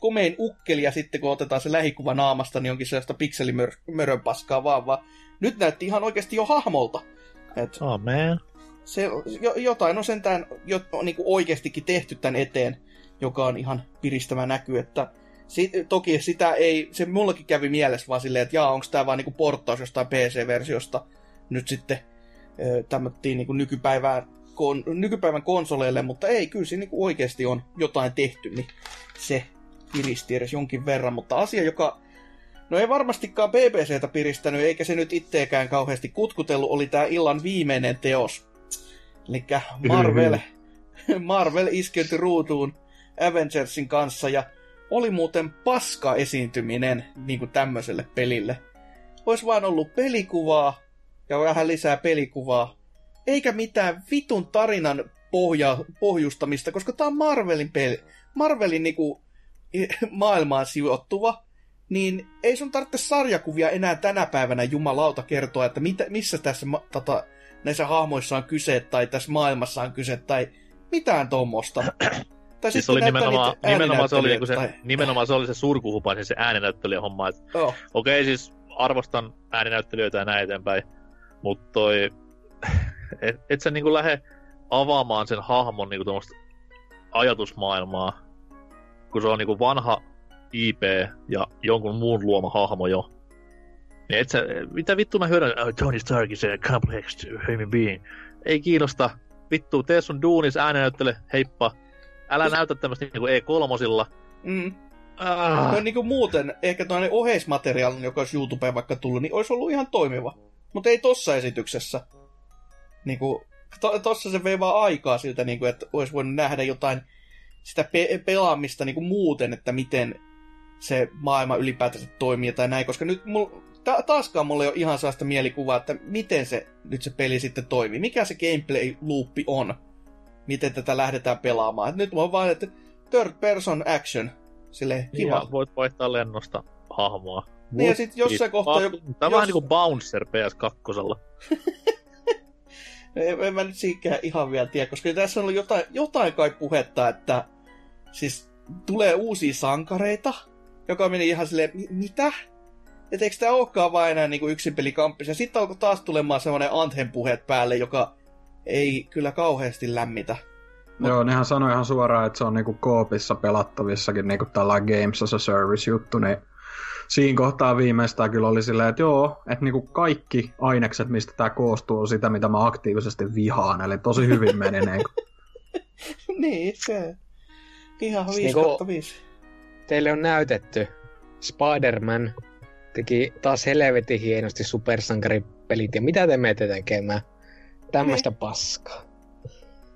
komein ukkeli, ja sitten kun otetaan se lähikuva naamasta, niin onkin sellaista pikselimörön paskaa vaan. Nyt näytti ihan oikeesti jo hahmolta. Et oh man. Se, jotain on sentään niin kuin oikeastikin tehty tämän eteen, joka on ihan piristävä näky, että toki sitä ei, se mullakin kävi mielessä vaan silleen, että jaa, onko tämä vaan niin kuin porttaus jostain PC-versiosta nyt sitten tämmöttiin niin kuin nykypäivän konsoleille, mutta ei, kyllä siinä niin kuin oikeasti on jotain tehty, niin se piristi edes jonkin verran, mutta asia, joka no ei varmastikaan BBCtä piristänyt, eikä se nyt itteekään kauheasti kutkutellut, oli tämä illan viimeinen teos. Elikkä Marvel iskeytyi ruutuun Avengersin kanssa, ja oli muuten paska esiintyminen niinku tämmöiselle pelille. Ois vaan ollut pelikuvaa ja vähän lisää pelikuvaa, eikä mitään vitun tarinan pohjustamista, koska tää on Marvelin peli. Marvelin niinku maailmaan sijoittuva, niin ei sun tarvitse sarjakuvia enää tänä päivänä jumalauta kertoa, että missä tässä näissä hahmoissa on kyse, tai tässä maailmassa on kyse, tai mitään tuommoista. Tai siis oli nimenomaan se oli se surkuhupa, siis se ääninäyttelijähomma. Oh. Okei, siis arvostan ääninäyttelijöitä ja näin eteenpäin, mutta toi, et sä niinku lähde avaamaan sen hahmon niinku tuommoista ajatusmaailmaa, kun se on niinku vanha IP ja jonkun muun luoma hahmo jo. Niin et sä, mitä vittu mä hyödän, Tony Stark is a complex human being. Ei kiinnosta. Vittu, tee sun duunis, äänenäyttele, heippa. Älä näytä tämmöstä niinku E3-silla. Mm. No niinku muuten, ehkä toinen oheismateriaali, joka olisi YouTubeen vaikka tullut, niin olisi ollut ihan toimiva. Mutta ei tossa esityksessä. Niinku, tossa se vei vaan aikaa siltä, niinku, että olisi voinut nähdä jotain sitä pelaamista niinku muuten, että miten se maailma ylipäätänsä toimii tai näin, koska nyt taaskaan mulla ei ole ihan sellaista mielikuvaa, että miten se peli sitten toimii. Mikä se gameplay-luuppi on? Miten tätä lähdetään pelaamaan? Et nyt mä vaan, että third person action. Silleen kiva. Ja voit vaihtaa lennosta hahmoa. Niin ja sit jossain kohtaa joku... Tää on vähän niinku Bouncer PS2. En mä nyt siinkään ihan vielä tiedä, koska tässä on ollut jotain kai puhetta, että siis tulee uusia sankareita, joka meni ihan silleen, mitä? Et eikö tää olekaan vaan enää niinku yksinpelikamppis? Ja sitten alkoi taas tulemaan semmonen Anthem puheet päälle, joka ei kyllä kauheasti lämmitä. Joo, nehän sanoi ihan suoraan, että se on niinku koopissa pelattavissakin niinku tällainen Games as a Service-juttu, niin siinä kohtaa viimeistään kyllä oli silleen, että joo, että niinku kaikki ainekset, mistä tää koostuu, on sitä, mitä mä aktiivisesti vihaan, eli tosi hyvin meni niinku. Niin, se. Ihan 5/5. Teille on näytetty. Spider-Man teki taas helvetin hienosti supersankaripelit, ja mitä te menette tekemään? Tämmöistä paskaa.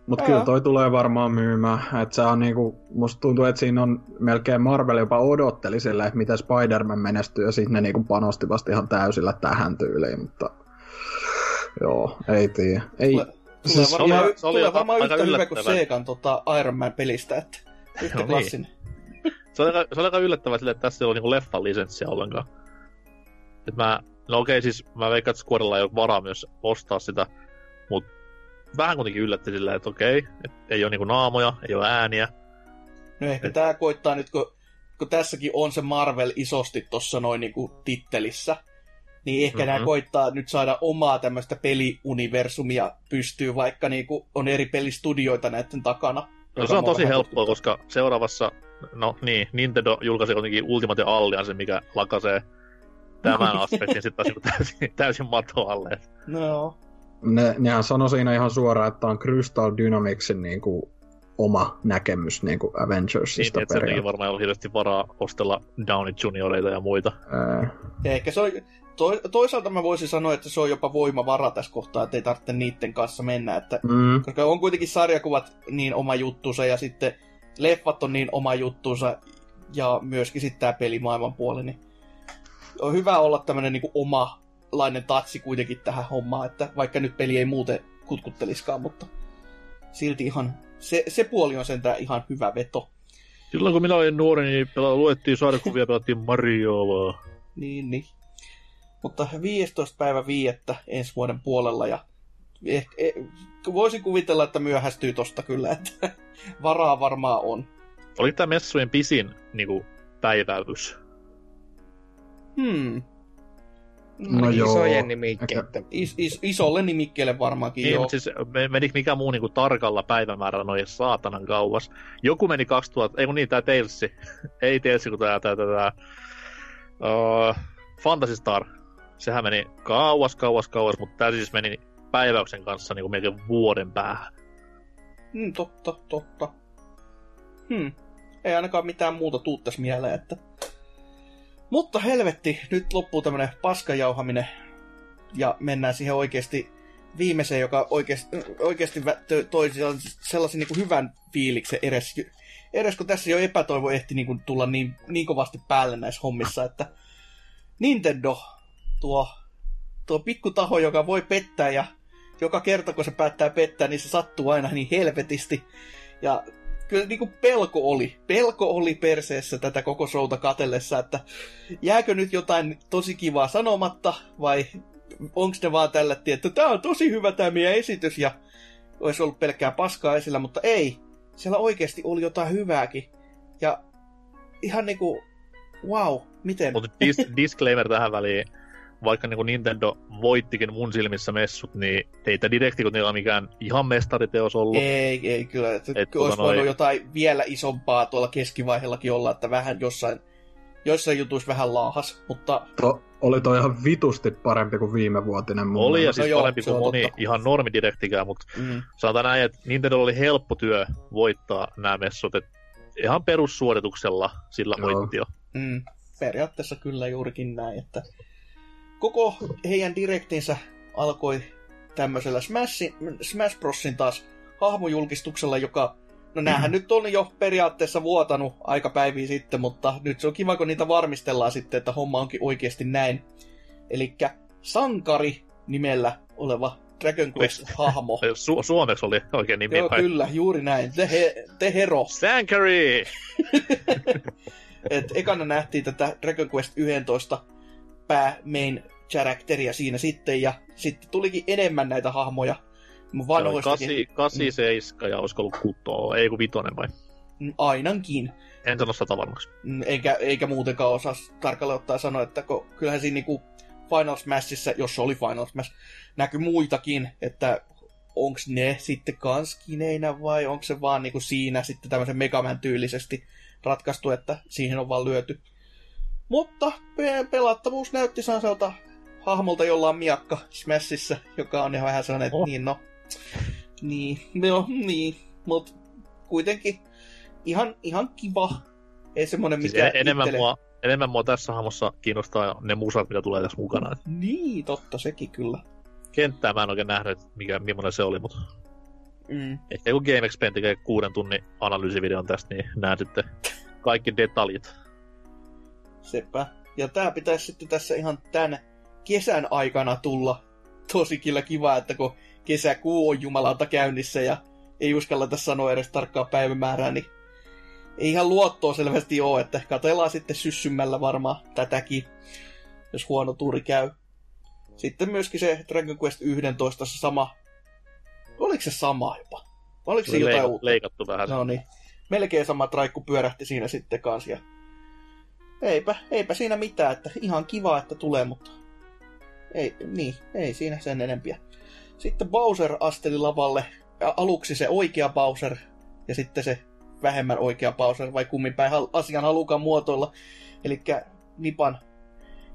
Mut kyllä toi tulee varmaan myymään, että se on niinku, musta tuntuu, että siinä on melkein Marvel jopa odotteli sille, että miten Spider-Man menestyy, ja sitten ne niinku panosti vasta ihan täysillä tähän tyyliin, mutta joo, ei tiedä. Ei. Tulee varmaan yhtä hyvä kuin Segan Iron Man-pelistä, että yhtä klassinen. Se on aika yllättävää sille, että tässä ei ole niinku leffan lisenssiä ollenkaan. Et siis mä veikkaan, että Squarella ei ole varaa myös ostaa sitä, mut vähän kuitenkin yllätti sillä, että okei, et ei ole niinku naamoja, ei ole ääniä. No ehkä tää koittaa nyt, kun tässäkin on se Marvel isosti tossa noin niinku tittelissä, niin ehkä nää koittaa nyt saada omaa tämmöstä peliuniversumia pystyy, vaikka niinku on eri pelistudioita näiden takana. No se on tosi helppoa, koska seuraavassa, Nintendo julkaisi kuitenkin Ultimate Alliance, mikä lakasee tämän aspektin sitten taas täysin maton alle. No nehän sanoi siinä ihan suoraan, että on Crystal Dynamicsin niinku oma näkemys niinku Avengersista periaatteessa. Niin, ettei varmaan ole hirveästi varaa ostella Downey Junioreita ja muita. Ehkä se on, toisaalta mä voisin sanoa, että se on jopa voimavara tässä kohtaa, ettei tarvitse niitten kanssa mennä. Että, koska on kuitenkin sarjakuvat niin oma juttunsa ja sitten leffat on niin oma juttunsa ja myöskin sitten tää pelimaailman puoli. Niin on hyvä olla tämmönen niinku oma lainen tatsi kuitenkin tähän hommaan, että vaikka nyt peli ei muuten kutkutteliskaan, mutta silti ihan se puoli on sentään ihan hyvä veto. Silloin kun minä olin nuori, niin luettiin sarjakuvia ja pelattiin Marioa. Niin. Mutta 15.5. ensi vuoden puolella ja voisin kuvitella, että myöhästyy tosta kyllä, että varaa varmaan on. Oliko tämä messujen pisin niinku päiväys? No isojen nimikkeiden. Isolle nimikkeelle varmaankin joo. Siis menikö mikä muu niinku tarkalla päivämäärällä noin saatanan kauas? Joku meni 2000... Ei kun niin, tää Teilsi. Ei Teilsi, kun tää Fantasy Star. Sehän meni kauas, mutta tää siis meni päiväyksen kanssa niinku melkein vuoden päähän. Totta. Ei ainakaan mitään muuta tuu tässä mieleen, että... Mutta helvetti, nyt loppuu tämmönen paskajauhaminen ja mennään siihen oikeesti viimeiseen, joka oikeesti toi sellaisen niinku hyvän fiiliksen edes kun tässä jo epätoivo ehti niinku tulla niin kovasti päälle näissä hommissa, että Nintendo, tuo pikkutaho, joka voi pettää ja joka kerta kun se päättää pettää, niin se sattuu aina niin helvetisti ja... Kyllä niin kuin pelko oli perseessä tätä koko showta katsellessa, että jääkö nyt jotain tosi kivaa sanomatta vai onks ne vaan tällä tiellä, että tää on tosi hyvä tää meidän esitys ja olisi ollut pelkkää paskaa esillä, mutta ei, siellä oikeesti oli jotain hyvääkin ja ihan niinku wow, miten? Mutta disclaimer tähän väliin, vaikka niinku Nintendo voittikin mun silmissä messut, niin ei tämä Directikot niillä mikään ihan mestariteos ollut. Ei kyllä. Et olisi voinut jotain vielä isompaa tuolla keskivaiheellakin olla, että vähän jossain jutuissa vähän laahas, mutta... Oli toi ihan vitusti parempi kuin viimevuotinen. Oli ja siis parempi kuin moni ihan normidirektikään, mutta sanotaan näin, että Nintendo oli helppo työ voittaa nämä messut, että ihan perussuorituksella sillä voitti jo. Periaatteessa kyllä juurikin näin, että... Koko heidän direktinsä alkoi tämmöisellä Smash Brosin taas hahmojulkistuksella, joka... No näähän nyt on jo periaatteessa vuotanut aikapäiviä sitten, mutta nyt se on kiva, kun niitä varmistellaan sitten, että homma onkin oikeasti näin. Elikkä Sankari nimellä oleva Dragon Quest-hahmo. Suomeksi oli oikein nimi. Joo, kyllä, juuri näin. The Hero. Sankari! Et ekana nähtiin tätä Dragon Quest 11 main characteria siinä sitten, ja sitten tulikin enemmän näitä hahmoja. Vanhoistakin. 8, 7 ja olisiko ollut 6, ei kun 5 vai? Ainakin. En sano sitä varmaksi. Eikä muutenkaan osaa tarkalleen ottaa sanoa, että kyllähän siinä niinku Final Smashissa, jos se oli Final Smash, näkyi muitakin, että onks ne sitten kanskineinä vai onko se vaan niinku siinä sitten tämmöisen Megaman tyylisesti ratkaistu, että siihen on vaan lyöty. Mutta pelattavuus näytti sellaiselta hahmolta, jolla on miakka Smashissa, joka on ihan vähän sellainen, että mut kuitenkin ihan kiva. Ei semmonen siis mikään enemmän mua tässä hahmossa kiinnostaa ne musat, mitä tulee tässä mukana. Niin, totta, sekin kyllä. Kenttää mä en oikein nähnyt, millainen se oli, mutta... Ehkä kun Game Expen tekee 6 tunnin analyysivideon tästä, niin näen sitten kaikki detaljit. Sepä. Ja tää pitäisi sitten tässä ihan tän kesän aikana tulla. Tosi kyllä kiva, että kun kesäkuu on jumalauta käynnissä ja ei uskalleta sanoa edes tarkkaa päivämäärää, niin ei ihan luottoa selvästi ole, että katsellaan sitten syssymällä varmaan tätäkin, jos huono tuuri käy. Sitten myöskin se Dragon Quest 11 sama. Oliko se sama jopa? Oliko se jotain uutta? Leikattu vähän. No niin. Melkein sama traikku pyörähti siinä sitten kans. Ja... Eipä siinä mitään, että ihan kiva, että tulee, mutta ei siinä sen enempiä. Sitten Bowser asteli lavalle. Aluksi se oikea Bowser ja sitten se vähemmän oikea Bowser, vai kumminpäin asian halukaan muotoilla. Elikkä Nipan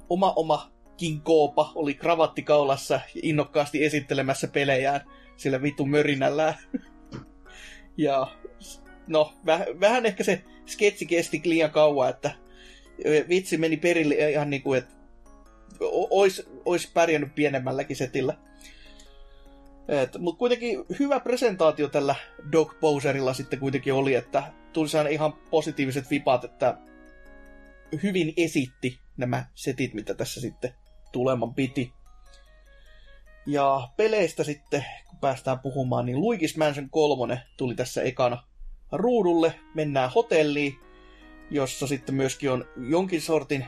oma Kinkoopa oli kravattikaulassa innokkaasti esittelemässä pelejään sillä vitun mörinällään. Ja no, vähän ehkä se sketsi kesti liian kauan, että vitsi meni perille ihan niin kuin, että ois pärjännyt pienemmälläkin setillä. Mutta kuitenkin hyvä presentaatio tällä Dog Bowserilla sitten kuitenkin oli, että tuli ihan positiiviset vipat, että hyvin esitti nämä setit, mitä tässä sitten tuleman piti. Ja peleistä sitten, kun päästään puhumaan, niin Luigi's Mansion 3 tuli tässä ekana ruudulle. Mennään hotelliin, jossa sitten myöskin on jonkin sortin,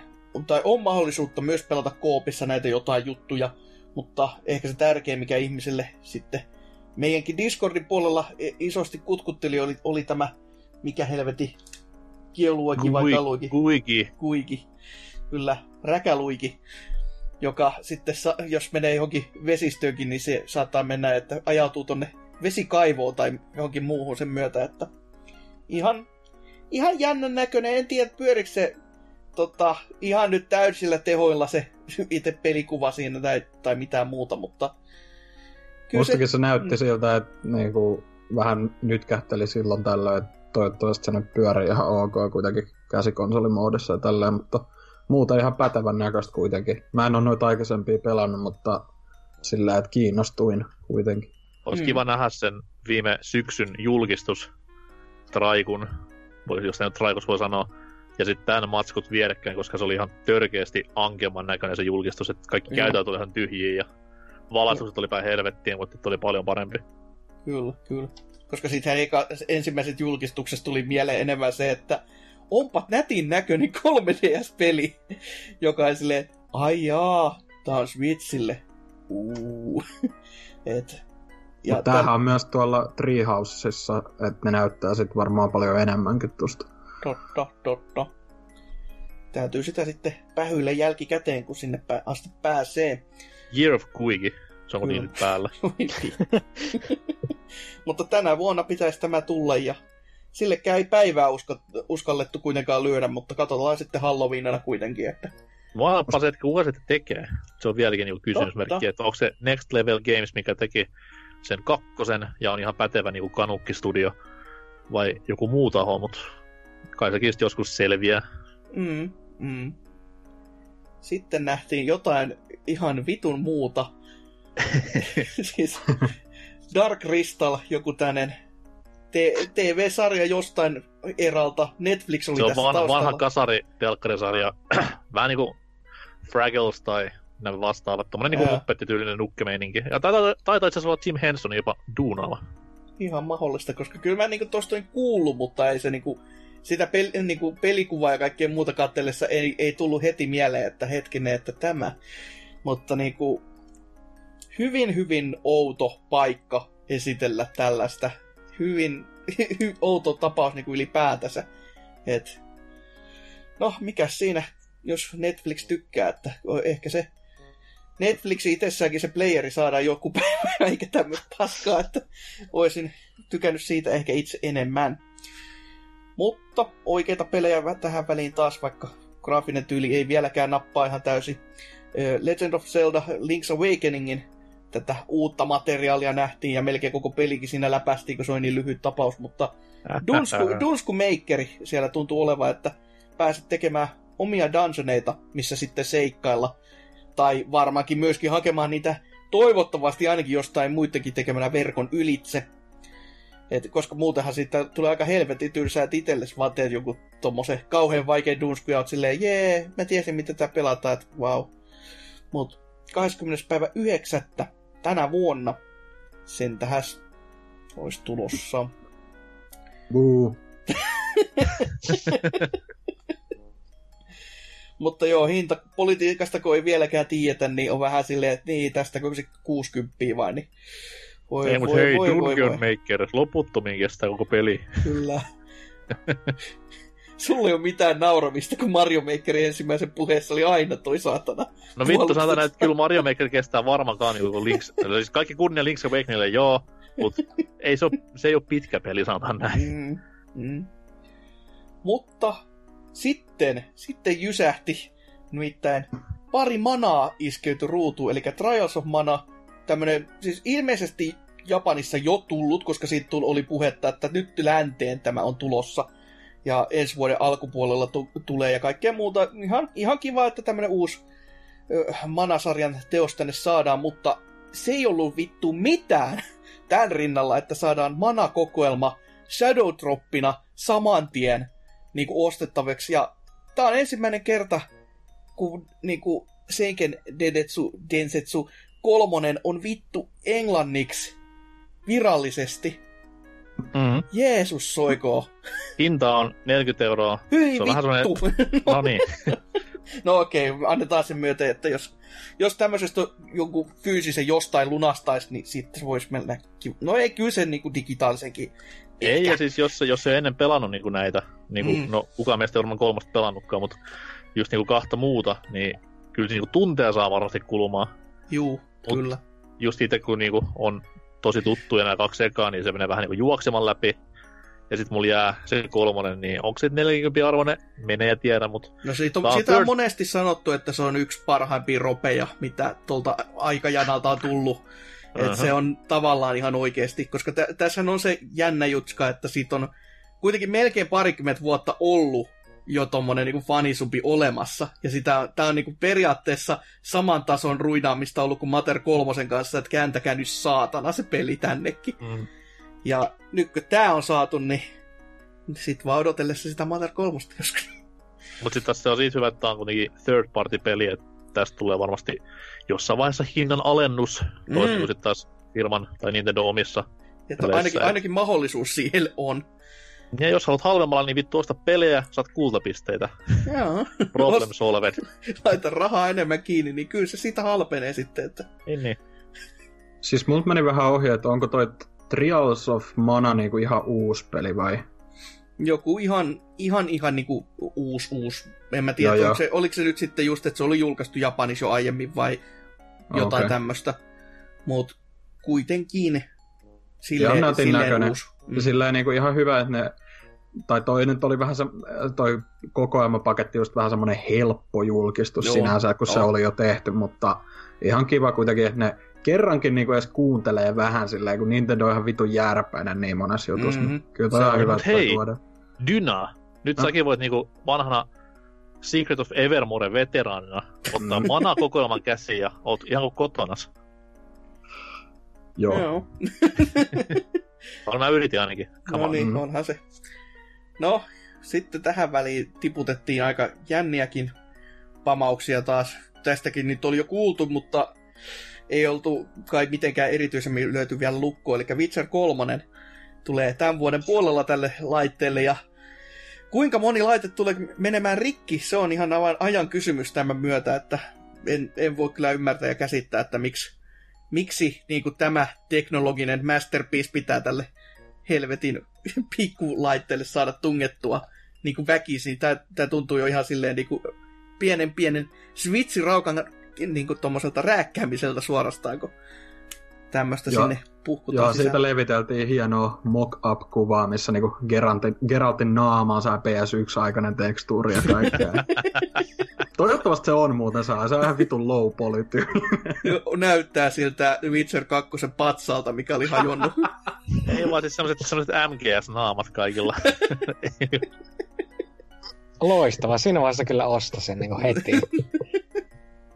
tai on mahdollisuutta myös pelata koopissa näitä jotain juttuja, mutta ehkä se tärkein, mikä ihmiselle sitten meidänkin Discordin puolella isosti kutkutteli, oli tämä, mikä helveti, kieluoki vai kaluoki? Kuiki. Kyllä, räkäluiki, joka sitten, jos menee johonkin vesistöönkin, niin se saattaa mennä, että ajautuu tonne vesikaivoon tai johonkin muuhun sen myötä, että ihan jännän näköinen. En tiedä, pyörikö se ihan nyt täysillä tehoilla se itse pelikuva siinä tai mitään muuta, mutta... Mustakin se näytti siltä, että niinku, vähän nytkähteli silloin tällöin, että toivottavasti se nyt pyörii ihan ok kuitenkin käsikonsolimoodissa ja tälleen, mutta... Muuta ihan pätevän näköistä kuitenkin. Mä en ole noita aikaisempia pelannut, mutta sillä, että kiinnostuin kuitenkin. Olisi kiva nähdä sen viime syksyn julkistus traikun, jos nyt traikus voi sanoa, ja sitten tämän matskut vierekkäin, koska se oli ihan törkeästi ankeamman näköinen se julkistus, että kaikki käytävät oli ihan tyhjiä ja valaistukset oli päin helvettiin, mutta oli paljon parempi. Kyllä. Koska siitähän ensimmäiset julkistukset tuli mieleen enemmän se, että onpa nätin näköinen 3DS-peli, joka on silleen, ai jaa, tää on Switchille. Tämähän on myös tuolla Treehousessa, että ne näyttää sit varmaan paljon enemmänkin tuosta. Totta. Täytyy sitä sitten pähyillä jälkikäteen, kun sinne asti pääsee. Year of Quiggy, se on niin nyt päällä. Mutta tänä vuonna pitäisi tämä tulla ja... Sillekään ei päivää uskallettu kuitenkaan lyödä, mutta katsotaan sitten Halloweenina kuitenkin, että... Vaapa se, että kuka se tekee. Se on vieläkin niinku kysymysmerkki, että onko se Next Level Games, mikä teki sen 2 ja on ihan pätevä niinku kanukkistudio, vai joku muu taho, mutta kai sekin joskus selviää. Sitten nähtiin jotain ihan vitun muuta. Siis Dark Crystal, joku tänen... TV-sarja jostain eralta. Netflix oli tässä taustalla. Se on vanha kasari-telkkarisarja. Vähän niinku Fraggles tai nämä vastaavat. Tommonen niinku muppetti-tyylinen nukkemeininki. Ja taitaa itseasiassa olla Jim Henson jopa duunaava. Ihan mahdollista, koska kyllä mä niinku tosta en kuullut, mutta ei se niinku sitä pelikuvaa ja kaikkea muuta katsellessa ei tullut heti mieleen, että hetkinen, että tämä. Mutta niinku, hyvin outo paikka esitellä tällaista. Hyvin outo tapaus niinku ylipäätänsä. Et, no, mikäs siinä, jos Netflix tykkää, että ehkä se Netflixin itsessäänkin se playeri saadaan joku päivä, eikä tämmöistä paskaa, että olisin tykännyt siitä ehkä itse enemmän. Mutta oikeita pelejä tähän väliin taas, vaikka graafinen tyyli ei vieläkään nappaa ihan täysin. Legend of Zelda Link's Awakeningin tätä uutta materiaalia nähtiin, ja melkein koko pelikin siinä läpästiin, kun se oli niin lyhyt tapaus, mutta Dunsku Makeri siellä tuntuu olevan, että pääset tekemään omia dungeoneita, missä sitten seikkailla. Tai varmaankin myöskin hakemaan niitä toivottavasti ainakin jostain muidenkin tekemänä verkon ylitse. Et koska muutenhan siitä tulee aika helvetin tylsää, että itsellesi vaan teet joku tommosen kauhean vaikea dunsku ja oot silleen, jee, mä tiesin mitä tää pelataan, että vau. Wow. Mut 20.9. tänä vuonna sen tähän olisi tulossa. Buu. Mutta joo, hintapolitiikasta kun ei vieläkään tiedetä, niin on vähän silleen, että niin, tästä kun se 60 vain, niin voi, ei, voi, mutta hei, Dungeon Maker, loputtomiin kestää koko peli. Kyllä. Sulla ei ole mitään nauramista, kun Mario Makerin ensimmäisen puheessa oli aina toi saatana. No vittu, saatana, että kyllä Mario Maker kestää varmaankaan niin kuin Link's. Siis kaikki kunnia Link's Awakeningille, joo, mutta se ei ole pitkä peli, sanotaan näin. Mutta Sitten jysähti, nimittäin pari manaa iskeytyi ruutuun, eli Trials of Mana, tämmönen, siis ilmeisesti Japanissa jo tullut, koska siitä oli puhetta, että nyt länteen tämä on tulossa, ja ensi vuoden alkupuolella tulee ja kaikkea muuta. Ihan kiva, että tämmönen uusi manasarjan teos tänne saadaan, mutta se ei ollut vittu mitään tämän rinnalla, että saadaan mana-kokoelma Shadow Droppina saman tien niinku ostettavaksi, ja tää on ensimmäinen kerta, kun niinku Seiken Densetsu 3 on vittu englanniksi virallisesti. Mm-hmm. Jeesus soikoo. Hinta on 40€. Hyi se on vittu! Sellainen. No niin. No okei, annetaan sen myöten, että jos tämmöisestä jonkun fyysisen jostain lunastaisi, niin sitten voisi mennä. No ei, kyllä sen niinku digitaalisenkin. Ei, ja siis jos ei ennen pelannut niinku näitä, niinku, no kukaan meistä ei varmaan kolmasta pelannutkaan, mutta just niinku kahta muuta, niin kyllä se niinku tunteja saa varmasti kulumaan. Juu, mut kyllä. Just itse kun niinku on tosi tuttuja nämä kaksi ekaa, niin se menee vähän niinku juoksemaan läpi. Ja sit mulla jää se 3, niin onko se 40 arvoinen? Menee ja tiedä, mutta no sitä on monesti sanottu, että se on yksi parhaimpia ropeja, mitä tuolta aikajanalta on tullut. Että se on tavallaan ihan oikeasti, koska tässähän on se jännä jutska, että siitä on kuitenkin melkein 20 vuotta ollut jo tommonen niinku fanisubi olemassa. Ja tää on niinku periaatteessa saman tason ruidaamista ollut kuin Mater 3 kanssa, että kääntäkää nyt saatana se peli tännekin. Mm. Ja nyt kun tää on saatu, niin sit vaan odotellessa sitä Mater 3 joskus. Mut sit tässä on siis hyvä, että tää on kuitenkin third party peli, että tästä tulee varmasti jossain vaiheessa hinnan alennus, toisin kuin sit taas firman tai Nintendo omissa. Että ainakin mahdollisuus siihen on. Ja jos haluat halvemmalla, niin vittu osta pelejä, saat kultapisteitä. Joo. Problem solved. Laita rahaa enemmän kiinni, niin kyllä se siitä halpenee sitten. Että niin. Siis multa meni vähän ohi, että onko toi Trials of Mana niinku ihan uusi peli vai? Joku ihan niinku uusi. En mä tiedä, oliko se nyt sitten just, että se oli julkaistu Japanissa jo aiemmin vai jotain tämmöstä. Mut kuitenkin silleen uusi. Ja silleen niinku ihan hyvä, että ne, tai toi nyt oli vähän se, toi kokoelmapaketti just vähän semmonen helppo julkistus sinänsä, kun se oli jo tehty, mutta ihan kiva kuitenkin, että ne kerrankin niinku edes kuuntelee vähän silleen, kun Nintendo on ihan vitun jääräpäinen niin monessa jutussa. Mm-hmm. Kyllä toi on hyvä, että hei, tuoda. Dyna! Nyt säkin voit niinku vanhana Secret of Evermore veteraanina ottaa mana-kokoelman käsiin ja oot ihan kuin kotonas. Joo. Mä yritin ainakin. No niin, onhan se. No, sitten tähän väliin tiputettiin aika jänniäkin pamauksia taas. Tästäkin nyt oli jo kuultu, mutta ei oltu kai mitenkään erityisemmin löyty vielä lukkoa. Eli Witcher 3 tulee tämän vuoden puolella tälle laitteelle ja Kuinka moni laite tulee menemään rikki, se on ihan ajan kysymys tämän myötä, että en voi kyllä ymmärtää ja käsittää, että miksi niin kuin tämä teknologinen masterpiece pitää tälle helvetin pikkulaitteelle saada tungettua niin kuin väkisin. Tämä tuntuu jo ihan silleen niin kuin pienen switchiraukan niin kuin tommoselta rääkkäämiseltä suorastaan, kun tämmöistä sinne puhkutaan. Joo, siitä leviteltiin hienoa mock-up-kuvaa, missä niinku Geraltin naamaan sai PS1-aikainen tekstuuri ja kaikkea. Toivottavasti se on muuten saa. Se on ihan vitun low poly tyyli. Näyttää siltä Witcher 2 patsalta, mikä oli hajonnut. Ei vaan siis semmoiset MGS-naamat kaikilla. Loistava. Siinä vaiheessa kyllä osta sen niin heti.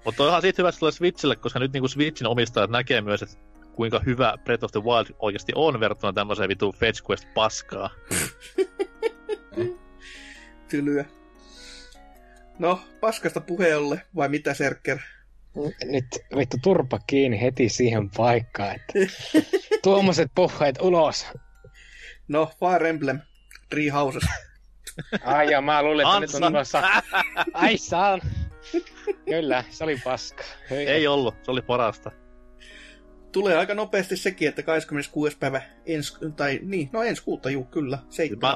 Mutta on ihan siitä hyvä, että se tulee Switchille, koska nyt niin Switchin omistajat näkee myös, että kuinka hyvä Breath of the Wild oikeasti on verrattuna tämmöiseen vitun Fetch Quest-paskaa. Tylyä. No, paskasta puheolle, vai mitä, Serker? Nyt vittu turpa kiinni heti siihen paikkaan, että tuommoiset pohjat ulos. No, Fire Emblem, Three Houses. Ai ja mä luulen, että nyt on ulossa. Ai saan. Kyllä, se oli paska. Ei ollut, se oli parasta. Tulee aika nopeasti sekin, että 26. päivä ensi kuuta, juu, kyllä.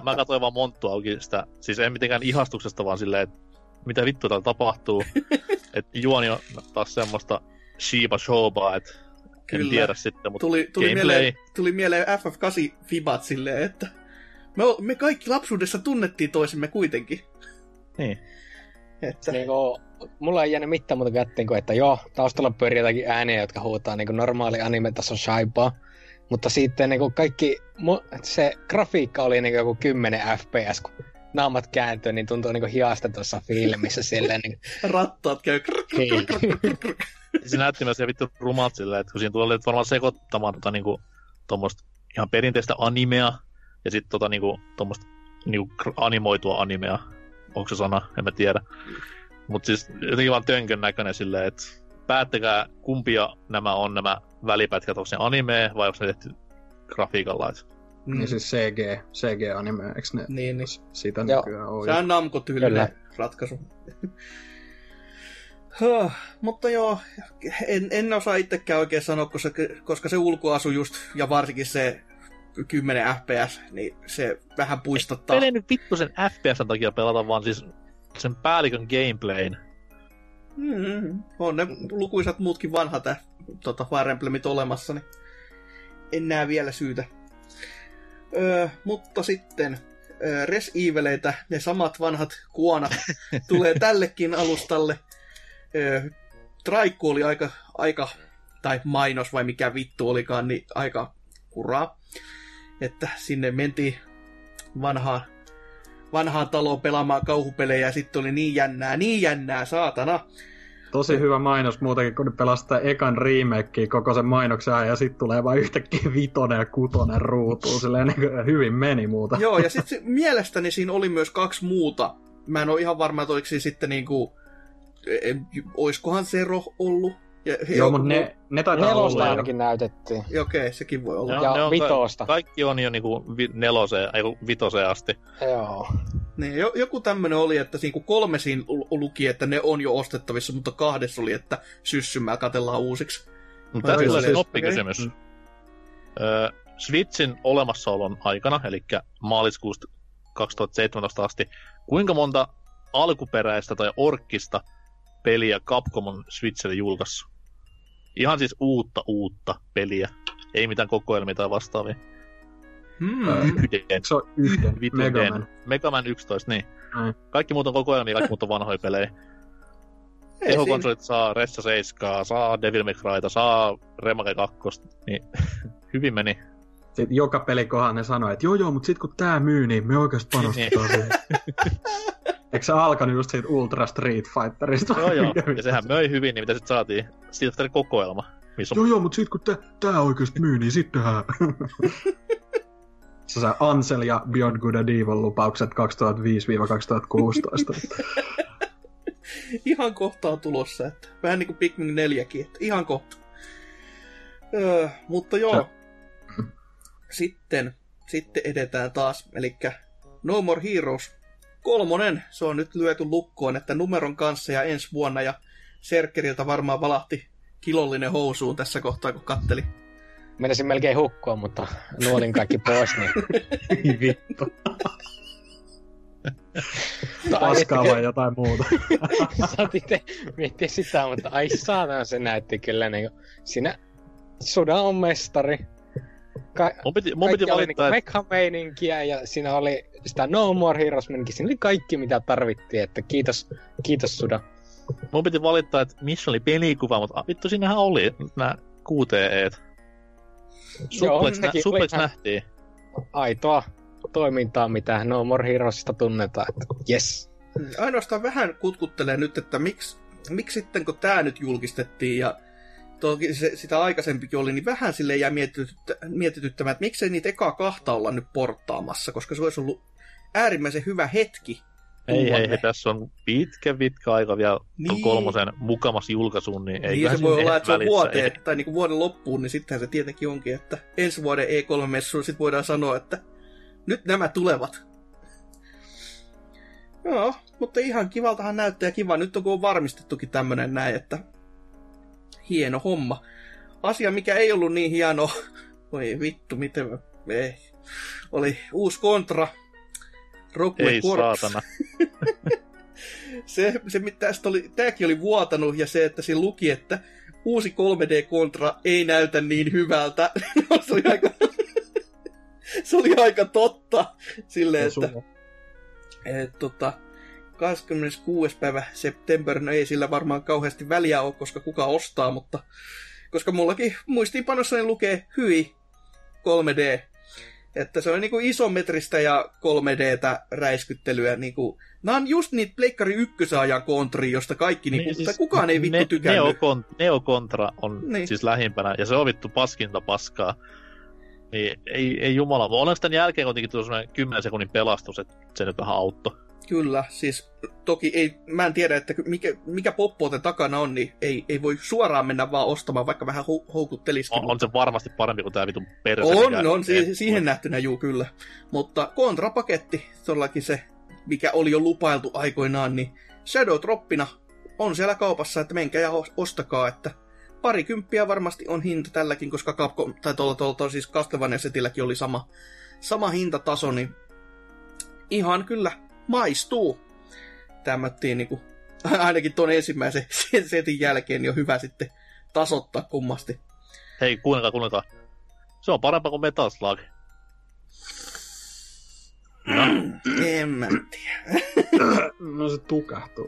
Mä katsoin vaan monttua auki sitä, siis en mitenkään ihastuksesta, vaan silleen, että mitä vittua täällä tapahtuu. Että juoni on taas semmoista shiiba shobaa, että en tiedä sitten, mutta tuli mieleen FF8-fibat silleen, että me kaikki lapsuudessa tunnettiin toisemme kuitenkin. Niin. Että niin kuin, mulla ei jäänyt mitään muuta kättiin kuin, että joo, taustalla pyörii jotakin ääniä, jotka huutaa niin kuin normaali anime-tason shaibaa. Mutta sitten niin kuin kaikki, se grafiikka oli niin kuin joku 10 fps, kun naamat kääntyi, niin tuntui niin kuin hiasta tuossa filmissä silleen. Niin kuin rattaat käy krrrk. Se näytti myös ihan vittu rumat silleen, että kun siinä tulee varmaan sekoittamaan niin kuin tuommoista ihan perinteistä animea ja sitten niin kuin tuommoista niin kuin animoitua animea. Onko se sana? En mä tiedä. Mutta siis jotenkin vaan tönkön näköinen silleen, että päättäkää kumpia nämä on nämä välipätkät. Onko ne anime vai onko ne tehty grafiikalla? Niin siis CG-anime, eikö ne? Niin. Siitä nykyään ole. Se on Namco-tyylinen ratkaisu. Mutta joo, en osaa itsekään oikein sanoa, koska se ulkoasu just, ja varsinkin se 10 FPS, niin se vähän puistattaa. Pelejä nyt vittu sen FPS:n takia pelata, vaan siis sen päällikön gameplayn. On ne lukuisat muutkin vanhat Fire Emblemit olemassa, niin en näe vielä syytä. Mutta sitten Res Evileitä, ne samat vanhat kuonat, tulee tällekin alustalle. Traikku oli aika, tai mainos vai mikä vittu olikaan, niin aika kuraa. Että sinne mentiin vanhaan taloon pelaamaan kauhupelejä, ja sitten oli niin jännää, saatana. Tosi hyvä mainos muutenkin, kun pelastaa ekan remakea koko sen mainoksen ajan, ja sitten tulee vain yhtäkkiä 5 ja 6 ruutuun, silleen niin hyvin meni muuta. Joo, ja sitten mielestäni siinä oli myös 2 muuta. Mä en ole ihan varma, että oliko siinä sitten niinku, oiskohan Zero ollut? Joo, mutta ne taitaa olla. Nelosta ainakin näytettiin. Okei, sekin voi olla. Ja vitosta. Kaikki on jo niinku vitoseen asti. Joo. Niin, joku tämmönen oli, että siinä kun 3 siinä luki, että ne on jo ostettavissa, mutta 2 oli, että syssymää katsellaan uusiksi. Mutta tässä tulee noppikysymys. Okay. Switchin olemassaolon aikana, eli maaliskuusta 2017 asti, kuinka monta alkuperäistä tai orkkista peliä Capcom on Switchille julkaissut? Ihan siis uutta peliä. Ei mitään kokoelmia tai vastaavia. Se on yhden. Megaman 11, niin. Kaikki muut on kokoelmia, kaikki muut on vanhoja pelejä. Tehokonsolit saa Ressa 7, saa Devil May Cryta, saa Remake 2, niin hyvin meni. Sitten joka pelikohan ne sanoi, että joo, mutta sit kun tää myy, niin me oikeasti panostetaan siihen. Eikö se alkanut just siitä Ultra Street Fighterista? Joo, ja sehän möi hyvin, niin mitä sit saatiin? Siitä oli kokoelma. Missä on... Joo, mutta sit kun tää oikeesti myy, niin sittenhän... Se saa Ansel ja Beyond Good and Evil lupaukset 2005-2016. Ihan kohta on tulossa, että vähän niinku Pikmin 4kin, että ihan kohta. Mutta joo. Sitten edetään taas, elikkä No More Heroes 3. Se on nyt lyöty lukkoon, että numeron kanssa ja ensi vuonna, ja Serkkeriltä varmaan valahti kilollinen housuun tässä kohtaa, kun katteli. Menisin melkein hukkoon, mutta nuolin kaikki pois, niin vittu. Paskaa vai jotain muuta. Saat itse miettiä sitä, mutta ai saadaan, se näytti kyllä niin kuin, sinä Suda on mestari. Mun piti oli niin mekhameininkiä ja siinä oli sitä No More Heroes -meininkiä. Siinä oli kaikki mitä tarvittiin, että kiitos Suda. Mun piti valittaa, että missä oli pelikuva, mutta vittu sinähän oli nämä QTE:t. Suplex nähtiin. Aitoa toimintaa, mitä No More Heroesista tunnetaan, että jes. Ainoastaan vähän kutkuttelee nyt, että miksi sitten, kun tää nyt julkistettiin ja toki sitä aikaisempikin oli, niin vähän silleen jää mietityttämään, että miksei niitä ekaa kahta olla nyt porttaamassa, koska se olisi ollut äärimmäisen hyvä hetki. Ei, tässä on pitkä aika vielä niin. Kolmosen mukamas julkaisuun, niin ei niin, se voi olla, että se on vuoteen, tai niin kuin vuoden loppuun, niin sittenhän se tietenkin onkin, että ensi vuoden E3-messuun sitten voidaan sanoa, että nyt nämä tulevat. Joo, mutta ihan kivaltahan näyttää, ja kiva nyt on varmistettukin tämmönen näin, että hieno homma. Asia, mikä ei ollut niin hieno, voi vittu, miten mä... Ei. Oli uusi Contra. Ei Corps. Saatana. se tästä oli, tääkin oli vuotanut, ja se, että siinä luki, että uusi 3D-Contra ei näytä niin hyvältä. Se oli aika... Se oli aika totta, silleen, että 26. päivä september, no ei sillä varmaan kauheasti väliä ole, koska kuka ostaa, mutta koska mullakin muistiinpanossani lukee hyi 3D, että se on niinku isometristä ja 3D:tä räiskyttelyä, niinku nämä on just niitä pleikkari ykkösajan kontria, josta kaikki niinku, niin, siis kukaan ei vittu tykännyt. Neo-kontra on niin. Siis lähimpänä, ja se on vittu paskinta paskaa. Niin, ei jumala, vaan onneksi tämän jälkeen kuitenkin tuli semmoinen 10 sekunnin pelastus, että se nyt vähän auttoi. Kyllä, siis toki ei, mä en tiedä, että mikä poppoten takana on, niin ei voi suoraan mennä vaan ostamaan, vaikka vähän houkuttelisikin. On se varmasti parempi kuin tää vitun perse. On, siihen nähtynä juu kyllä. Mutta kontrapaketti, todellakin se, mikä oli jo lupailtu aikoinaan, niin Shadow Droppina on siellä kaupassa, että menkää ja ostakaa, että parikymppiä varmasti on hinta tälläkin, koska Capcom, tai tuolla siis Castlevania-setilläkin oli sama hintataso, niin ihan kyllä maistuu. Tämättiin niinku, ainakin tuon ensimmäisen setin jälkeen, niin on hyvä sitten tasoittaa kummasti. Hei, kuunnelkaa. Se on parempaa kuin Metal Slug. En mä tiedä. No se tukahtuu.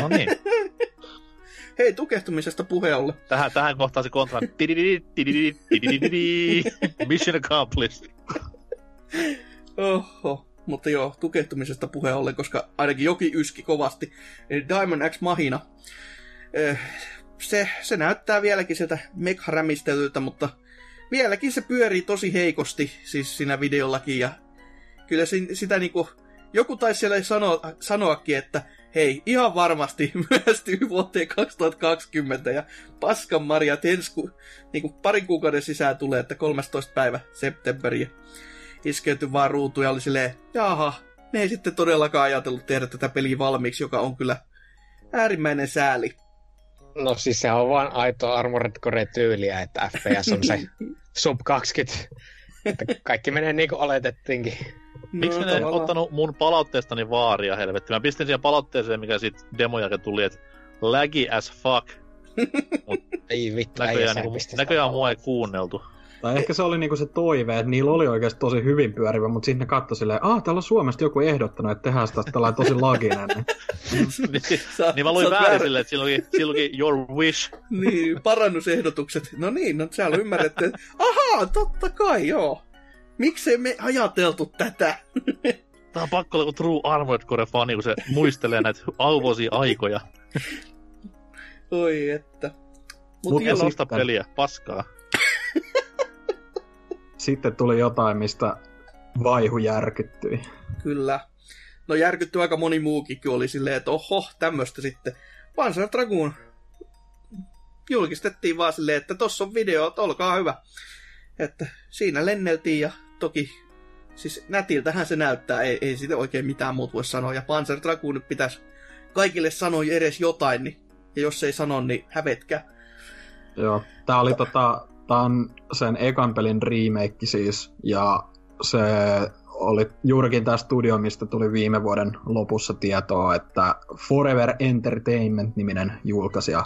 No niin. Hei, tukehtumisesta puheolle. Tähän kohtaan se kontra. Mission accomplished. Oho, mutta joo, tukehtumisesta puheolle, koska ainakin jokin yski kovasti. Eli Diamond X Machina. Se näyttää vieläkin sieltä mekharämistelyltä, mutta vieläkin se pyörii tosi heikosti, siis siinä videollakin. Ja kyllä sitä niinku... Joku taisi siellä sanoakin, että hei, ihan varmasti myöhästyy vuoteen 2020 ja paskan marjat niinku parin kuukauden sisään tulee, että 13. päivä septemberiä iskeytyi vaan ruutuun ja oli silleen, jaha, ne ei sitten todellakaan ajatellut tehdä tätä peliä valmiiksi, joka on kyllä äärimmäinen sääli. No siis se on vaan aito Armored Core -tyyliä, että FPS on se sub 20, että kaikki menee niin kuin oletettiinkin. Miksi en ottanut mun palautteestani vaaria, helvetti? Mä pistin siihen palautteeseen, mikä siitä demon jälkeen tuli, että laggy as fuck. Ei vittu, näköjään mua ei kuunneltu. Tai ehkä se oli niinku se toive, että niillä oli oikeasti tosi hyvin pyörivä, mutta sitten ne katsoi silleen, täällä on Suomesta joku ehdottanut, että tehdään sitä tällainen tosi laginen. Niin mä luin väärin silleen, että silloinkin your wish. Niin, parannusehdotukset. No niin, no siellä ymmärretty, että ahaa, totta kai, joo. Miksei me ajateltu tätä? Tää on pakko olla joku True Armored Core-fani, kun se muistelee näitä auvoisia aikoja. Oi että. Mut en osta peliä, paskaa. Sitten tuli jotain, mistä Vaihu järkyttyi. Kyllä. No järkyttyi aika moni muukin, kun oli silleen, että oho, tämmöstä sitten. Panzer Dragoon julkistettiin vaan silleen, että tossa on video, olkaa hyvä. Että siinä lenneltiin ja toki siis nätiltähän se näyttää, ei siitä oikein mitään muuta voi sanoa. Ja Panzer Dragoon nyt pitäisi kaikille sanoa edes jotain, niin, ja jos ei sano, niin hävetkää. Joo, tää oli tää on sen ekan pelin remake siis, ja se oli juurikin tää studio, mistä tuli viime vuoden lopussa tietoa, että Forever Entertainment-niminen julkaisija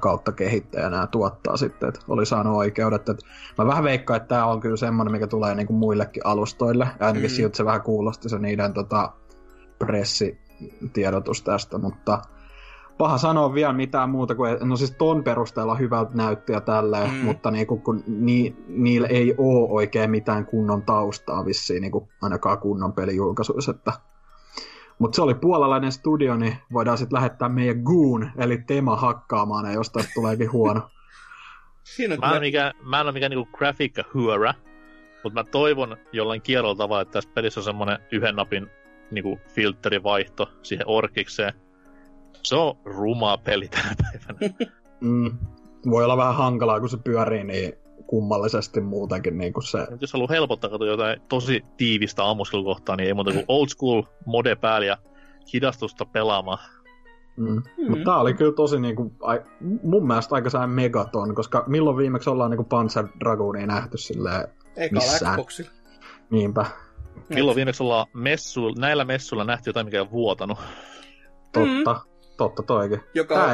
kautta kehittäjänä tuottaa sitten, että oli saanut oikeudet. Et mä vähän veikkaan, että tää on kyllä semmonen, mikä tulee niinku muillekin alustoille. Ainakin siltä se vähän kuulosti se niiden pressitiedotus tästä, mutta paha sanoa vielä mitään muuta kuin, no siis ton perusteella hyvältä näytti ja tälleen, mutta niinku, kun niillä ei oo oikein mitään kunnon taustaa vissiin, niinku ainakaan kunnon pelijulkaisuissa, että mutta se oli puolalainen studio, niin voidaan sitten lähettää meidän Goon, eli Tema hakkaamaan, ja jostain tuleekin huono. Mä en ole mikään niinku grafiikkahyörä, mutta mä toivon jollain kierrolla tavalla, että tässä pelissä on semmoinen yhden napin niinku filterivaihto siihen orkikseen. Se on rumaa peli tänä päivänä. Voi olla vähän hankalaa, kun se pyörii niin kummallisesti muutenkin niin kuin se. Jos haluaa helpottaa katsoa jotain tosi tiivistä ammuskelukohtaa, niin ei muuta kuin old school mode päälle ja hidastusta pelaamaan. Mutta tää oli kyllä tosi niinku, mun mielestä aika sellainen megaton, koska milloin viimeksi ollaan niinku Panzer Dragoonia nähty silleen missään. Eikä Xboxilla. Niinpä. Milloin viimeksi ollaan näillä messuilla nähty jotain, mikä on vuotanut. Totta toikin. Joka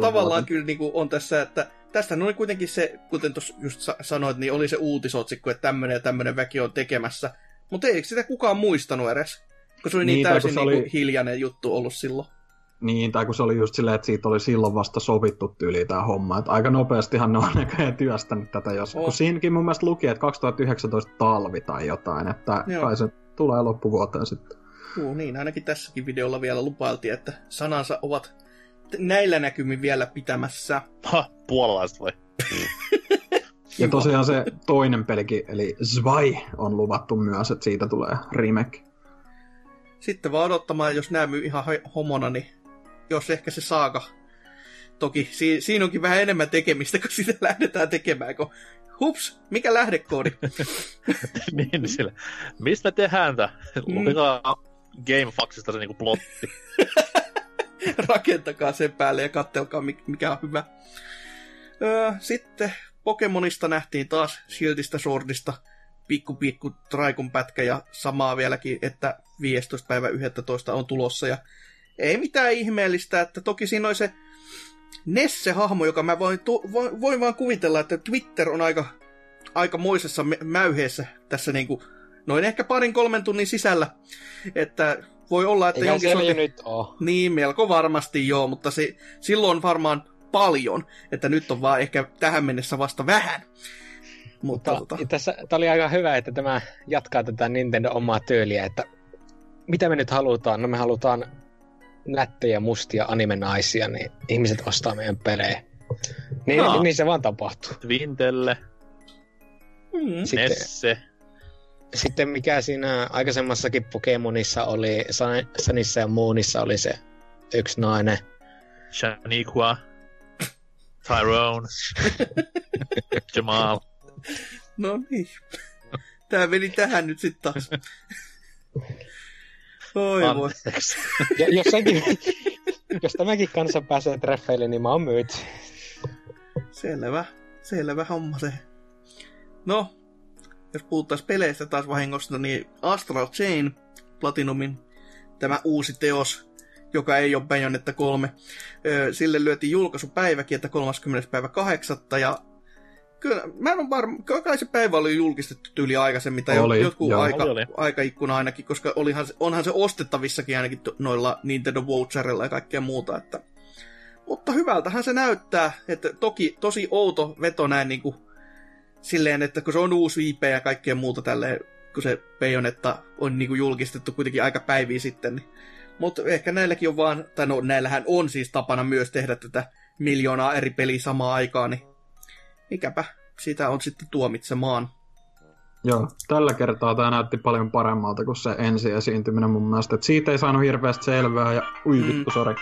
tavallaan kyllä niinku on tässä, että tästä oli kuitenkin se, kuten tuossa just sanoit, niin oli se uutisotsikko, että tämmöinen ja tämmöinen väki on tekemässä. Mutta eikö sitä kukaan muistanut edes? Koska se oli niin täysin niinku hiljainen juttu ollut silloin. Niin, tai kun se oli just silleen, että siitä oli silloin vasta sovittu tyyliin tää homma. Että aika nopeastihan ne on näköjään työstänyt tätä. Kun siinäkin mun mielestä luki, että 2019 talvi tai jotain, että kai se tulee loppuvuoteen sitten. Niin, ainakin tässäkin videolla vielä lupailtiin, että sanansa ovat näillä näkymin vielä pitämässä. Puolalaiset vai? Ja tosiaan se toinen pelikin, eli Zwei, on luvattu myös, että siitä tulee remake. Sitten vaan odottamaan, jos nämä myy ihan homona, niin jos ehkä se saaga. Toki siinä onkin vähän enemmän tekemistä, kun sitä lähdetään tekemään, kun hups, mikä lähdekoodi? Niin sillä. Mistä me tehdään tämä? Lukikaa GameFAQsista se niinku plotti. Rakentakaa sen päälle ja kattelkaa, mikä on hyvä. Sitten Pokemonista nähtiin taas Shieldistä Swordista pikku traikun pätkä ja samaa vieläkin, että 15.11. on tulossa. Ja ei mitään ihmeellistä, että toki siinä on se Nesse-hahmo, joka mä voin vaan kuvitella, että Twitter on aika moisessa mäyheessä tässä niinku noin ehkä 2-3 tunnin sisällä, että voi olla, että eikä se nyt ole. Niin, melko varmasti joo, mutta silloin varmaan paljon, että nyt on vaan ehkä tähän mennessä vasta vähän. Mutta Tämä oli aika hyvä, että tämä jatkaa tätä Nintendo omaa tyyliä, että mitä me nyt halutaan? No me halutaan nättejä, mustia anime-naisia, niin ihmiset ostaa meidän pelejä. Niin se vaan tapahtuu. Twintelle. Sitten mikä siinä aikaisemmassakin Pokemonissa oli, Sunissa ja Moonissa oli se yksi nainen. Shaniqua, Tyrone, Jamal. No niin. Tää meni tähän nyt sit taas. Oi voi. Jos tämäkin kanssa pääsee treffeille, niin mä oon myyty. Selvä homma se. No, jos puhuttaisiin peleistä taas vahingosta, niin Astral Chain, Platinumin tämä uusi teos, joka ei ole Bayonetta 3, sille lyötiin julkaisupäiväkin, että 30.8. Ja kyllä, mä en ole varma, kai se päivä oli julkistettu tyyli aikaisemmin, tai joku aikaikkuna ainakin, koska onhan se ostettavissakin ainakin noilla Nintendo Voucherilla ja kaikkea muuta. Että. Mutta hyvältähän se näyttää, että toki tosi outo veto näin niin kuin silleen, että kun se on uusi IP ja kaikkea muuta tälleen, kun se Bayonetta on niinku julkistettu kuitenkin aika päiviä sitten. Niin. Mutta ehkä näilläkin on vaan, tai no näillähän on siis tapana myös tehdä tätä 1 miljoonaa eri peliä samaan aikaan, niin mikäpä sitä on sitten tuomitsemaan. Joo, tällä kertaa tämä näytti paljon paremmalta kuin se ensi esiintyminen mun mielestä. Et siitä ei saanut hirveästi selvää ja... Ui vittu, sori.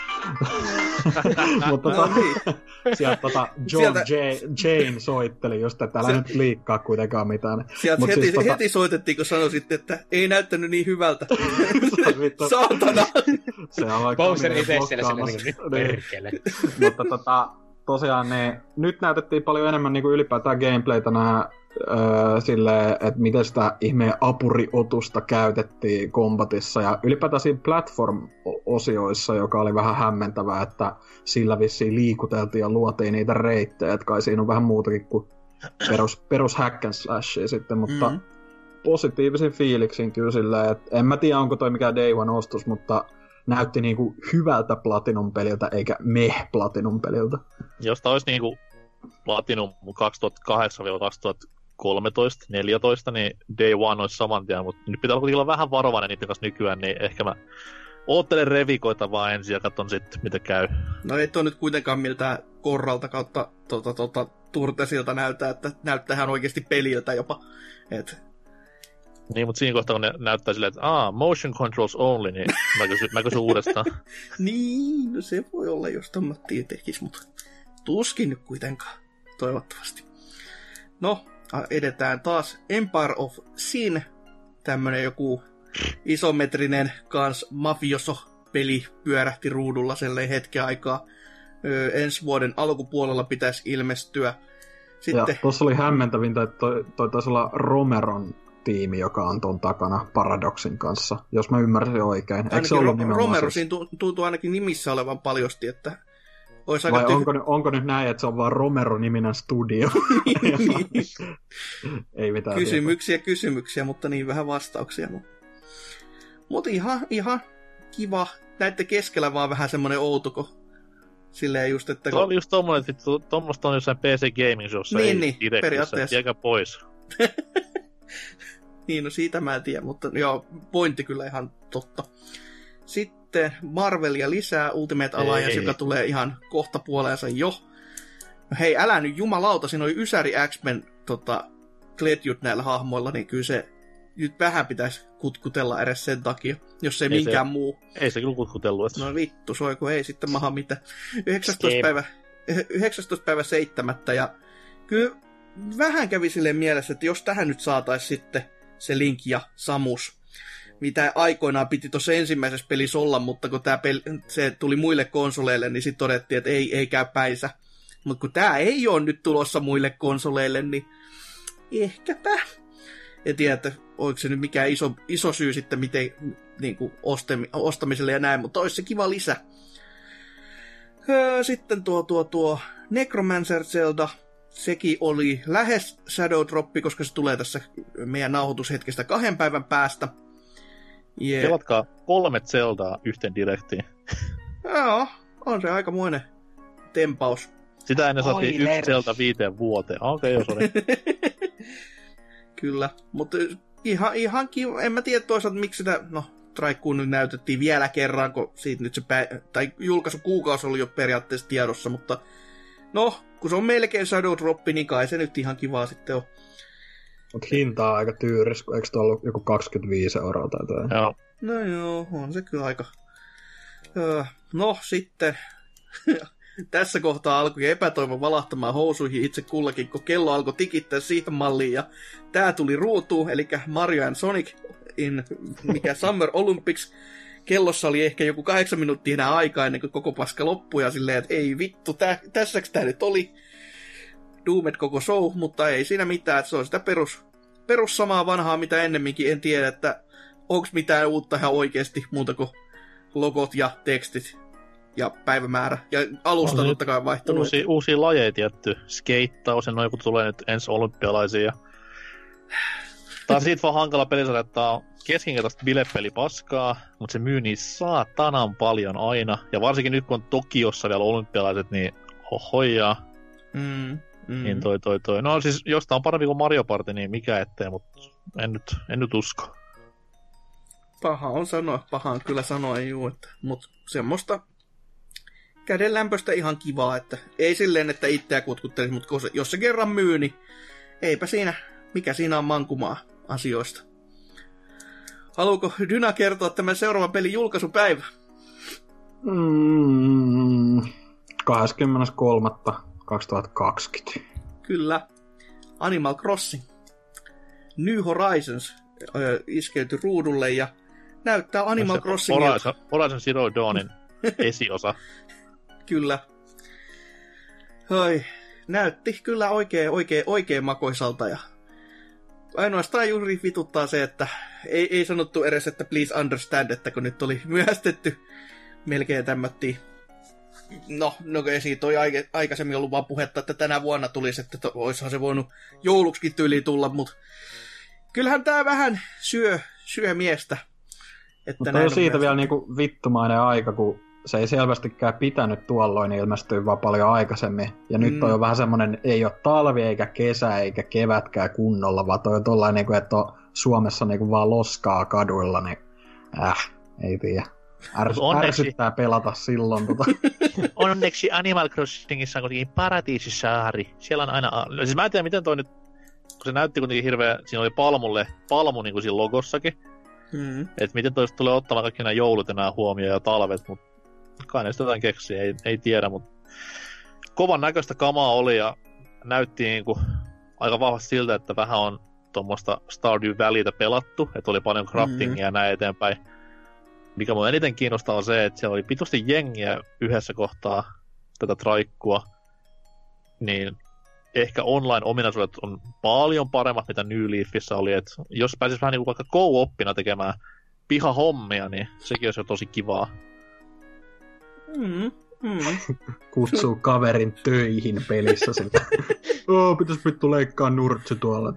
Mutta sieltä Jane soitteli just, että älä nyt liikkaa kuitenkaan mitään. Sieltä heti soitettiin, kun sanoisit, että ei näyttänyt niin hyvältä. Saatana! Bowser itse siellä perkele. Mutta tosiaan nyt näytettiin paljon enemmän ylipäätään gameplaytä nämä... silleen, että miten sitä ihmeen apuriotusta käytettiin kombatissa ja ylipäätään siinä platform-osioissa, joka oli vähän hämmentävää, että sillä vissiin liikuteltiin ja luotiin niitä reittejä, että kai siinä on vähän muutakin kuin perus hack and slashia sitten, mutta positiivisin fiiliksin kyllä silleen, että en mä tiedä onko toi mikään Day One-ostus, mutta näytti niinku hyvältä Platinum-peliltä eikä Platinum-peliltä. Josta olisi niinku Platinum 2008-2013-14, niin Day One olisi saman tien, mutta nyt pitää olla vähän varovainen niiden kanssa nykyään, niin ehkä mä oottelen revikoita vaan ensin ja katson sitten, mitä käy. No ei toi nyt kuitenkaan miltään korralta kautta turtesilta näyttää, että näyttäähän oikeasti peliltä jopa. Niin, mutta siinä kohtaa, kun ne näyttää silleen, että motion controls only, niin mä kysyn uudestaan. Niin, no se voi olla, jos tommattiin tekis, mutta... Tuskin nyt kuitenkaan, toivottavasti. No, edetään taas Empire of Sin, tämmönen joku isometrinen kans mafioso-peli pyörähti ruudulla selleen hetken aikaa. Ensi vuoden alkupuolella pitäisi ilmestyä. Sitten... Tuossa oli hämmentävintä, että toi taisi olla Romeron tiimi, joka on ton takana Paradoxin kanssa, jos mä ymmärsin oikein. Eikö se ollut nimenomaan? Romero, siinä tuntuu ainakin nimissä olevan paljosti, että... Vai onko nyt näin, että se on vaan Romero-niminen studio? Ei mitään. Kysymyksiä, mutta niin vähän vastauksia. Mutta ihan kiva. Näitte keskellä vaan vähän semmoinen outo. Silleen just, että... Tuo oli just tommoinen, että tommoista on jossain PC Gaming Showssa. Niin, periaatteessa. Jäkä pois. Niin, no siitä mä en tiedä, mutta joo, pointti kyllä ihan totta. Sitten Marvelia lisää, Ultimate Alliance, joka tulee ihan kohta puoleensa jo. No hei, älä nyt jumalauta, siinä oli Ysäri X-Men kletjut näillä hahmoilla, niin kyllä se nyt vähän pitäisi kutkutella edes sen takia, jos ei minkään se, muu. Ei se kyllä kutkutellut. No vittu, soiko ei sitten maha mitä. 19.7. Ja kyllä vähän kävi silleen mielessä, että jos tähän nyt saataisiin sitten se Link ja Samus, mitä aikoinaan piti tuossa ensimmäisessä pelissä olla, mutta kun se tuli muille konsoleille, niin sitten todettiin, että ei käy päinsä. Mutta kun tämä ei ole nyt tulossa muille konsoleille, niin ehkäpä. En tiedä, että oliko se nyt mikään iso syy sitten miten, niin kuin ostamiselle ja näin, mutta olisi se kiva lisä. Sitten tuo Necromancer Zelda. Sekin oli lähes Shadow Droppi, koska se tulee tässä meidän nauhoitushetkestä 2 päivän päästä. Pelatkaa 3 Zeldaa yhteen direktiin. Joo, on se aikamoinen tempaus. Sitä ennen saatiin 1 Zelda 5 vuoteen. Okei, jos oli. Kyllä, mutta ihan kiva. En mä tiedä toisaalta, miksi sitä... No, Traikkuun nyt näytettiin vielä kerran, kun siitä nyt se... Tai julkaisukuukausi oli jo periaatteessa tiedossa, mutta... No, kun se on melkein Shadow Droppi, niin kai se nyt ihan kivaa sitten on. Mutta hintaa aika tyyris, eikö tuo ollut joku 25 € tai jotain? Joo. No joo, on se kyllä aika. No sitten, tässä kohtaa alkoi epätoivo valahtamaan housuihin itse kullakin, kun kello alkoi tikittää siihen malliin ja tää tuli ruutuun, eli Mario and Sonic in Summer Olympics. Kellossa oli ehkä joku 8 minuuttia enää aikaa ennen kuin koko paska loppui ja silleen, että ei vittu, tässäks tää nyt oli? Doomed koko show, mutta ei siinä mitään, että se on sitä perus samaa vanhaa, mitä ennemminkin, en tiedä, että onks mitään uutta ihan oikeesti, muuta kuin logot ja tekstit ja päivämäärä, ja alusta totta kai vaihtunut. Uusia lajeja tietty, skeittaus ja noin, joku tulee nyt ensi olympialaisia. Tää on siitä vaan hankala pelisarja, että tää on keskinkertaista bilepeli paskaa, mutta se myy niin saatanan paljon aina, ja varsinkin nyt kun on Tokiossa vielä olympialaiset, niin hohojaa. Niin toi. No siis, jos tää on parempi kuin Mario Party, niin mikä ettei, mutta en nyt usko. Paha on kyllä sanoa, ei juu, että, mutta semmoista kädenlämpöstä ihan kivaa, että ei silleen, että itseä kutkuttelisi, mutta jos se kerran myy, niin eipä siinä, mikä siinä on mankumaa. asioista. Haluuko Dyna kertoa tämän seuraavan pelin julkaisupäivä? 23.2020. Kyllä. Animal Crossing. New Horizons iskeytyi ruudulle ja näyttää Animal Crossingilta. Horizon Zero Dawnin esiosa. Kyllä. Oi, näytti kyllä oikein makoisalta ja ainoastaan juuri vituttaa se, että ei sanottu edes, että please understand, että kun nyt oli myöhästetty melkein tämmöttiin. No siitä on aikaisemmin ollut vaan puhetta, että tänä vuonna tulisi, että oishan se voinut jouluksikin tyyliin tulla, mutta kyllähän tää vähän syö miestä. Mutta no, on siitä vielä niinku vittumainen aika, kun se ei selvästikään pitänyt tuolloin ilmestyä vaan paljon aikaisemmin. Ja nyt on jo vähän semmoinen, ei ole talvi eikä kesä eikä kevätkään kunnolla, vaan toi on tollain niinku, että on Suomessa niinku vaan loskaa kaduilla, niin ei tiedä. Ärsyttää pelata silloin. Onneksi Animal Crossingissa on kuitenkin paratiisisaari. Siellä on aina... Siis mä en tiedä, miten toi nyt... Kun se näytti kuitenkin hirveä... Siinä oli palmu niin kuin siinä logossakin. Että miten toi tulee ottamaan kaikki nämä joulut ja nämä huomioon ja talvet. Mutta kai ne sitä jotain keksii, ei tiedä. Mutta kovan näköistä kamaa oli ja näytti niin kuin aika vahvasti siltä, että vähän on tuommoista Stardew Valleytä pelattu. Että oli paljon craftingia ja näin eteenpäin. Mikä minua eniten kiinnostaa on se, että siellä oli pitusti jengiä yhdessä kohtaa tätä traikkua, niin ehkä online-ominaisuudet on paljon paremmat, mitä New Leafissä oli. Et jos pääsis vähän niin kuin vaikka co-oppina tekemään pihahommia, niin sekin olisi jo tosi kivaa. Kutsuu kaverin töihin pelissä sitä. Pitäis vittu leikkaa nurtsi tuolla.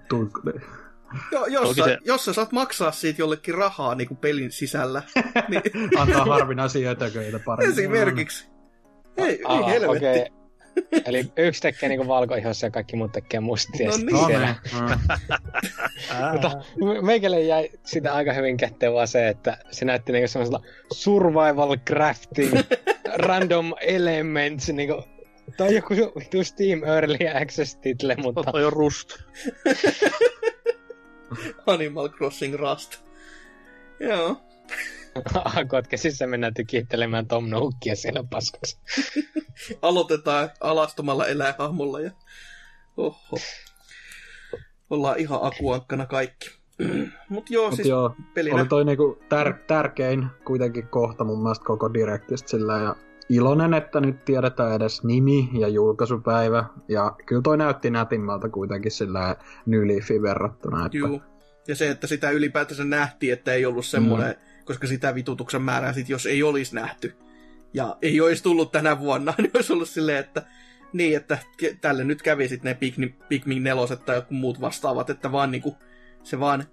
Jos sä saat maksaa siitä jollekin rahaa niin kuin pelin sisällä. Niin... Antaa harvinaisia ötököitä paremmin. Esimerkiksi. Ei helvetti. Okay. Eli yksi tekee niin valkoihossa ja kaikki muut tekee mustia. Mutta meikälle jäi sitä aika hyvin kätteen vaan se, että se näytti niin semmoiselta survival crafting, random elements, niin kuin... Tämä on joku Steam Early Access-title, mutta... Toi on Rust. Animal Crossing Rust. Joo. Kotkesissa mennään tykittelemään Tom Nookkia siellä paskaksi. Aloitetaan alastomalla eläinhahmolla ja... Oho. Ollaan ihan akuankkana kaikki. Mut joo, pelinä... Oli toi niinku tärkein kuitenkin kohta mun mielestä koko Directista sillä ja... Iloinen, että nyt tiedetään edes nimi ja julkaisupäivä. Ja kyllä toi näytti nätimmältä kuitenkin sillä New Leafiin verrattuna. Että... Joo. Ja se, että sitä ylipäätänsä nähtiin, että ei ollut semmoinen, koska sitä vitutuksen määrää sit, jos ei olisi nähty. Ja ei olisi tullut tänä vuonna, niin olisi ollut silleen, että niin, että tälle nyt kävi sitten ne Pikmin 4 tai joku muut vastaavat, että vaan niinku, se vaan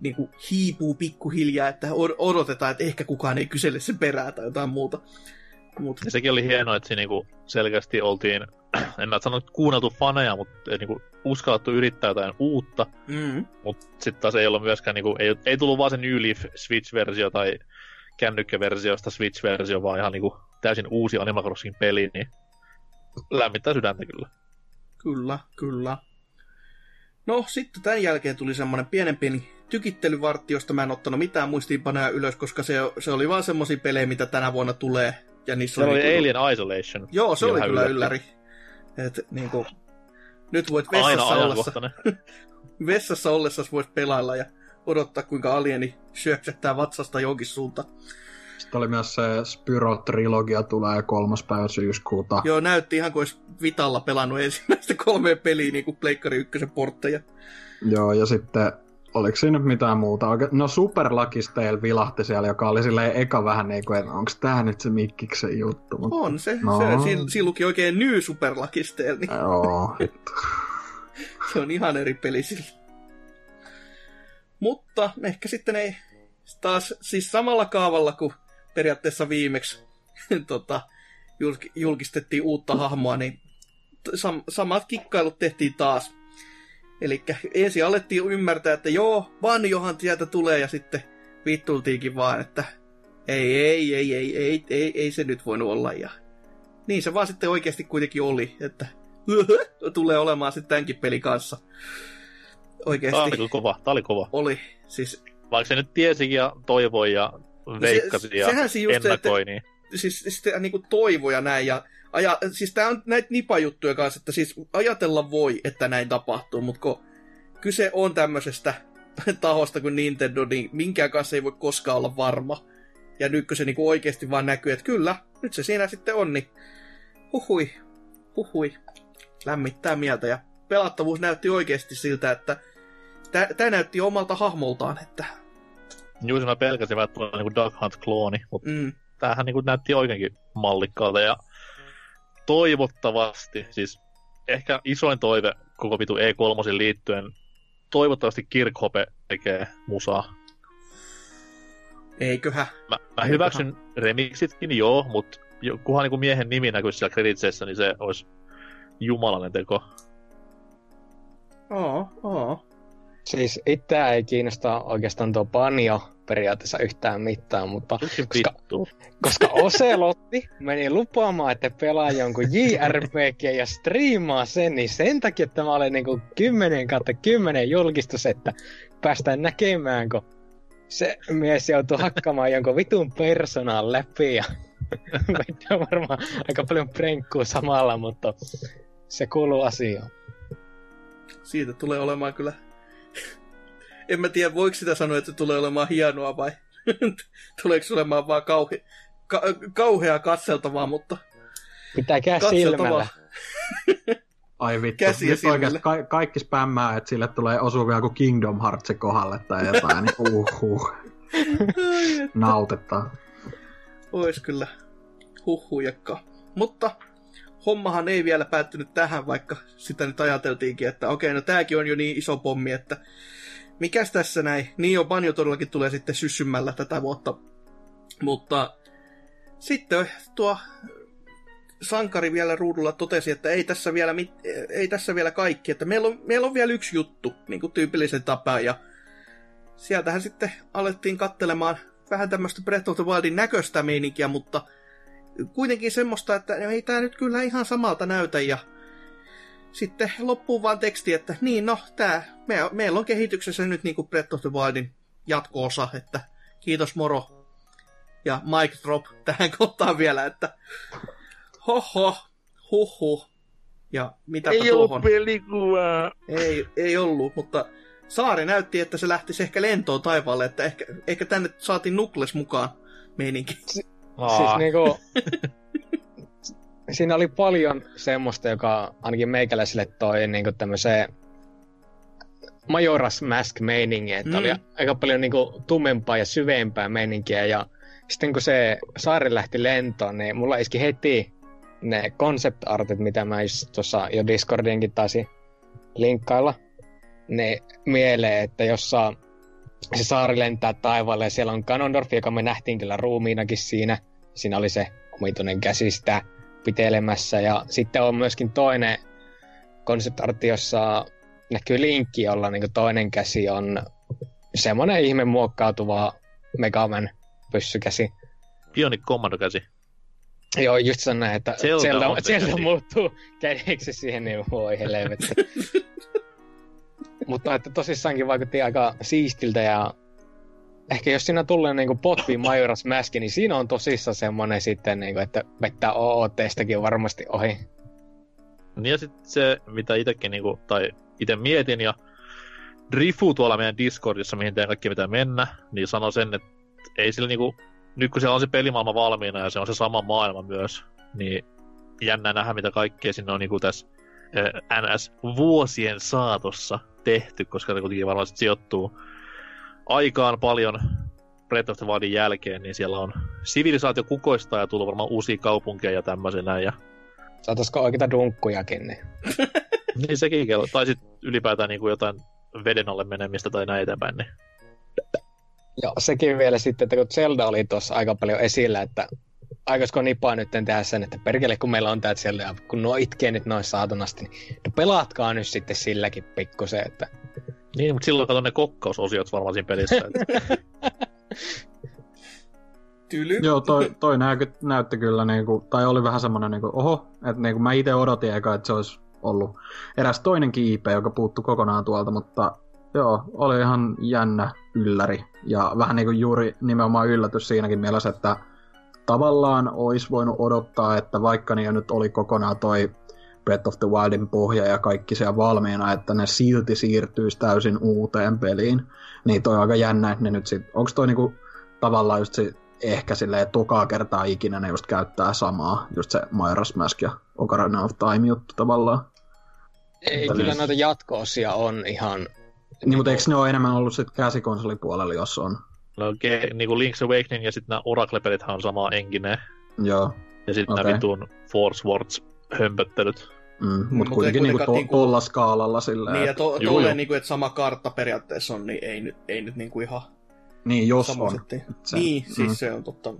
niinku hiipuu pikkuhiljaa, että odotetaan, että ehkä kukaan ei kysele sen perää tai jotain muuta. Ja sekin oli hienoa, että siinä niinku selkeästi oltiin, en mä sano, kuunneltu faneja, mutta niinku uskallettu yrittää jotain uutta. Mutta sitten taas ei ollut myöskään, niinku, ei tullut vaan se New Leaf Switch-versio tai kännykkäversiosta Switch-versio, vaan ihan niinku täysin uusi Animal Crossing peli, niin lämmittää sydäntä kyllä. Kyllä. No sitten tämän jälkeen tuli semmoinen pieni tykittelyvartti, josta mä en ottanut mitään muistiinpanoja ylös, koska se oli vaan semmosia pelejä, mitä tänä vuonna tulee. Ja niissä se oli Alien Isolation. Joo, se oli kyllä ylläri. Et, niinku, nyt voit vessassa ollessasi voit pelailla ja odottaa, kuinka alieni syöksättää vatsasta jonkin suuntaan. Sitten oli myös se Spyro-trilogia tulee 3. syyskuuta. Joo, näytti ihan kuin olisi Vitalla pelannut ensimmäistä 3 peliä, niin kuin Pleikkari 1 portteja. Joo, ja sitten... Oliko siinä nyt mitään muuta? No Super Lucky Steel vilahti siellä, joka oli silleen eka vähän niin kuin, että onko tämä nyt se Mikkiksen juttu? Mutta... On se. No. Siinä luki oikein New Super Lucky Steel. Niin... Joo. Se on ihan eri peli sillä. Mutta ehkä sitten ei taas siis samalla kaavalla kuin periaatteessa viimeksi julkistettiin uutta hahmoa, niin samat kikkailut tehtiin taas. Elikkä ensin alettiin ymmärtää, että joo, Banjohan sieltä tulee, ja sitten vittuiltiinkin vaan, että ei se nyt voinut olla. Ja niin se vaan sitten oikeasti kuitenkin oli, että tulee olemaan sitten tämänkin peli kanssa. Oikeesti. Tää oli kova. Oli, siis... Vaikka se nyt tiesi ja toivoi ja veikkasi ja ennakoi, niin... Siis sitä niinku toivoja näin ja... Siis tää on näitä nipajuttuja kanssa, että siis ajatella voi, että näin tapahtuu, mutta kun kyse on tämmöisestä tahosta kuin Nintendo, niin minkään kanssa ei voi koskaan olla varma. Ja nyt kun se niinku oikeesti vaan näkyy, että kyllä, nyt se siinä sitten on, niin huhui, lämmittää mieltä. Ja pelattavuus näytti oikeesti siltä, että tää näytti omalta hahmoltaan, että... Juuri mä pelkäsin, että tulee niinku Duck Hunt-klooni, mutta tämähän niinku näytti oikeinkin mallikkaalta ja... Toivottavasti, siis ehkä isoin toive koko vitu E3 liittyen, toivottavasti Kirkhope tekee musaa. Eiköhän. Mä hyväksyn remixitkin, joo, mutta kunhan niinku miehen nimi näkyisi siellä kreditseissä, niin se olisi jumalainen teko. Oo. Siis itseä ei kiinnosta oikeastaan tuo Banjo periaatteessa yhtään mitään, mutta koska Oselotti meni lupaamaan, että pelaa jonkun JRPG ja striimaa sen, niin sen takia tämä oli niinku 10/10 julkistus, että päästään näkemään, kun se mies joutuu hakkaamaan jonkun vitun personaan läpi ja on varmaan aika paljon prenkkuu samalla, mutta se kuuluu asiaan. Siitä tulee olemaan kyllä... En mä tiedä, voiko sitä sanoa, että tulee olemaan hienoa vai tuleeko olemaan vaan kauheaa katseltavaa, mutta... Pitää silmällä. Ai vittu, nyt oikeasti kaikki spämmää, että sille tulee osuu vielä kuin Kingdom Hearts kohdalle tai jotain, niin nautetaan. Ois kyllä huhujakka. Mutta hommahan ei vielä päättynyt tähän, vaikka sitä nyt ajateltiinkin, että okei, no tääkin on jo niin iso pommi, että... Mikäs tässä näin? Niin jo, Banjo todellakin tulee sitten syssymällä tätä vuotta. Mutta sitten tuo sankari vielä ruudulla totesi, että ei tässä vielä kaikki. Että meillä on vielä yksi juttu, niin kuin tyypillisen tapaa. Ja sieltähän sitten alettiin katselemaan vähän tämmöistä Breath of the Wildin näköistä meininkiä, mutta kuitenkin semmoista, että ei tää nyt kyllä ihan samalta näytä ja... Sitten loppuu vaan teksti, että niin no, meillä on kehityksessä nyt niinku Breath of the Wildin jatko-osa, että kiitos moro. Ja mic drop tähän kohtaan vielä, että ja mitäpä ei tuohon. Ei ollut pelikuvaa. Ei ollut, mutta Saari näytti, että se lähtisi ehkä lentoon taivaalle, että ehkä tänne saatiin Nukles mukaan meininki. Siis niinku... Siinä oli paljon semmoista, joka ainakin meikäläisille toi niinku tämmöseen Majora's Mask-meiningiä, että oli aika paljon niinku tummempaa ja syvempää meininkiä, ja sitten kun se Saari lähti lentoon, niin mulla iski heti ne concept-artit, mitä mä just tuossa jo Discordiinkin taisin linkkailla, ne mieleen, että jossa se Saari lentää taivaalle, ja siellä on Ganondorf, joka me nähtiin kyllä ruumiinakin siinä, oli se omituinen käsi sitä pitelemässä. Ja sitten on myöskin toinen konseptartti, jossa näkyy linkki, jolla niin toinen käsi on semmoinen ihme muokkautuva Megaman pyssykäsi. Bionic Commando-käsi. Joo, just sanoin, että Zelda muuttuu kädeksi siihen, niin voi helvetti. Mutta että tosissaankin vaikutti aika siistiltä ja ehkä jos siinä tulee niinku potviin Majora's Mask, niin siinä on tosissaan semmonen sitten, niinku, että vettää OOT-stäkin varmasti ohi. Niin ja sitten se, mitä itsekin, niinku, tai itse mietin, ja Drifu tuolla meidän Discordissa, mihin teidän kaikki pitää mennä, niin sano sen, että ei sillä niinku, nyt kun siellä on se pelimaailma valmiina ja se on se sama maailma myös, niin jännää nähdä, mitä kaikkea sinne on niinku tässä NS-vuosien saatossa tehty, koska se kuitenkin varmaan sit sijoittuu aikaan paljon Breath of the Wildin jälkeen, niin siellä on sivilisaatio kukoistaa ja tullut varmaan uusia kaupunkeja ja tämmöisenä. Ja... Saataisiko oikeita dunkkujakin? Niin, niin sekin kello. Tai sitten ylipäätään niin kuin jotain veden alle menemistä tai näin eteenpäin. Niin... Joo, sekin vielä sitten, että kun Zelda oli tuossa aika paljon esillä, että aikasko nipaa nyt tehdä sen, että perkele kun meillä on tää Zelda, kun nuo itkee nyt noin saatanasti, niin no pelatkaa nyt sitten silläkin pikkusen, että... Niin, mutta silloin kato ne kokkausosiot varmaan siinä pelissä. Tyly. Joo, toi näytti kyllä, niinku, tai oli vähän semmoinen, niinku, oho, että niinku, mä itse odotin eka, että se olisi ollut eräs toinenkin IP, joka puuttu kokonaan tuolta, mutta Joo, oli ihan jännä ylläri. Ja vähän niin kuin juuri nimenomaan yllätys siinäkin mielessä, että tavallaan olisi voinut odottaa, että vaikka niin nyt oli kokonaan toi Breath of the Wildin pohja ja kaikki siellä valmiina, että ne silti siirtyisi täysin uuteen peliin. Niin toi on aika jännä, että ne nyt sit, onko toi niinku tavallaan just se, ehkä silleen tokaa kertaa ikinä ne just käyttää samaa, just se Majora's Mask ja Ocarina of Time juttu tavallaan. Ei, kyllä noita jatko-osia on ihan... Niin, mutta eikö ne ole enemmän ollut sit käsikonsolipuolella, jos on? No okei, niin kuin Link's Awakening ja sitten nämä Oracle-pelithän on samaa enkineen. Joo. Ja sitten nämä vitun Force Words-hömpöttelyt. Mutta kuitenkin niinku tuolla skaalalla silleen. Niin, ja tolleen, niinku, että sama kartta periaatteessa on, niin ei nyt niinku ihan... Niin, jos samoisettiin. On. Niin, siis se on totta.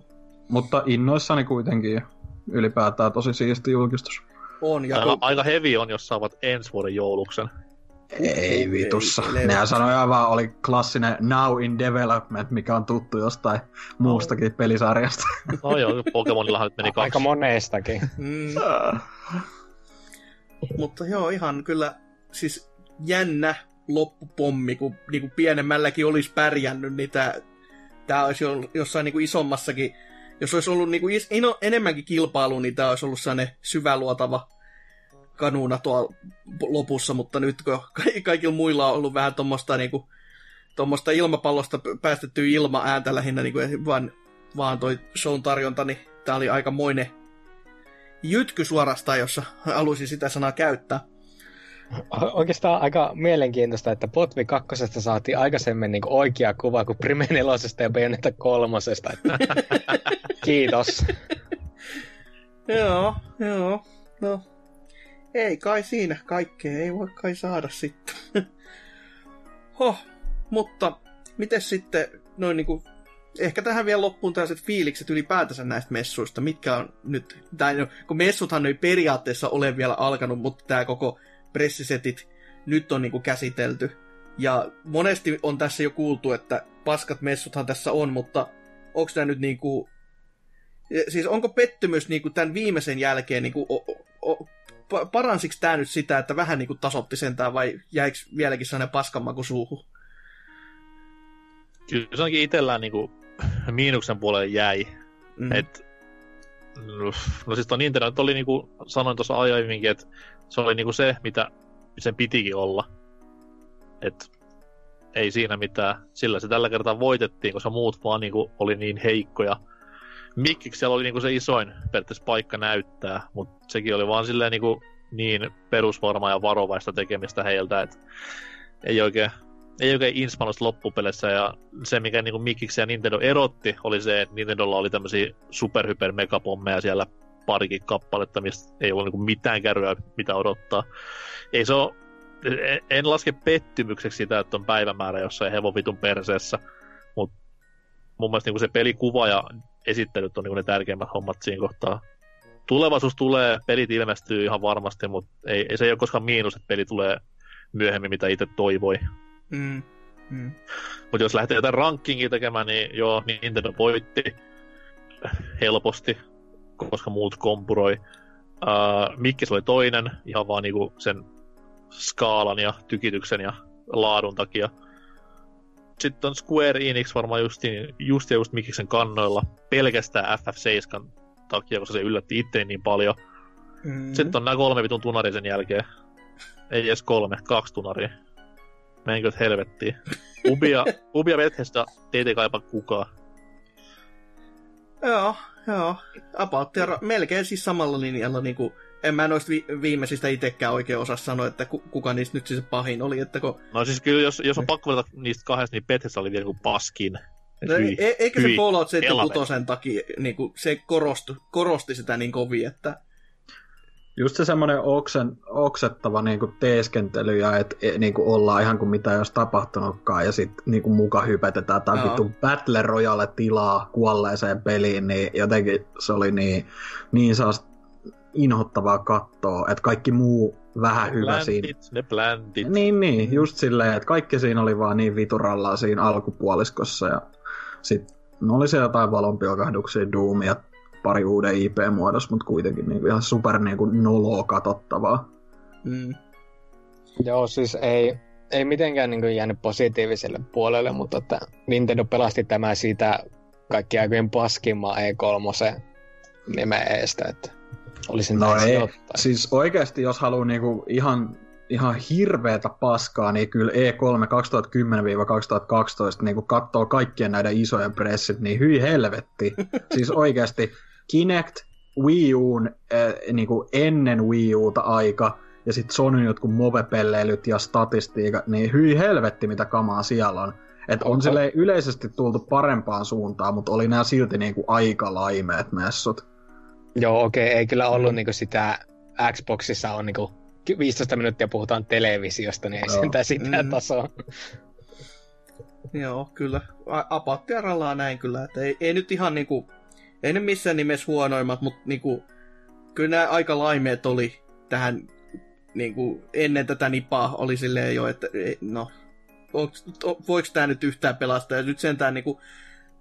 Mutta innoissani kuitenkin ylipäätään tosi siisti julkistus. On, ja aika hevi on, jos saavat ensi vuoden jouluksen. Ei vitussa. Nehän sanoja vaan oli klassinen Now in Development, mikä on tuttu jostain muustakin pelisarjasta. No joo, Pokemonillahan nyt meni kaksi. Aika monestakin. Mutta joo, ihan kyllä siis jännä loppupommi, kun niinku pienemmälläkin olisi pärjännyt, niin tää olisi jossain niinku isommassakin, jos olisi ollut niinku enemmänkin kilpailu, niin tää olisi ollut sellainen syväluotava kanuna tuolla lopussa, mutta nyt kun kaikilla muilla on ollut vähän tuommoista ilmapallosta päästettyä ilmaääntä lähinnä, niinku, vaan toi shown tarjonta, niin tää oli aikamoinen jytky suorastaan, jossa haluaisin sitä sanaa käyttää. Oikeastaan aika mielenkiintoista, että Potvi 2. saatiin aikaisemmin niin oikea kuva kuin Prime 4. ja Bayonetta 3. Kiitos. Joo. No, ei kai siinä kaikkea, ei voi kai saada sitten. Mutta miten sitten, noin niin kuin, ehkä tähän vielä loppuun tällaiset fiilikset ylipäätänsä näistä messuista, mitkä on nyt, tai kun messuthan ei periaatteessa ole vielä alkanut, mutta tämä koko pressisetit nyt on niinku käsitelty. Ja monesti on tässä jo kuultu, että paskat messuthan tässä on, mutta onko nämä nyt niinku... Siis onko pettymys niinku tämän viimeisen jälkeen niinku... Paransiko tämä nyt sitä, että vähän niinku tasotti sentään vai jäikö vieläkin sellainen paskanmaku suuhun? Kyllä se onkin itsellään niinku miinuksen puolelle jäi. No siis tuon internet oli niinku, sanoin tuossa aiemminkin, että se oli niinku se, mitä sen pitikin olla. Et ei siinä mitään. Sillä se tällä kertaa voitettiin, koska muut vaan niinku oli niin heikkoja. Mikkiksi siellä oli niinku se isoin periaatteessa paikka näyttää, mutta sekin oli vaan silleen niinku niin perusvarmaa ja varovaista tekemistä heiltä, että ei oikein inspannut loppupeleissä. Ja se, mikä niinku Mikkiksi ja Nintendo erotti, oli se, että Nintendolla oli tämmöisiä superhypermegapommeja siellä parikin kappaletta, mistä ei ole niinku mitään kärryä, mitä odottaa. Ei se ole, en laske pettymykseksi sitä, että on päivämäärä jossain hevovitun perseessä, mutta mun mielestä niinku se pelikuva ja esittelyt on niinku ne tärkeimmät hommat siinä kohtaa. Tulevaisuus tulee, pelit ilmestyy ihan varmasti, mutta ei se ei ole koskaan miinus, että peli tulee myöhemmin, mitä itse toivoi. Mutta jos lähtee jotain rankingia tekemään, niin joo, Nintendo voitti helposti, koska muut kompuroi. Mikkis oli toinen, ihan vaan niinku sen skaalan ja tykityksen ja laadun takia. Sitten on Square Enix varmaan just Mikkiksen kannoilla pelkästään FF7 takia, koska se yllätti itteen niin paljon. Sitten on nämä 3 vitun tunaria sen jälkeen. Ei edes 3, 2 tunaria. Menkö helvettiin. Ubia Bethesda, teitä ei kaipa kukaan. Joo. Melkein siis samalla linjalla. Niin kuin, en mä noista viimeisistä itsekään oikein osaa sanoa, että kuka niistä nyt siis pahin oli. Että kun... No siis kyllä, jos on pakko valita niistä 2, niin Bethesda oli vielä niin kuin paskin. Eikä se Fallout 76 sen takia, niin kuin, se korosti sitä niin kovin, että... Just se semmoinen oksettava niinku teeskentely ja että niinku ollaan ihan kuin mitä ei olisi tapahtunutkaan ja sitten niinku muka hypätetään tämän vitun Battle Royale tilaa kuolleeseen peliin, niin jotenkin se oli niin saas inhottavaa kattoa, että kaikki muu vähän hyvä plantit, siinä. Ne plantit. Niin, just silleen, että kaikki siinä oli vaan niin viturallaa siinä alkupuoliskossa ja sitten oli se jotain valonpilkahduksia, Doomia, pari uuden IP-muodossa, mutta kuitenkin niin ihan super niin noloa katsottavaa. Joo, siis ei ei mitenkään niin jäänyt positiiviselle puolelle, mutta että Nintendo pelasti tämä siitä kaikki aikojen paskimman E3 nimen eestä, että olisin siis oikeasti jos haluaa niinku ihan hirveätä paskaa, niin kyllä E3 2010-2012 niinku katsoo kaikkien näiden isojen pressit, niin hyi helvetti. Siis oikeasti Kinect, Wii U:n niinku ennen Wii U:ta aika, ja sit Sonyn jotkut move-pelleilyt ja statistiikat, niin hyi helvetti mitä kamaa siellä on. Et on silleen yleisesti tultu parempaan suuntaan, mutta oli nää silti niinku aika laimeet messut. Joo, okei, ei kyllä ollut niinku sitä, Xboxissa on niinku 15 minuuttia puhutaan televisiosta, niin ei sentään sitä tasoa. Joo, kyllä. Apattia rallaa näin kyllä, että ei nyt ihan niinku, ei ne missään nimessä huonoimmat, mutta niinku, kyllä nämä aika laimeet oli tähän niinku ennen tätä nipaa oli silleen jo, että no, voiko tää nyt yhtään pelastaa, ja nyt sentään niinku,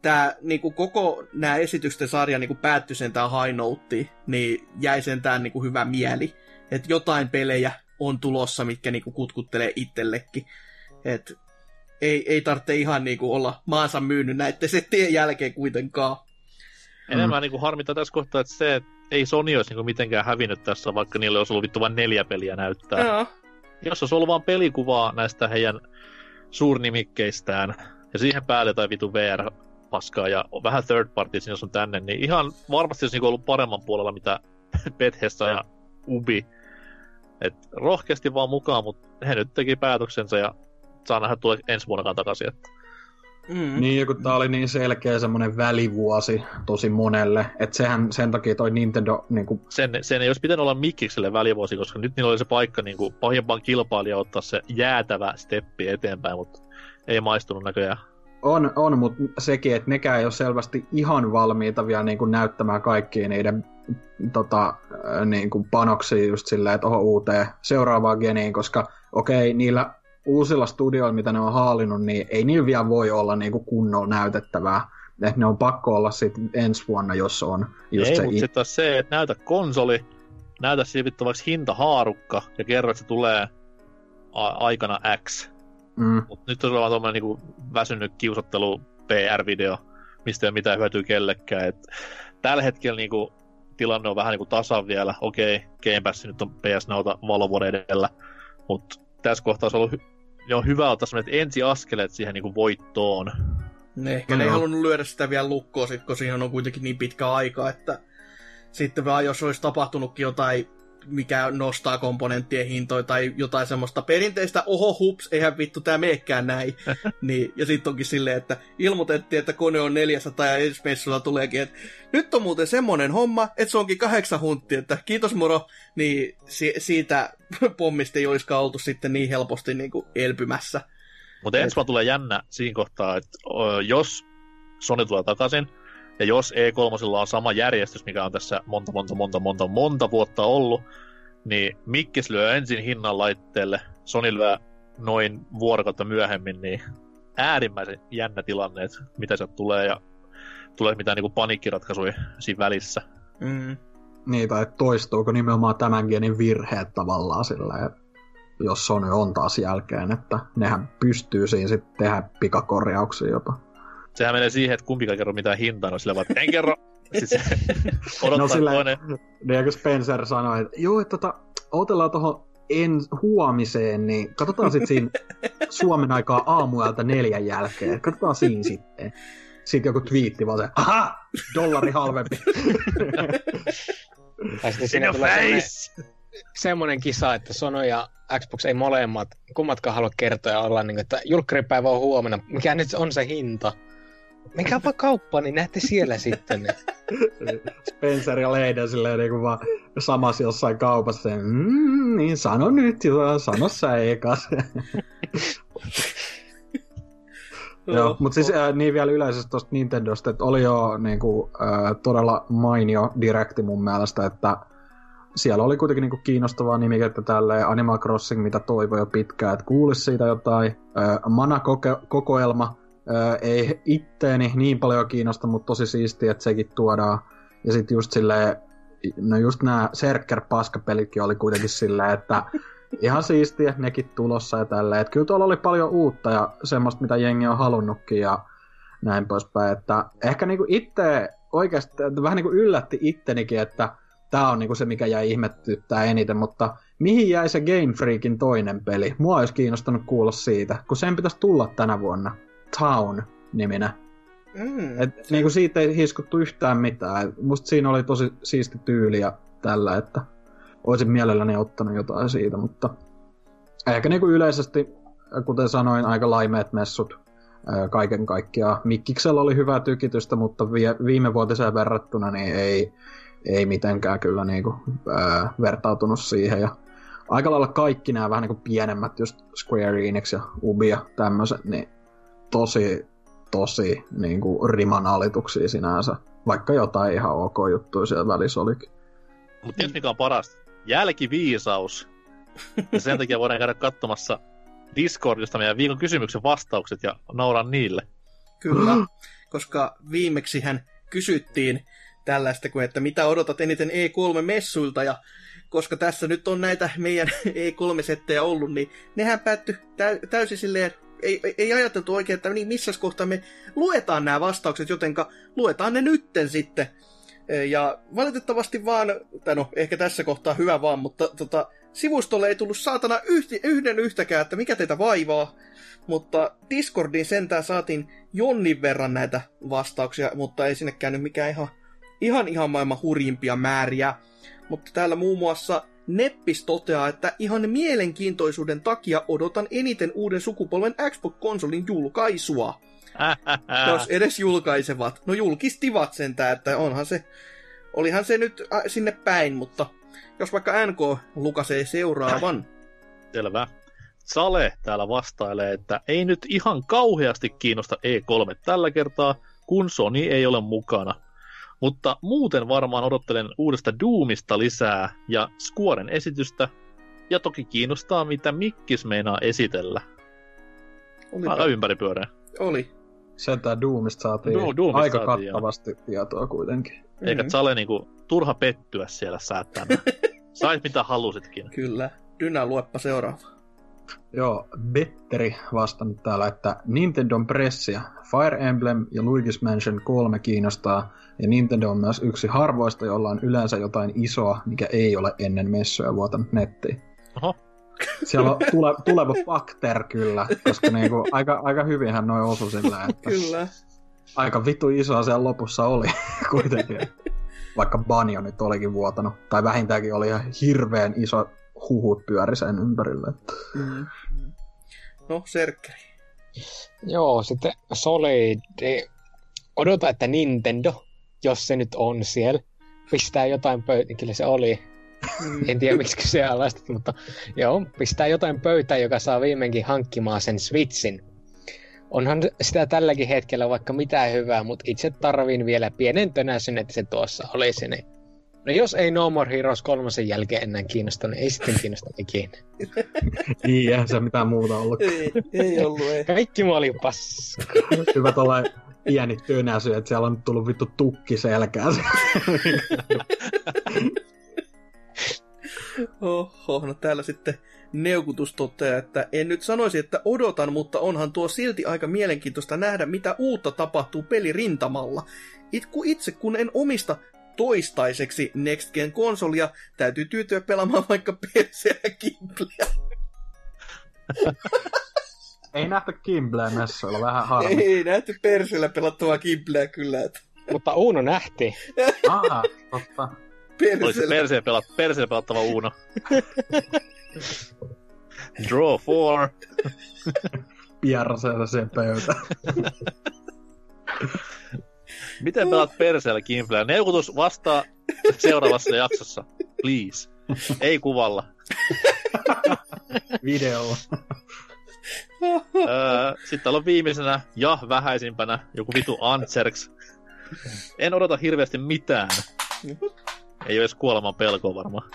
tää niinku koko nää esitysten sarja niinku päättyi sentään high noteen, niin jäi sentään niinku hyvä mieli, että jotain pelejä on tulossa, mitkä niinku kutkuttelee itsellekin, että ei tarvitse ihan niinku olla maansa myynyt näitten settien jälkeen kuitenkaan. Enemmän niinku harmittaa tässä kohtaa, että se, että ei Sony olisi niinku mitenkään hävinnyt tässä, vaikka niille olisi ollut vittu vain 4 peliä näyttää. Joo. Jos olisi ollut vaan pelikuvaa näistä heidän suurnimikkeistään, ja siihen päälle tai vitu VR-paskaa, ja vähän third party sinne on tänne, niin ihan varmasti olisi ollut paremman puolella, mitä Bethesda ja Ubi. Et rohkeasti vaan mukaan, mutta he nyt teki päätöksensä, ja saa nähdä tulee ensi vuonnakaan takaisin. Että... Niin, ja kun tää oli niin selkeä semmonen välivuosi tosi monelle, että sehän sen takia toi Nintendo niinku... Sen ei olisi pitänyt olla Mikkikselle välivuosi, koska nyt niillä oli se paikka niinku pahimpaan kilpailija ottaa se jäätävä steppi eteenpäin, mutta ei maistunut näköjään. On, mutta sekin, että nekään ei ole selvästi ihan valmiita vielä niinku näyttämään kaikkia niiden niinku panoksia just silleen, että oho uuteen seuraavaan geniin, koska okei, niillä... uusilla studioilla, mitä ne on haalinnut, niin ei niillä vielä voi olla niinku kunnolla näytettävää. Et ne on pakko olla sitten ensi vuonna, jos on. Just ei, mutta sitten se, että näytä konsoli, näytä siihen vittu vaikka hintahaarukka, ja kerro, että se tulee aikana X. Mut nyt on vaan tommonen niinku väsynyt kiusattelu PR-video, mistä ei ole mitään hyötyä kellekään. Et tällä hetkellä niinku tilanne on vähän niinku tasan vielä. Okei, Game Pass nyt on PS Nowta valovuoden edellä, mut tässä kohtaa on ollut hyvä ottaa semmoinen ensi askeleet siihen niinku voittoon. Ehkä ne ei halunnut lyödä sitä vielä lukkoon, sit, kun siihen on kuitenkin niin pitkä aika, että sitten vaan jos olisi tapahtunutkin jotain, mikä nostaa komponenttien hintoja tai jotain semmoista perinteistä, oho hups, eihän vittu tää meekään näin. Niin, ja sitten onkin silleen, että ilmoitettiin, että kone on 400 ja ensimmäisellä tuleekin, että nyt on muuten semmonen homma, että se onkin 8 huntia, että kiitos moro, niin siitä pommista ei olisikaan oltu sitten niin helposti niin kuin elpymässä. Mutta ensi tulee jännä siinä kohtaa, että jos Sony tulee takaisin, ja jos E3:lla on sama järjestys, mikä on tässä monta vuotta ollut, niin Mikkis lyö ensin hinnan laitteelle, Sony lyö noin vuorokautta myöhemmin, niin äärimmäisen jännä tilanne, että mitä sieltä tulee, ja tulee mitään niinku paniikkiratkaisuja siinä välissä. Niin, tai toistuuko nimenomaan tämän genin virheet tavallaan sillä, että jos Sony on taas jälkeen, että nehän pystyy siinä sitten tehdä pikakorjauksia jopa. Sehän menee siihen, että kumpikaan kerro mitään hintaa, no sillä vaan, en kerro. Sitten se odottaa toinen. Niin, kun Spencer sanoi, että joo, että odotellaan tuohon huomiseen, niin katsotaan sitten siinä Suomen aikaa aamuelta 4 jälkeen. Katsotaan siinä sitten. Sitten joku twiitti vaan se, aha, dollari halvempi. Tai sitten siinä tulee semmoinen kisa, että Sono ja Xbox ei molemmat, kummatkaan halua kertoa ja olla niin, että julkkaripäivä on huomenna, mikä nyt on se hinta. Menkääpä kauppaan, niin näette siellä sitten. Spencer ja Leiden silleen niin vaan samassa jossain kaupassa. Niin sano nyt, sano sä ekas. Joo, mutta siis niin vielä yleisesti tuosta Nintendosta, että oli jo niin kuin, todella mainio direkti mun mielestä, että siellä oli kuitenkin niin kuin kiinnostavaa nimikettä tälleen Animal Crossing, mitä toivoi jo pitkään, että kuulisi siitä jotain. Mana-kokoelma. Ei itteeni niin paljon kiinnosta, mutta tosi siistiä, että sekin tuodaan. Ja sit just silleen, no just nää Serker-paskapelitkin oli kuitenkin silleen, että ihan siistiä, nekin tulossa ja tälleen. Et kyllä tuolla oli paljon uutta ja semmoista, mitä jengi on halunnutkin ja näin poispäin. Että ehkä niinku itse oikeasti, vähän niinku yllätti ittenikin, että tää on niinku se, mikä jäi ihmettyttää eniten, mutta mihin jäi se Game Freakin toinen peli? Mua olisi kiinnostanut kuulla siitä, kun sen pitäisi tulla tänä vuonna. Town-niminä. Et niinku siitä ei hiskuttu yhtään mitään. Musta siinä oli tosi siisti tyyli ja tällä, että olisin mielelläni ottanut jotain siitä, mutta ehkä niinku yleisesti, kuten sanoin, aika laimeet messut kaiken kaikkiaan. Mikkiksellä oli hyvää tykitystä, mutta viimevuotiseen verrattuna niin ei mitenkään kyllä niinku, vertautunut siihen. Ja aika lailla kaikki nämä vähän niinku pienemmät, just Square Enix ja Ubi ja tämmöiset, niin tosi niinku riman alituksia sinänsä. Vaikka jotain ihan ok juttuja siellä välissä olikin. Mutta tietysti mikä on parasta? Jälkiviisaus. Ja sen takia voidaan käydä katsomassa Discordista meidän viikon kysymyksen vastaukset ja nauran niille. Kyllä, koska viimeksihän kysyttiin tällaista kuin, että mitä odotat eniten E3-messuilta, ja koska tässä nyt on näitä meidän E3-settejä ollut, niin nehän päättyi täysin silleen, ei ajateltu oikein, että niin missäs kohtaa me luetaan nämä vastaukset, jotenka luetaan ne nytten sitten. Ja valitettavasti vaan, tai no ehkä tässä kohtaa hyvä vaan, mutta sivustolle ei tullut saatana yhtäkään, että mikä teitä vaivaa, mutta Discordiin sentään saatiin jonnin verran näitä vastauksia, mutta ei sinne käynyt mikään ihan maailman hurjimpia määriä. Mutta täällä muun muassa Neppis toteaa, että ihan mielenkiintoisuuden takia odotan eniten uuden sukupolven Xbox-konsolin julkaisua. Jos edes julkaisevat. No julkistivat sentään, että olihan se nyt sinne päin, mutta jos vaikka NK lukasee seuraavan. Selvä. Sale täällä vastailee, että ei nyt ihan kauheasti kiinnosta E3 tällä kertaa, kun Sony ei ole mukana. Mutta muuten varmaan odottelen uudesta Doomista lisää ja Squaren esitystä. Ja toki kiinnostaa, mitä Mikkis meinaa esitellä. Aika ympäripyöreä. Oli. Sentään Doomista saatiin aika kattavasti tietoa kuitenkin. Eikä Sale niinku turha pettyä siellä säättämään. Sait mitä halusitkin. Kyllä. Dynä, lueppa seuraava. Joo, Betteri vastannut täällä, että Nintendon pressia, Fire Emblem ja Luigi's Mansion 3 kiinnostaa, ja Nintendo on myös yksi harvoista, jolla on yleensä jotain isoa, mikä ei ole ennen messuja vuotanut nettiin. Oho. Siellä on tuleva fakter kyllä, koska niinku, aika hyvinhän noi osu sillä, että kyllä. Aika vitu isoa siellä lopussa oli kuitenkin. Vaikka Banjo nyt olikin vuotanut, tai vähintäänkin oli ihan hirveän iso huhut pyöri sen ympärille. No, Serkkeri. Joo, sitten Solid. Odota, että Nintendo, jos se nyt on siellä, pistää jotain pöytään. Kyllä se oli. En tiedä, miksi se on lastettu, mutta joo, pistää jotain pöytään, joka saa viimeinkin hankkimaan sen Switchin. Onhan sitä tälläkin hetkellä vaikka mitään hyvää, mutta itse tarvin vielä pienen tönäsyn, että se tuossa olisi. Niin. No jos ei No More Heroes 3 jälkeen enää kiinnosta, niin ei sitten kiinnosta ikinä. Niin, eihän se mitään muuta ollut. Ei ollut, ei. Kaikki mä olin paska. Hyvä tollain pieni tönäsy, että siellä on nyt tullut vittu tukki selkään. Oho, no täällä sitten Neukutus toteaa, että en nyt sanoisi, että odotan, mutta onhan tuo silti aika mielenkiintoista nähdä, mitä uutta tapahtuu pelirintamalla. Itse kun en omista toistaiseksi Next Gen konsolia, täytyy tyytyä pelaamaan vaikka PC ja Gimbleä. Ei nähty Gimbleä messuilla, vähän harmi. Ei nähty perseellä pelattavaa Gimbleä kyllä. Mutta Uno nähtiin. Aha, totta. Perseellä pelattava Uno. Draw 4. Pierraseella sen pöytä. Miten pelaat perseellä Gimbleä? Neukutus vastaa seuraavassa jaksossa. Please. Ei kuvalla. Videolla. Sitten täällä on viimeisenä ja vähäisimpänä joku vitu Antserks. En odota hirveästi mitään. Ei ole edes kuoleman pelkoa varmaan.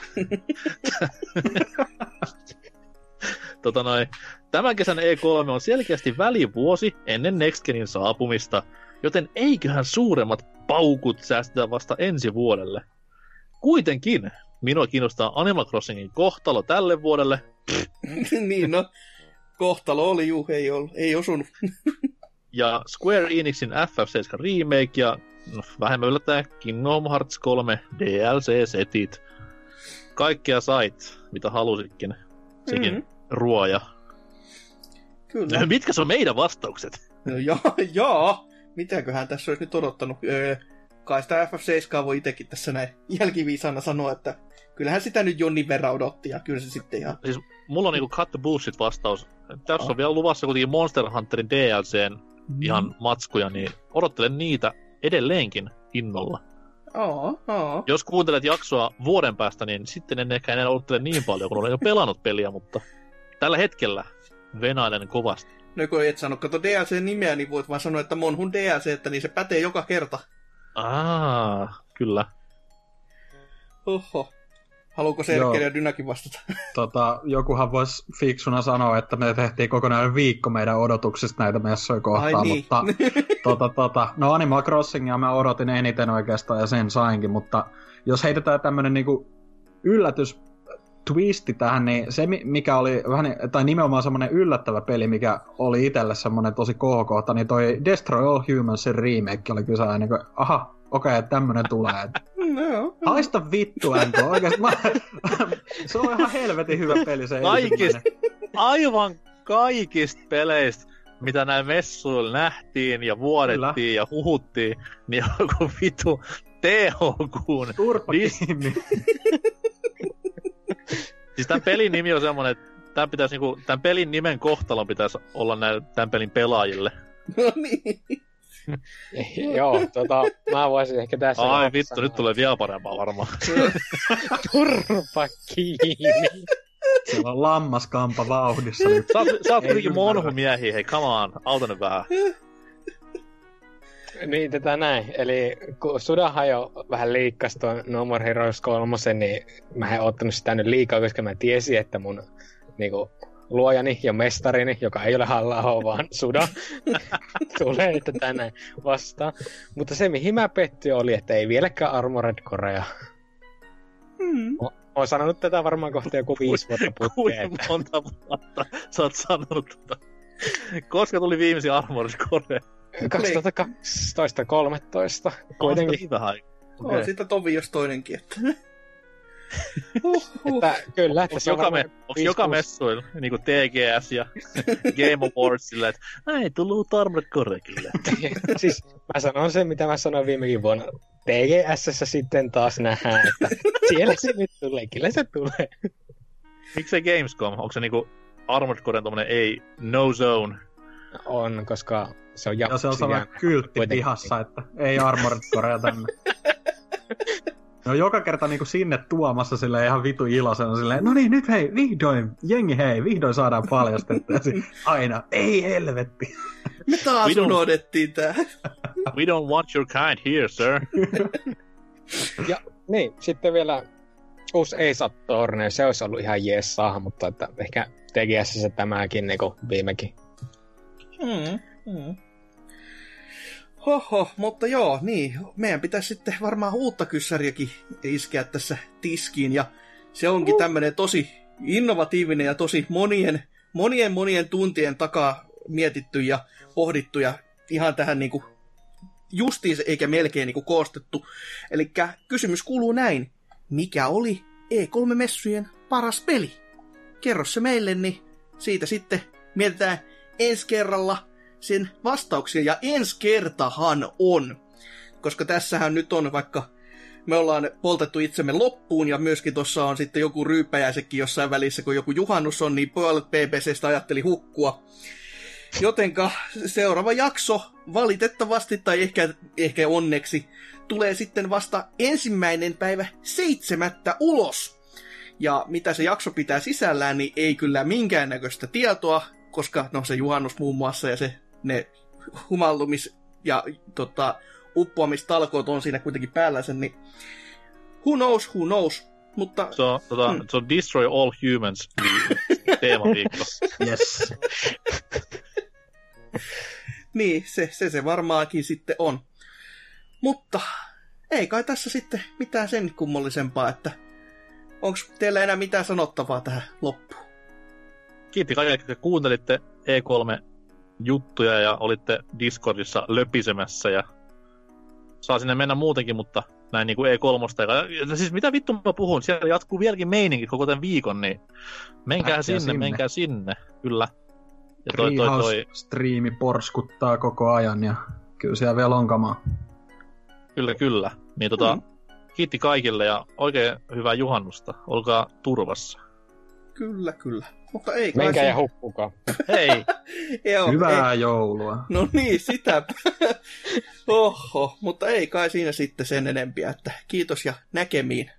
Tämän kesän E3 on selkeästi välivuosi ennen Next Genin saapumista, joten eiköhän suuremmat paukut säästetä vasta ensi vuodelle. Kuitenkin minua kiinnostaa Animal Crossingin kohtalo tälle vuodelle. Niin, no. Kohtalo oli, juu, ei osunut. Ja Square Enixin FF7 remake ja no, vähemmän yllättäen Kingdom Hearts 3 DLC-setit. Kaikkea sait, mitä halusitkin. Sekin ruoja. Kyllä. Mitkä se on meidän vastaukset? No joo. Mitäköhän tässä olisi nyt odottanut? Kai sitä FF7 voi itsekin tässä näin jälkiviisana sanoa, että kyllähän sitä nyt jonnin verran odotti ja kyllä se sitten ihan... Siis mulla on niinku cut the bullshit vastaus. Tässä on vielä luvassa kuitenkin Monster Hunterin DLCn ihan matskuja, niin odottelen niitä edelleenkin innolla. Jos kuuntelet jaksoa vuoden päästä, niin sitten en ehkä enää odottele niin paljon, kun olen jo pelannut peliä, mutta tällä hetkellä venailen kovasti. No kun et sano, kato DLC-nimeä, niin voit vaan sanoa, että Monhun DLC, että niin se pätee joka kerta. Kyllä. Oho. Haluuko Sergei ja Dynakin vastata? Jokuhan voisi fiksuna sanoa, että me tehtiin kokonaan viikko meidän odotuksista näitä messoja kohtaan, niin. Mutta no Animal Crossingia mä odotin eniten oikeastaan ja sen sainkin, mutta jos heitetään tämmönen niinku yllätys twisti tähän, niin se mikä oli vähän, tai nimenomaan semmoinen yllättävä peli, mikä oli itselle semmoinen tosi kohokohta, niin toi Destroy All Humansin remake oli kyllä niin kuin, että tämmönen tulee. No. Haista vittu, Anto, oikeesti. Se on ihan helvetin hyvä peli se. Aivan kaikista peleistä, mitä näin messuilla nähtiin ja vuodettiin kyllä. Ja huhuttiin, niin joku vittu THQ:n. Siis tämän pelin nimi on semmonen, että tämän pelin nimen kohtalon pitäisi olla tämän pelin pelaajille. No niin. Joo, mä voisin ehkä tässä... Ai vittu, sanoa. Nyt tulee vielä parempaa varmaan. Turpa kiinni. Siellä on lammaskampa vauhdissa. Sä oot kuitenkin monhumiehiä, hei, come on, auta nyt vähän. Niin, näin. Eli kun Sudahan jo vähän liikkasi tuon No More Heroes 3, niin mä en ottanut sitä nyt liikaa, koska mä tiesin, että mun niinku, luojani ja mestarini, joka ei ole Halla-aho, vaan Suda, tulee tänään vastaan. Mutta se, mihin mä pettyin, oli, että ei vieläkään Armored Corea. Oon sanonut tätä varmaan kohta joku 5 vuotta putkeen. Kuinka monta vuotta sä oot sanonut tätä? Koska tuli viimeisin Armored Corea? 2012-13. Kuitenkin. On siitä tovi jos toinenkin, että... Että kyllä, että se on joka messuilla, niinku TGS ja Game Awards sillä, että ei tullut Armored Core kyllä. Siis mä sanon sen, mitä mä sanoin viimekin vuonna. TGS:ssä sitten taas nähdään, että siellä se nyt tulee, kyllä se tulee. Miksi se Gamescom? Onko se niinku Armored Coren tommonen ei, no zone? On, koska se on ja se on sellainen kyltti pihassa, että ei Armored Corea tänne. No joka kerta niinku sinne tuomassa silleen ihan vitu iloisena silleen, no niin nyt hei, vihdoin, jengi hei, vihdoin saadaan paljastettua. Aina, ei helvetti. Me taas unohdettiin tää. We don't want your kind here, sir. Ja niin, sitten vielä uusi Ace-Attorney, se olisi ollut ihan jees saada, mutta että ehkä TGS:ssä tämäkin niinku viimekin. Hoho, mutta joo, niin, meidän pitäisi sitten varmaan uutta kyssäriäkin iskeä tässä tiskiin, ja se onkin tämmönen tosi innovatiivinen ja tosi monien tuntien takaa mietitty ja pohdittu, ja ihan tähän niinku justiin eikä melkein niinku koostettu. Elikkä kysymys kuuluu näin, mikä oli E3-messujen paras peli? Kerro se meille, niin siitä sitten mietitään ensi kerralla sen vastauksia, ja ensi kertahan on. Koska tässähän nyt on, vaikka me ollaan poltettu itsemme loppuun, ja myöskin tuossa on sitten joku ryypäjäisekin jossain välissä, kun joku juhannus on, niin pojat BBCstä ajatteli hukkua. Jotenka seuraava jakso valitettavasti, tai ehkä onneksi, tulee sitten vasta 1.7. ulos. Ja mitä se jakso pitää sisällään, niin ei kyllä minkäännäköistä tietoa, koska no se juhannus muun muassa ja ne humallumis- ja uppoamistalkoot on siinä kuitenkin päällä sen, niin who knows, mutta... So Destroy All Humans teemaviikko. Yes. Niin, se varmaankin sitten on. Mutta ei kai tässä sitten mitään sen kummallisempaa, että Onko teillä enää mitään sanottavaa tähän loppuun? Kiitti kaikille, että kuuntelitte E3-juttuja ja olitte Discordissa löpisemässä. Ja saa sinne mennä muutenkin, mutta näin niin kuin E3. Siis mitä vittu mä puhun? Siellä jatkuu vieläkin meininki koko tämän viikon, niin menkää sinne, menkää sinne. Kyllä. Ja toi striimi porskuttaa koko ajan ja kyllä siellä vielä lonkamaa. Kyllä. Niin kiitti kaikille ja oikein hyvää juhannusta. Olkaa turvassa. Kyllä. Mutta ei kai menkää ja huppukaa. Hei. Hyvää joulua. No niin, sitä. Oho, mutta ei kai siinä sitten sen enempiä, että kiitos ja näkemiin.